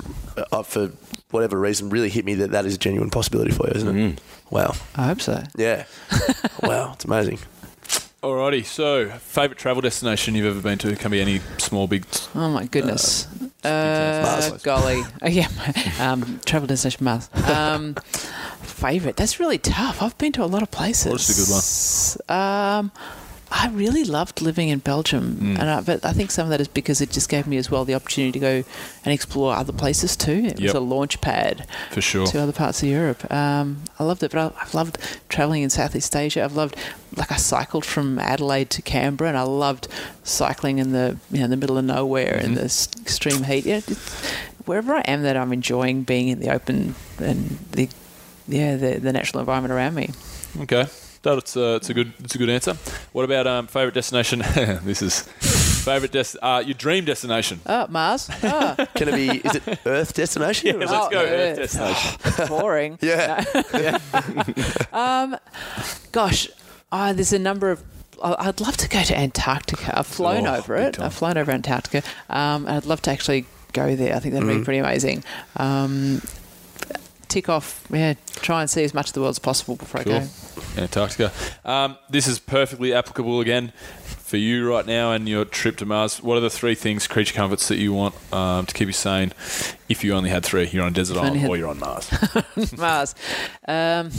uh, for whatever reason, really hit me that that is a genuine possibility for you, isn't it? Mm-hmm. Wow. I hope so. Yeah. Wow, it's amazing. Alrighty, so favourite travel destination you've ever been to? It can be any small, big... Oh, my goodness. Uh, uh, golly. Oh, yeah. Um, travel destination, Mars. Um, favourite? That's really tough. I've been to a lot of places. What's a good one? Um, I really loved living in Belgium. Mm. and I, But I think some of that is because it just gave me as well the opportunity to go and explore other places too. It yep. was a launch pad. For sure. To other parts of Europe. Um, I loved it, but I, I've loved travelling in Southeast Asia. I've loved... Like I cycled from Adelaide to Canberra, and I loved cycling in the you know the middle of nowhere mm-hmm. in the extreme heat. Yeah, wherever I am, that I'm enjoying being in the open and the yeah the, the natural environment around me. Okay, that's uh, it's a good it's a good answer. What about um, favourite destination? This is favourite des uh, your dream destination. Oh, Mars. Oh. Can it be? Is it Earth destination? Yeah, let's oh, go Earth, Earth destination. Boring. Yeah. No. yeah. um, gosh. Oh, there's a number of... I'd love to go to Antarctica. I've flown oh, over it. I've flown over Antarctica. Um, and I'd love to actually go there. I think that'd mm. be pretty amazing. Um, tick off, yeah, try and see as much of the world as possible before cool. I go. Antarctica. Um, this is perfectly applicable again for you right now and your trip to Mars. What are the three things, creature comforts, that you want um, to keep you sane if you only had three? You're on a desert island had... or you're on Mars. Mars. Um,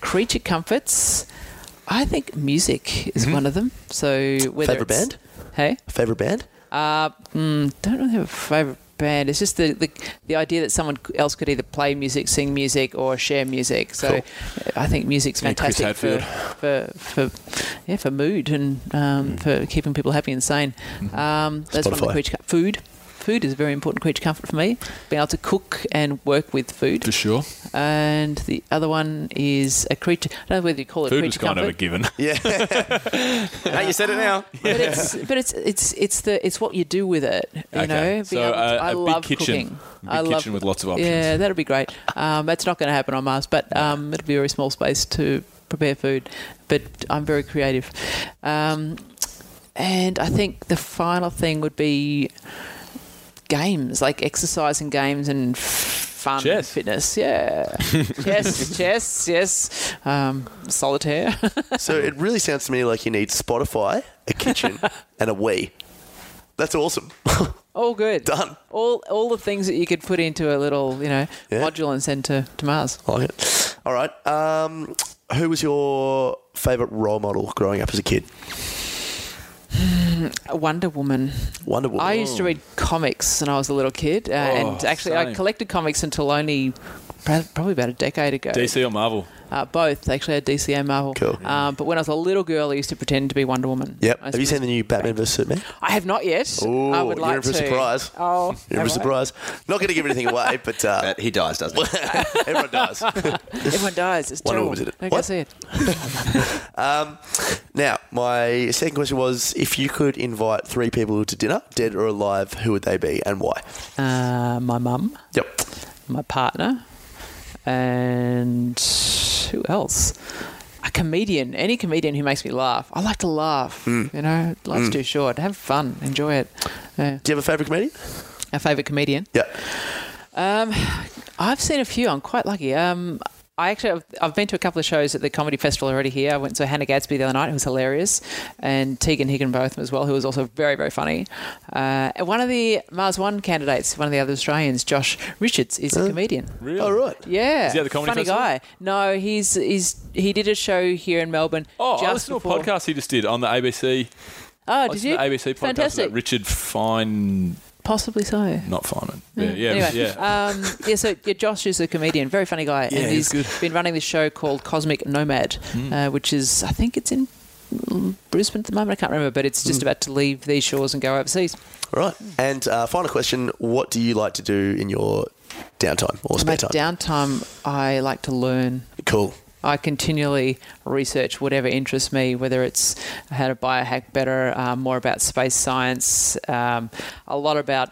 creature comforts... I think music is mm-hmm. one of them. So whether favorite it's, band? Hey, favorite band? Uh, mm, don't really have a favorite band. It's just the, the the idea that someone else could either play music, sing music, or share music. So cool. I think music's fantastic yeah, for, for for yeah for mood and um, mm. for keeping people happy and sane. Mm-hmm. Um, that's Spotify. One of the creature food. Food is a very important creature comfort for me. Being able to cook and work with food. For sure. And the other one is a creature... I don't know whether you call it food a creature comfort. Food was kind of a given. Yeah. No, you said it now. But, yeah. it's, but it's it's it's the it's what you do with it. You okay. know? So to, uh, I a love big kitchen. Cooking. Big I kitchen love, with lots of options. Yeah, that'll be great. Um, that's not going to happen on Mars, but um, it'll be a very small space to prepare food. But I'm very creative. Um, and I think the final thing would be... Games, like exercise and games and fun chess. And fitness. Yeah. Chess, chess, yes. Um, solitaire. So it really sounds to me like you need Spotify, a kitchen and a Wii. That's awesome. All good. Done. All all the things that you could put into a little, you know, yeah. module and send to, to Mars. I like it. All right. Um, who was your favourite role model growing up as a kid? Wonder Woman. Wonder Woman. I used to read comics when I was a little kid, uh, oh, and actually, same. I collected comics until only probably about a decade ago. D C or Marvel? Uh, both. They actually had D C and Marvel. Cool. Uh, but when I was a little girl, I used to pretend to be Wonder Woman. Yep. Have you seen the new Batman versus Superman? I have not yet. Ooh, I would like to. You're in for a surprise. Oh, you're in for a surprise. Not going to give anything away, but... Uh, but he dies, doesn't he? Everyone dies. Everyone dies. It's terrible. Wonder Woman did it. What? I see it. um, now, my second question was, if you could invite three people to dinner, dead or alive, who would they be and why? Uh, my mum. Yep. My partner. And... who else? A comedian. Any comedian who makes me laugh. I like to laugh. Mm. You know, life's mm. too short. Have fun. Enjoy it. Yeah. Do you have a favourite comedian? A favourite comedian? Yeah. Um, I've seen a few. I'm quite lucky. Um, I actually, I've, I've been to a couple of shows at the Comedy Festival already here. I went to Hannah Gadsby the other night, who was hilarious, and Tegan Higginbotham as well, who was also very, very funny. Uh, and one of the Mars One candidates, one of the other Australians, Josh Richards, is uh, a comedian. Really? Oh, right. Yeah. Is he at the Comedy funny Festival? Funny guy. No, he's, he's he did a show here in Melbourne. Oh, just I listened before. to a podcast he just did on the A B C. Oh, did you? The A B C podcast. Fantastic. About Richard Fein... Possibly so. Not Feynman. Yeah, yeah. Anyway, yeah. Um, yeah, so yeah, Josh is a comedian, very funny guy. Yeah, and he's, he's good. Been running this show called Cosmic Nomad, mm. uh, which is, I think it's in Brisbane at the moment. I can't remember, but it's just mm. about to leave these shores and go overseas. All right. And uh, final question, what do you like to do in your downtime or spare time? In my downtime, I like to learn. Cool. I continually research whatever interests me, whether it's how to biohack better, uh, more about space science, um, a lot about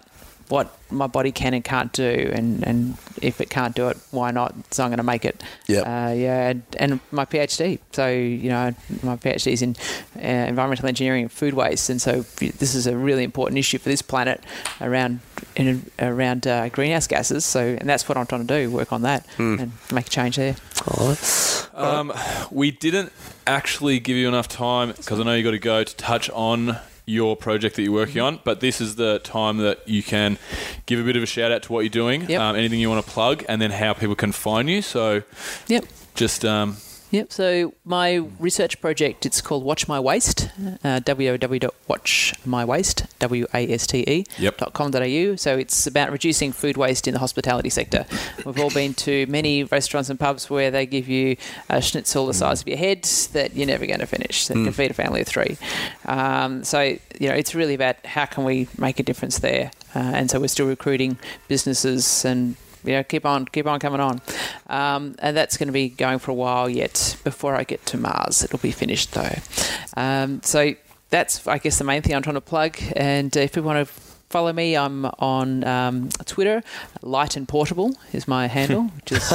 what my body can and can't do, and, and if it can't do it, why not? So I'm going to make it. Yep. Uh, yeah. And, and my PhD. So, you know, my PhD is in uh, environmental engineering and food waste. And so this is a really important issue for this planet around in, around uh, greenhouse gases. So, and that's what I'm trying to do, work on that mm. and make a change there. All right. Um, we didn't actually give you enough time because I know you got to go to touch on your project that you're working on, but this is the time that you can give a bit of a shout out to what you're doing, yep. um, anything you want to plug, and then how people can find you. So, yep, just um, yep. So my research project, it's called Watch My Waste, uh, w w w dot watch my waste dot com dot a u. So it's about reducing food waste in the hospitality sector. We've all been to many restaurants and pubs where they give you a schnitzel the size of your head that you're never going to finish, that mm. can feed a family of three. Um, so, you know, it's really about how can we make a difference there. Uh, and so we're still recruiting businesses and you know, keep on, keep on coming on. Um, and that's going to be going for a while yet before I get to Mars. It'll be finished though. Um, so that's, I guess, the main thing I'm trying to plug. And if people want to follow me, I'm on um, Twitter. Light and Portable is my handle, which is...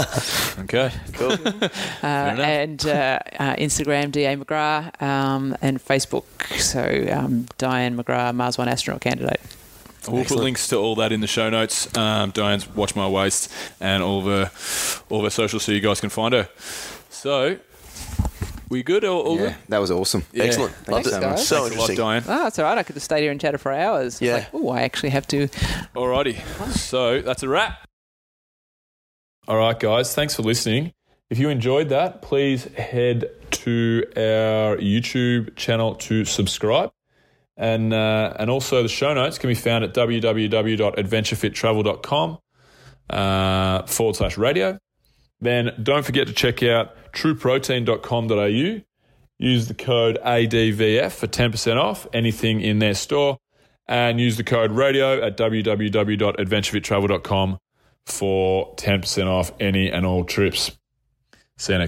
okay, cool. Uh, and uh, uh, Instagram, Dianne McGrath, um, and Facebook. So um, Dianne McGrath, Mars One astronaut candidate. We'll Excellent. put links to all that in the show notes. Um, Dianne's Watch My Waste and all of her, all of her socials, so you guys can find her. So, we good? All, all yeah, good? That was awesome. Yeah. Excellent. Thanks, Thanks so much. So Thanks interesting. A lot, Dianne. Oh, that's all right. I could have stayed here and chatted for hours. Yeah. Like, oh, I actually have to. Alrighty. So, that's a wrap. All right, guys. Thanks for listening. If you enjoyed that, please head to our YouTube channel to subscribe. And uh, and also the show notes can be found at w w w dot adventure fit travel dot com uh, forward slash radio. Then don't forget to check out true protein dot com dot a u. Use the code A D V F for ten percent off anything in their store. And use the code radio at w w w dot adventure fit travel dot com for ten percent off any and all trips. See you next